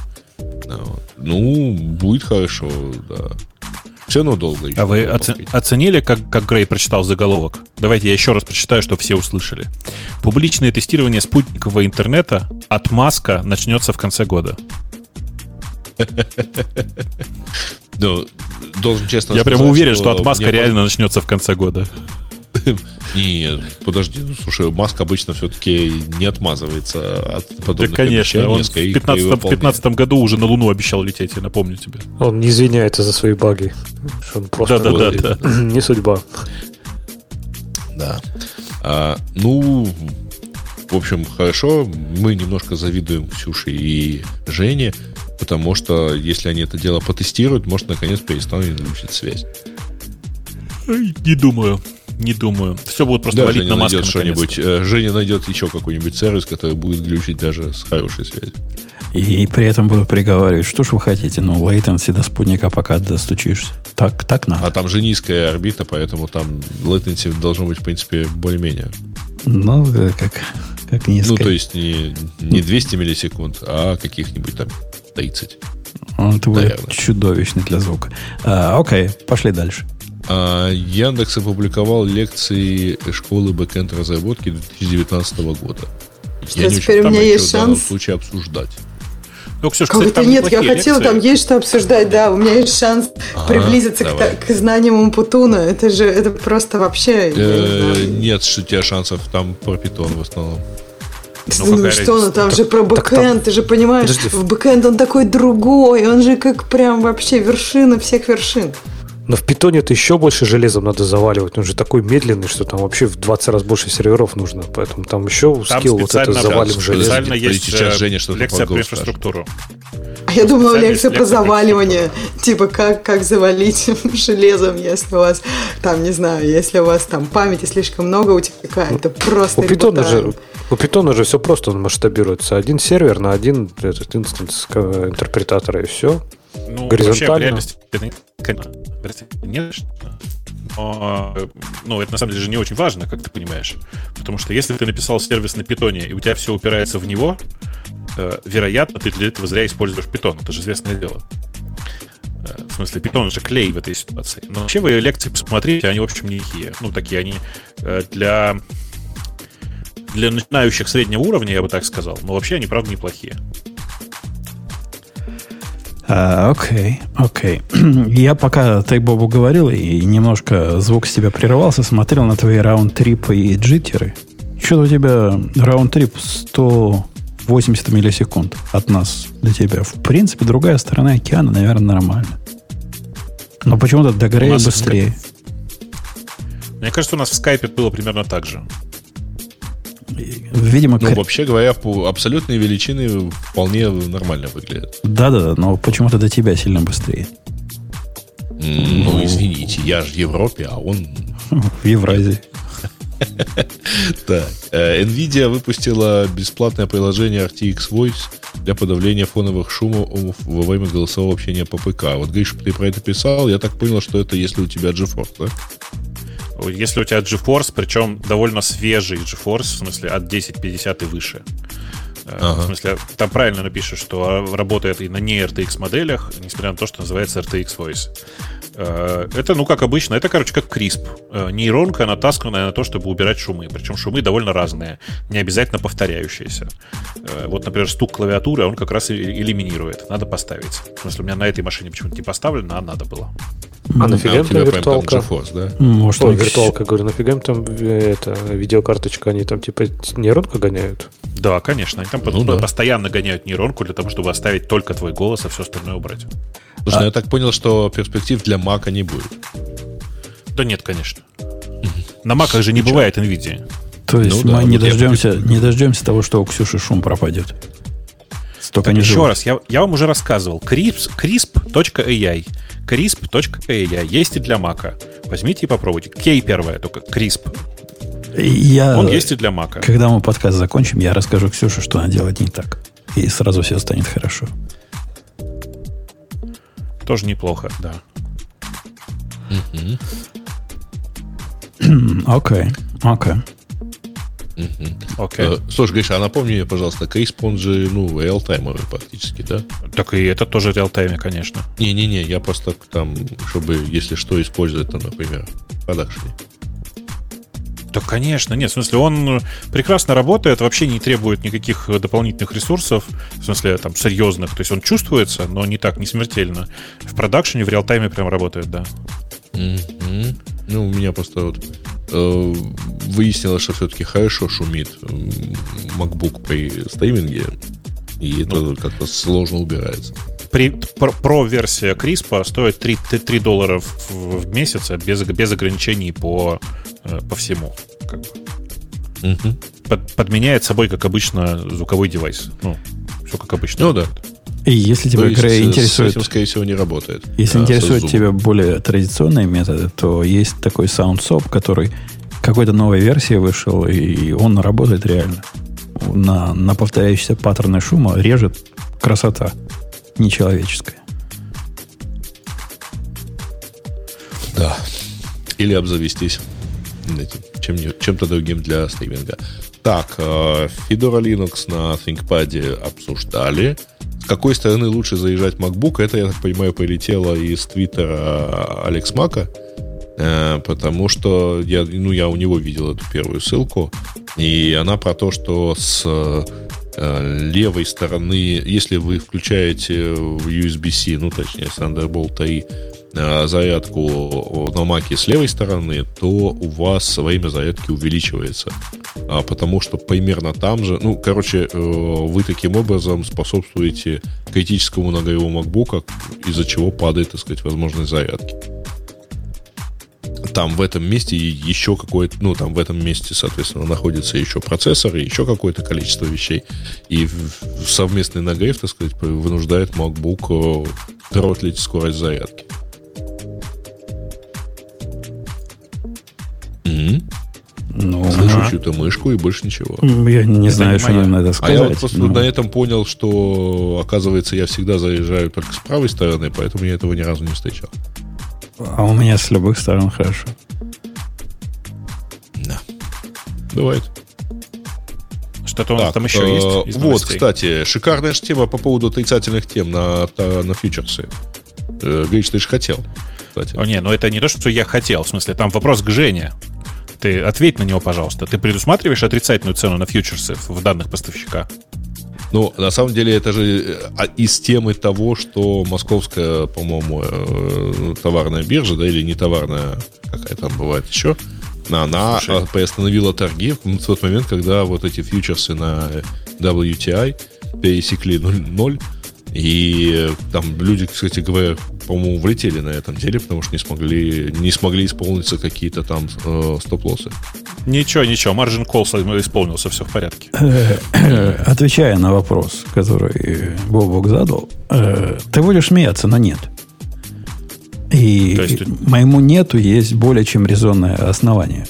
Ну, будет хорошо, да. Все равно долго еще. А вы оценили, как Грей прочитал заголовок? Давайте я еще раз прочитаю, чтобы все услышали. Публичное тестирование спутникового интернета от Маска начнется в конце года. Ну, должен честно я сказать, прямо уверен, что от Маска реально начнется в конце года. Нет, подожди, ну слушай, Маск обычно все-таки не отмазывается от подобных. Да, конечно, он в 2015 году уже на Луну обещал лететь, я напомню тебе. Он не извиняется за свои баги. Он просто не судьба. Да. Ну, в общем, хорошо. Мы немножко завидуем Ксюше и Жене, потому что, если они это дело потестируют, может, наконец перестанут глючить связь. Не думаю. Не думаю. Все будет просто валить на масках. Женя найдет еще какой-нибудь сервис, который будет глючить даже с хорошей связью. И при этом буду приговаривать, что ж вы хотите, но latency до спутника пока достучишься. Так надо. А там же низкая орбита, поэтому там latency должно быть, в принципе, более-менее. Ну, как низкая. Ну, то есть не 200 миллисекунд, а каких-нибудь там 30. Он будет чудовищный для звука. Окей, пошли дальше. Яндекс опубликовал лекции школы бэкэнд-разработки 2019 года. Что, теперь у меня есть шанс в случае обсуждать. Ну, Ксюш, кстати, нет, я хотела, лекции. Там есть что обсуждать, да, у меня есть шанс приблизиться к знаниям Умпутуна. Это же, это просто вообще... Нет, что у тебя шансов там про Python в основном. Ну что, ну там же про бэкэнд, ты же понимаешь, в бэкэнд он такой другой, он же как прям вообще вершина всех вершин. Но в питоне это еще больше железом надо заваливать. Он же такой медленный, что там вообще в 20 раз больше серверов нужно. Поэтому там еще там скилл вот это завалим железом. Специально есть лекция про инфраструктуру. А я думала, лекция про заваливание. Типа, как завалить железом, если у вас, там, не знаю, если у вас там памяти слишком много утекает. Это просто... У питона же все просто, он масштабируется. Один сервер на один инстанс интерпретатора, и все. Ну, вообще, в реальности нет, но, ну, это на самом деле же не очень важно, как ты понимаешь. Потому что если ты написал сервис на питоне, и у тебя все упирается в него, вероятно, ты для этого зря используешь питон. Это же известное дело. В смысле, питон же клей в этой ситуации. Но вообще вы лекции посмотрите, они, в общем, нехие. Ну, такие они для начинающих среднего уровня, я бы так сказал. Но вообще они, правда, неплохие. Окей. Я пока ты, Бобу, говорил, и немножко звук с тебя прерывался, смотрел на твои раунд-трипы и джиттеры. Что-то у тебя раунд-трип 180 миллисекунд от нас до тебя. В принципе, другая сторона океана, наверное, нормально. Но почему-то до Грея быстрее. Мне кажется, у нас в скайпе было примерно так же. Видимо, ну, вообще говоря, по абсолютной величине вполне нормально выглядит. Да-да-да, но почему-то до тебя сильно быстрее. Ну, извините, я же в Европе, а он... В Евразии. Так, NVIDIA выпустила бесплатное приложение RTX Voice для подавления фоновых шумов во время голосового общения по ПК. Вот, Гриш, ты про это писал, я так понял, что это если у тебя GeForce, да? Если у тебя GeForce, причем довольно свежий GeForce, в смысле от 1050 и выше. В смысле, там правильно напишешь, что работает и на не RTX моделях, несмотря на то, что называется RTX Voice. Это, ну, как обычно, это, короче, как Krisp. Нейронка, она натасканная на то, чтобы убирать шумы. Причем шумы довольно разные, не обязательно повторяющиеся. Вот, например, стук клавиатуры, он как раз и элиминирует. Надо поставить. В смысле, у меня на этой машине почему-то не поставлено, а надо было. А нафига им там виртуалка? GeForce, да? Может, виртуалка, говорю, нафига им там видеокарточка, они там типа нейронку гоняют? Да, конечно, они там постоянно гоняют нейронку для того, чтобы оставить только твой голос, а все остальное убрать. Слушай, я так понял, что перспектив для Мака не будет. Да нет, конечно. На Маках же не бывает NVIDIA. То есть мы не дождемся того, что у Ксюши шум пропадет. Еще раз, я вам уже рассказывал. Krisp.ai. Krisp.ai есть и для Мака. Возьмите и попробуйте. Кей первая, только Krisp. Он есть и для Мака. Когда мы подкаст закончим, я расскажу Ксюше, что она делает не так. И сразу все станет хорошо. Тоже неплохо, да. Окей. Слушай, Гриша, а напомни мне, пожалуйста, Krisp, он же, ну, реалтаймовый практически, да? Так и это тоже реалтайм, конечно. Не-не-не, я просто там, чтобы, если что, использовать, там, например, в продакшене. Да, конечно, нет, в смысле, он прекрасно работает, вообще не требует никаких дополнительных ресурсов, в смысле, там, серьезных, то есть он чувствуется, но не так, не смертельно. В продакшене, в реалтайме прям работает, да. Ну, у меня просто вот выяснилось, что все-таки хорошо шумит MacBook при стриминге, и это как-то сложно убирается. Про-версия Krisp стоит $3 в месяц без ограничений по всему. Как бы. Подменяет собой, как обычно, звуковой девайс. Ну, все как обычно. Ну да. И если тебя интересует... С этим, скорее всего, не работает. Если интересуют тебя более традиционные методы, то есть такой SoundSop, который какой-то новой версии вышел, и он работает реально. На повторяющиеся паттерны шума режет красота нечеловеческая. Да. Или обзавестись чем-то другим для стриминга. Так, Fedora Linux на ThinkPad обсуждали. С какой стороны лучше заезжать MacBook? Это, я так понимаю, прилетело из твиттера Алекс Мака, потому что я у него видел эту первую ссылку, и она про то, что с левой стороны, если вы включаете в USB-C, ну, точнее, Thunderbolt 3, зарядку на маке с левой стороны, то у вас время зарядки увеличивается. Потому что примерно там же... Ну, короче, вы таким образом способствуете критическому нагреву MacBook, из-за чего падает, так сказать, возможность зарядки. Там в этом месте еще какое-то... Ну, там в этом месте, соответственно, находится еще процессор и еще какое-то количество вещей. И совместный нагрев, так сказать, вынуждает MacBook тротлить скорость зарядки. Слышу чью-то мышку и больше ничего. Я не знаю, что нам надо сказать. А я вот просто на этом понял, что, оказывается, я всегда заезжаю только с правой стороны, поэтому я этого ни разу не встречал. А у меня с любых сторон хорошо. Да. Бывает. Что-то у нас там еще есть. Вот, кстати, шикарная же тема по поводу отрицательных тем на фьючерсы. Гриш, ты же хотел. О, не, ну это не то, что я хотел. В смысле, там вопрос к Жене. Ты ответь на него, пожалуйста. Ты предусматриваешь отрицательную цену на фьючерсы в данных поставщика? Ну, на самом деле, это же из темы того, что московская, по-моему, товарная биржа, да, или не товарная, какая там бывает еще, она приостановила торги в тот момент, когда вот эти фьючерсы на WTI пересекли 0,0, и там люди, кстати говоря, по-моему, влетели на этом деле, потому что не смогли исполниться какие-то там стоп-лоссы. Ничего, маржин колл исполнился, все в порядке. Отвечая на вопрос, который Бобок задал, ты будешь смеяться, но нет. И моему нету есть более чем резонное основание.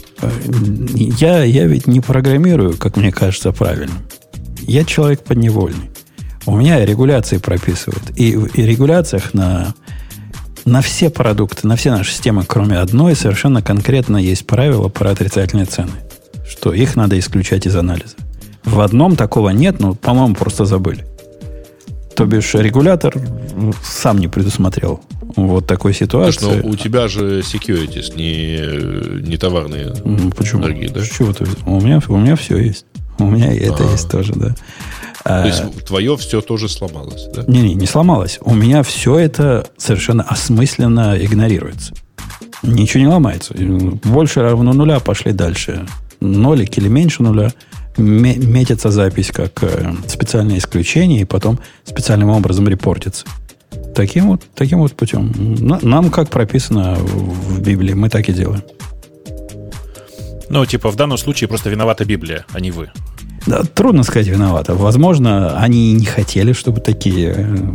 Я ведь не программирую, как мне кажется, правильно. Я человек подневольный. У меня регуляции прописывают. И в регуляциях на все продукты, на все наши системы, кроме одной, совершенно конкретно есть правила про отрицательные цены. Что их надо исключать из анализа. В одном такого нет, но, по-моему, просто забыли. То бишь, регулятор сам не предусмотрел вот такой ситуации. Слушай, но у тебя же securities, не товарные. Ну, почему? Торги, да? Чего ты? У меня все есть. У меня и это есть тоже, да. То есть твое все тоже сломалось, да? Не сломалось. У меня все это совершенно осмысленно игнорируется. Ничего не ломается. Больше равно нуля, пошли дальше. Нолик или меньше нуля метится запись как специальное исключение, и потом специальным образом репортится. Таким вот путем. Нам как прописано в Библии, мы так и делаем. Ну, типа, в данном случае просто виновата Библия, а не вы. Да, трудно сказать виновата. Возможно, они не хотели, чтобы такие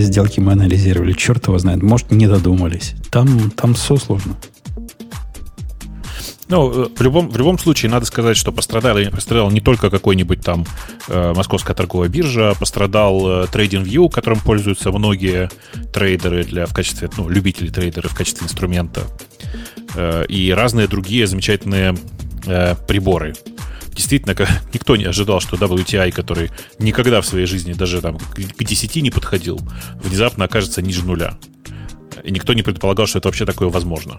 сделки мы анализировали. Черт его знает. Может, не додумались. Там все сложно. Ну, в любом случае, надо сказать, что пострадал не только какой-нибудь там московская торговая биржа, пострадал TradingView, которым пользуются многие трейдеры любители трейдеры в качестве инструмента, и разные другие замечательные приборы. Действительно, никто не ожидал, что WTI, который никогда в своей жизни даже там к 10 не подходил, внезапно окажется ниже нуля. И никто не предполагал, что это вообще такое возможно.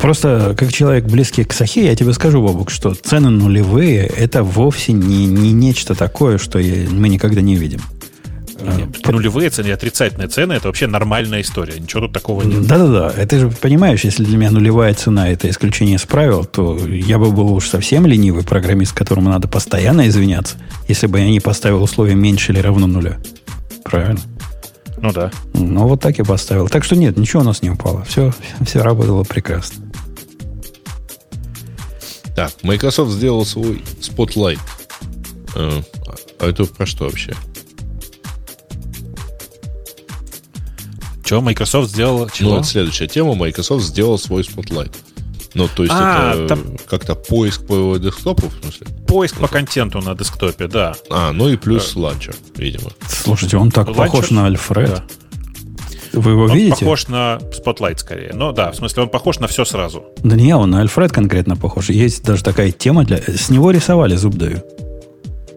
Просто, как человек близкий к Сахе, я тебе скажу, Бобок, что цены нулевые – это вовсе не нечто такое, что мы никогда не видим. Нулевые цены и отрицательные цены – это вообще нормальная история. Ничего тут такого нет. Да. Ты же понимаешь, если для меня нулевая цена – это исключение из правил, то я бы был уж совсем ленивый программист, которому надо постоянно извиняться, если бы я не поставил условия меньше или равно нуля. Правильно? Ну да. Ну вот так я поставил. Так что нет, ничего у нас не упало. Все работало прекрасно. Так, Microsoft сделал свой Spotlight. А это про что вообще? Че, Microsoft сделал чего? Ну, это следующая тема. Microsoft сделал свой Spotlight. Ну, то есть это как-то поиск по десктопу, в смысле? Поиск по контенту на десктопе, да. А, ну и плюс ланчер, видимо. Слушайте, он так похож на Альфред. Да. Вы его видите? Он похож на Spotlight скорее. Ну да, в смысле, он похож на все сразу. Да не, он на Альфред конкретно похож. Есть даже такая тема для... С него рисовали, зуб даю.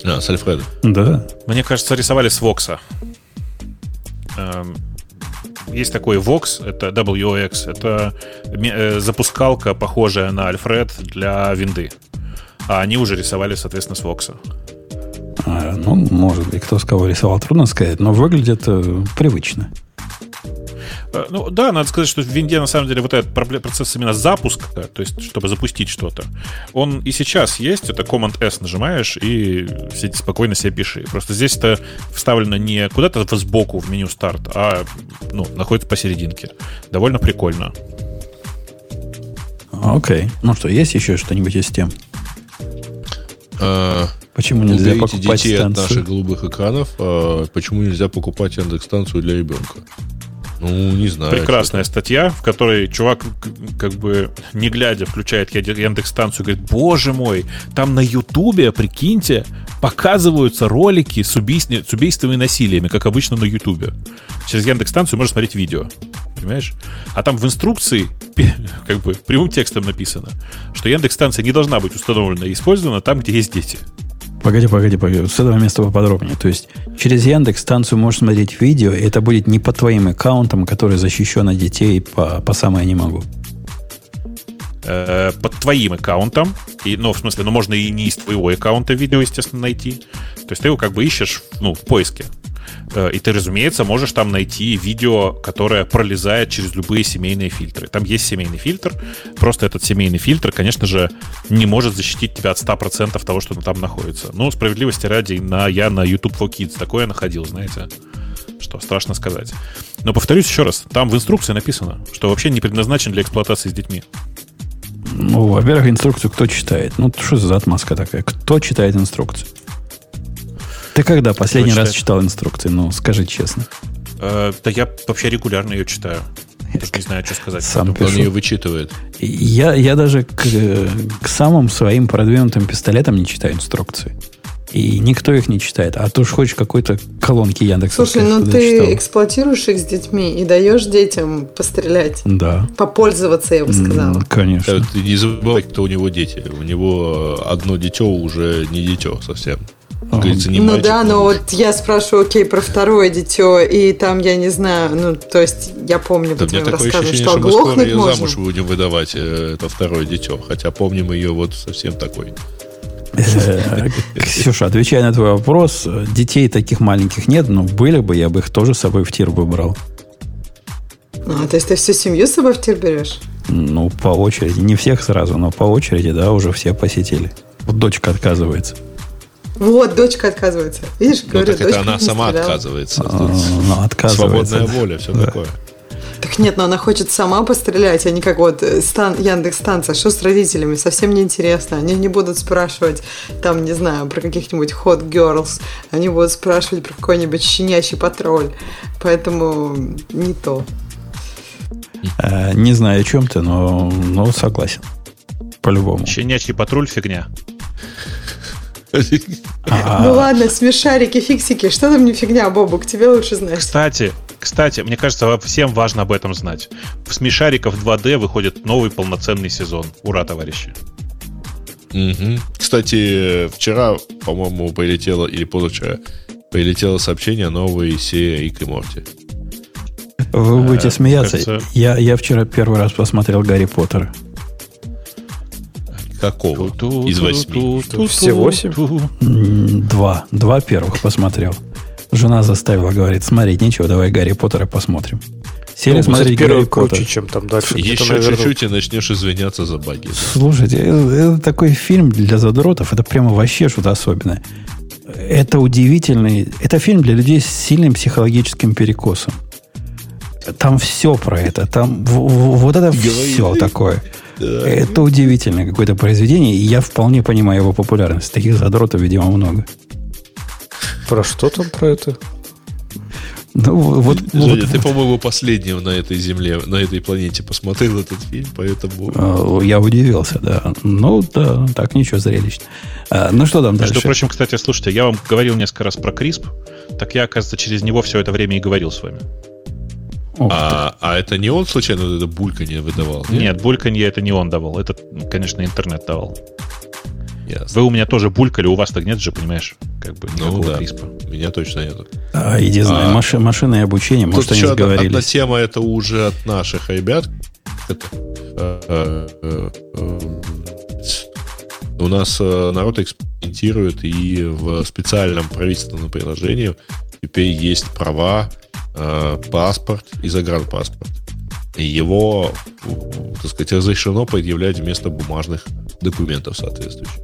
А, с Альфреда? Да. Мне кажется, рисовали с Вокса. Есть такой Vox, это WOX, это запускалка, похожая на Альфред для винды. А они уже рисовали, соответственно, с Вокса. А, ну, может быть, кто с кого рисовал, трудно сказать, но выглядит привычно. Ну да, надо сказать, что в винде на самом деле вот этот процесс именно запуска, то есть чтобы запустить что-то, он и сейчас есть, это Command-S нажимаешь и спокойно себе пиши. Просто здесь это вставлено не куда-то сбоку в меню старт, а ну, находится посерединке. Довольно прикольно. Окей. Ну что, есть еще что-нибудь из тем? Почему нельзя покупать детей станцию? От наших голубых экранов. Почему нельзя покупать Яндекс.Станцию для ребенка? Ну, не знаю. Прекрасная статья, в которой чувак, как бы, не глядя, включает Яндекс.Станцию и говорит: боже мой, там на Ютубе, прикиньте, показываются ролики с убийствами и насилиями, как обычно на Ютубе. Через Яндекс.Станцию можно смотреть видео. Понимаешь? А там в инструкции, как бы, прямым текстом написано, что Яндекс.Станция не должна быть установлена и использована там, где есть дети. Погоди. С этого места поподробнее. То есть через Яндекс.Станцию можешь смотреть видео, и это будет не по твоим аккаунтам, которые защищены от детей по самое не могу. Под твоим аккаунтом. И, ну, в смысле, ну, можно и не из твоего аккаунта видео, естественно, найти. То есть ты его как бы ищешь, ну, в поиске. И ты, разумеется, можешь там найти видео, которое пролезает через любые семейные фильтры. Там есть семейный фильтр, просто этот семейный фильтр, конечно же, не может защитить тебя от 100% того, что там находится. Ну, справедливости ради, я на YouTube for Kids такое находил, знаете, что страшно сказать. Но повторюсь еще раз, там в инструкции написано, что вообще не предназначен для эксплуатации с детьми. Ну, во-первых, инструкцию кто читает? Ну, что за отмазка такая? Кто читает инструкцию? Ты когда последний раз читал инструкции? Ну, скажи честно. Да я вообще регулярно ее читаю. Даже не знаю, что сказать. Сам пишу. Он ее вычитывает. Я даже к самым своим продвинутым пистолетам не читаю инструкции. И никто их не читает. А ты уж хочешь какой-то колонки Яндекса. Слушай, ну ты эксплуатируешь их с детьми и даешь детям пострелять. Да. Попользоваться, я бы сказала. Конечно. Да, ты не забывай, кто у него дети. У него одно дитё уже не дитё совсем. Ну да, но вот я спрашиваю, окей, про второе дитё, и там, я не знаю, ну, то есть, я помню, по твоим рассказам, что оглохнуть можно. Мы замуж будем выдавать это второе дитё, хотя помним ее вот совсем такой. Ксюша, отвечая на твой вопрос, детей таких маленьких нет, но были бы, я бы их тоже с собой в тир выбрал. А, то есть, ты всю семью с собой в тир берешь? Ну, по очереди, не всех сразу, но по очереди, да, уже все посетили. Вот дочка отказывается. Вот, дочка отказывается. Видишь, ну, говорю, так дочка это она сама отказывается. Свободная воля, все такое. Так нет, но она хочет сама пострелять, а не как вот Яндекс.Станция. Что с родителями? Совсем неинтересно. Они не будут спрашивать, там, не знаю, про каких-нибудь hot girls. Они будут спрашивать про какой-нибудь щенячий патруль. Поэтому не то. Не знаю, о чем ты, но согласен. По-любому. Щенячий патруль – фигня. Ну ладно, смешарики, фиксики. Что там не фигня, Бобук, тебе лучше знать. Кстати, мне кажется, всем важно об этом знать. В смешариков 2D выходит новый полноценный сезон. Ура, товарищи. Кстати, вчера, по-моему, прилетело, или позавчера, прилетело сообщение о новой серии Рик и Морти. Вы будете смеяться. Кажется... Я вчера первый раз посмотрел Гарри Поттера. Какого? Из 8? Все 8? 2. 2 первых посмотрел. Жена заставила, говорит, смотреть нечего, давай Гарри Поттера посмотрим. Сели смотреть Гарри Поттера. Чем там дальше. Еще чуть-чуть и начнешь извиняться за баги. Слушайте, это такой фильм для задротов, это прямо вообще что-то особенное. Это удивительный... Это фильм для людей с сильным психологическим перекосом. Там все про это. Там вот это все такое. Это удивительное какое-то произведение, и я вполне понимаю его популярность. Таких задротов, видимо, много. Про что там про это? Ну, вот, Женя, вот. Ты, по-моему, последним на этой земле, на этой планете посмотрел этот фильм, поэтому... Я удивился, да. Ну, да, так, ничего зрелищно. Ну, что там дальше? Между прочим, кстати, слушайте, я вам говорил несколько раз про Krisp, так я, оказывается, через него все это время и говорил с вами. А это не он, случайно, вот это бульканье выдавал? Нет, бульканье это не он давал, это, конечно, интернет давал. Вы у меня тоже булькали, у вас-то нет же, понимаешь, как бы никакого Криспа. Меня точно нету. Иди знай, машины и обучение, может, они сговорились. Одна тема, это уже от наших ребят. У нас народ экспериментирует, и в специальном правительственном приложении теперь есть права, паспорт и загранпаспорт. И его, так сказать, разрешено предъявлять вместо бумажных документов соответствующих.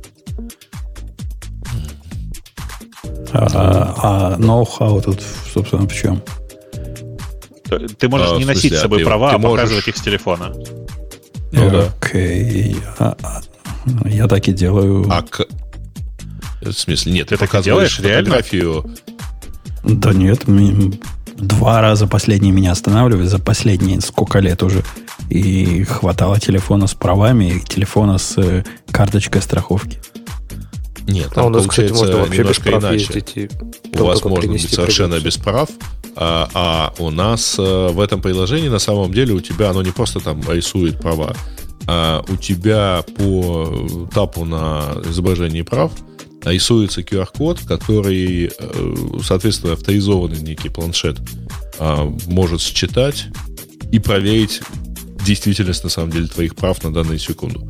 А ноу-хау тут, собственно, в чем? Ты можешь не носить с собой права, а показывать их с телефона. Окей. Я так и делаю. В смысле, нет, ты так делаешь фотографию. Реально? Да нет, 2 раза последние меня останавливают за последние сколько лет уже. И хватало телефона с правами и телефона с карточкой страховки. Нет, там, у нас, кстати, можно вообще без прав ездить. У вас можно быть совершенно без прав, а у нас в этом приложении на самом деле у тебя оно не просто там рисует права, а у тебя по тапу на изображении прав рисуется QR-код, который, соответственно, авторизованный некий планшет может считать и проверить действительность, на самом деле, твоих прав на данную секунду.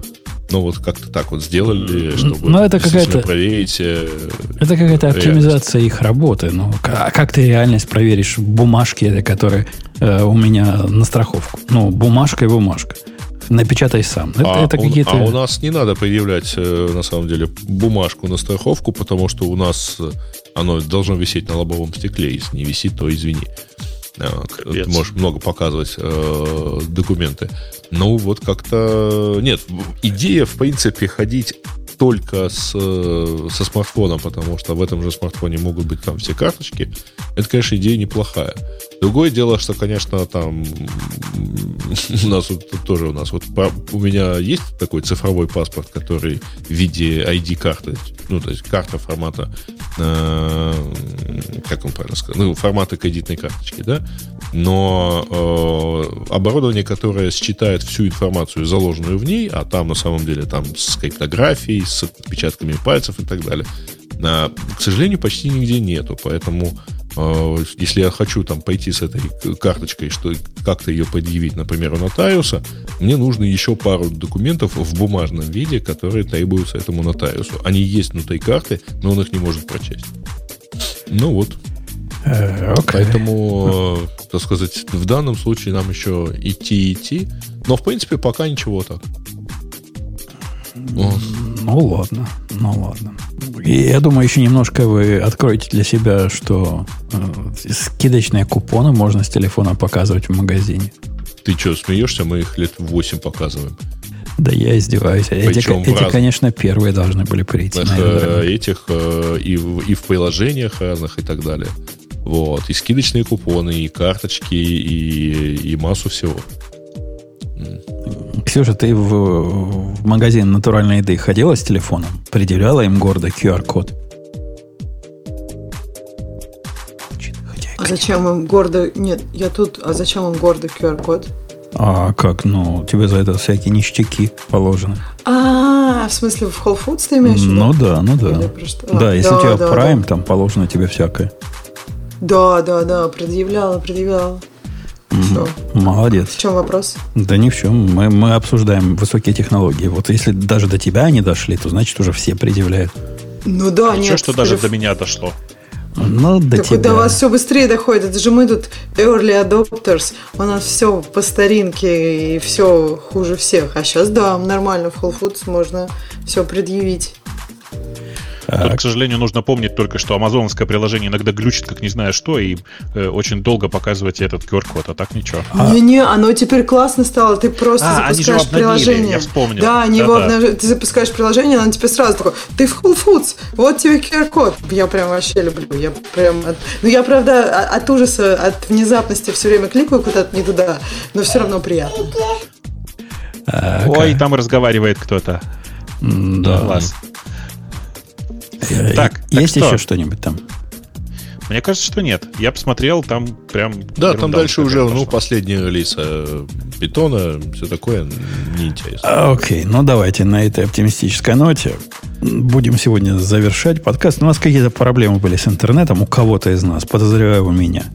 Ну, вот как-то так вот сделали, чтобы это действительно проверить. Это какая-то оптимизация их работы. Ну, а как ты реальность проверишь? Бумажки, которые у меня на страховку. Ну, бумажка и бумажка. Напечатай сам. Это какие-то... у нас не надо предъявлять, на самом деле, бумажку на страховку, потому что у нас оно должно висеть на лобовом стекле. Если не висит, то извини. Капец. Ты можешь много показывать документы. Ну, вот как-то... Нет, идея, в принципе, ходить только со смартфоном, потому что в этом же смартфоне могут быть там все карточки. Это, конечно, идея неплохая. Другое дело, что, конечно, там у нас вот, тоже у нас вот у меня есть такой цифровой паспорт, который в виде ID-карты, ну, то есть карта формата, как он правильно сказал, ну, формата кредитной карточки, да, но оборудование, которое считает всю информацию, заложенную в ней, а там, на самом деле, там с криптографией, с отпечатками пальцев и так далее, к сожалению, почти нигде нету, поэтому... Если я хочу там пойти с этой карточкой, что как-то ее предъявить, например, у нотариуса, мне нужно еще пару документов в бумажном виде, которые требуются этому нотариусу. Они есть внутри карты, но он их не может прочесть. Ну вот. Okay. Поэтому, так сказать, в данном случае нам еще идти. Но, в принципе, пока ничего так. Вот. Ну ладно. Я думаю, еще немножко вы откроете для себя, что скидочные купоны можно с телефона показывать в магазине. Ты что, смеешься? Мы их лет 8 показываем. Да я издеваюсь. Эти, конечно, первые должны были прийти. Этих и в приложениях разных и так далее. Вот. И скидочные купоны, и карточки, и массу всего. Ксюша, ты в магазин натуральной еды ходила с телефоном? Предъявляла им гордо QR-код? А зачем им гордо... Нет, я тут. А зачем им гордо QR-код? А как? Ну, тебе за это всякие ништяки положены. В смысле, в Whole Foods ты имеешь в виду? Ну да. Да, если у тебя Prime, там положено тебе всякое. Да, предъявляла. Что? Молодец. В чем вопрос? Да ни в чем. Мы обсуждаем высокие технологии. Вот если даже до тебя они дошли, то значит уже все предъявляют. Ну да, нет. Ничего, что даже до меня дошло. Ну, до тебя. До вас все быстрее доходит. Это же мы тут early adopters. У нас все по старинке и все хуже всех. А сейчас, да, нормально в Whole Foods можно все предъявить. Тут, к сожалению, нужно помнить только, что амазоновское приложение иногда глючит, как не знаю что, и очень долго показывать этот QR-код, а так ничего. Не-не, оно теперь классно стало, ты просто запускаешь приложение. Я вспомнил. Да, они его обнажили, ты запускаешь приложение, оно тебе сразу такое, ты в Whole Foods, вот тебе QR-код. Я прям вообще люблю, я прям... Ну, я, правда, от ужаса, от внезапности все время кликаю куда-то не туда, но все равно приятно. Ой, там разговаривает кто-то. Да. Класс. Так, есть так что? Еще что-нибудь там? Мне кажется, что нет. Я посмотрел, там прям... Да, там дальше уже, ну, последний релиз питона, все такое неинтересно. Окей, ну давайте на этой оптимистической ноте будем сегодня завершать подкаст. У нас какие-то проблемы были с интернетом у кого-то из нас, подозреваю, у меня.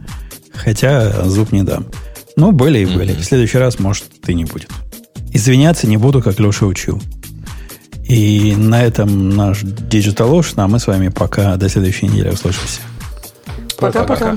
Хотя зуб не дам. Ну, были и были. В следующий раз, может, и не будет. Извиняться не буду, как Леша учил. И на этом наш DigitalOcean, а мы с вами пока до следующей недели. Услышимся. Пока-пока.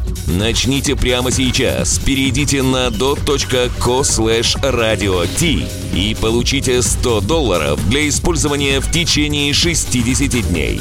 Начните прямо сейчас. Перейдите на dot.co/radio-t и получите $100 для использования в течение 60 дней.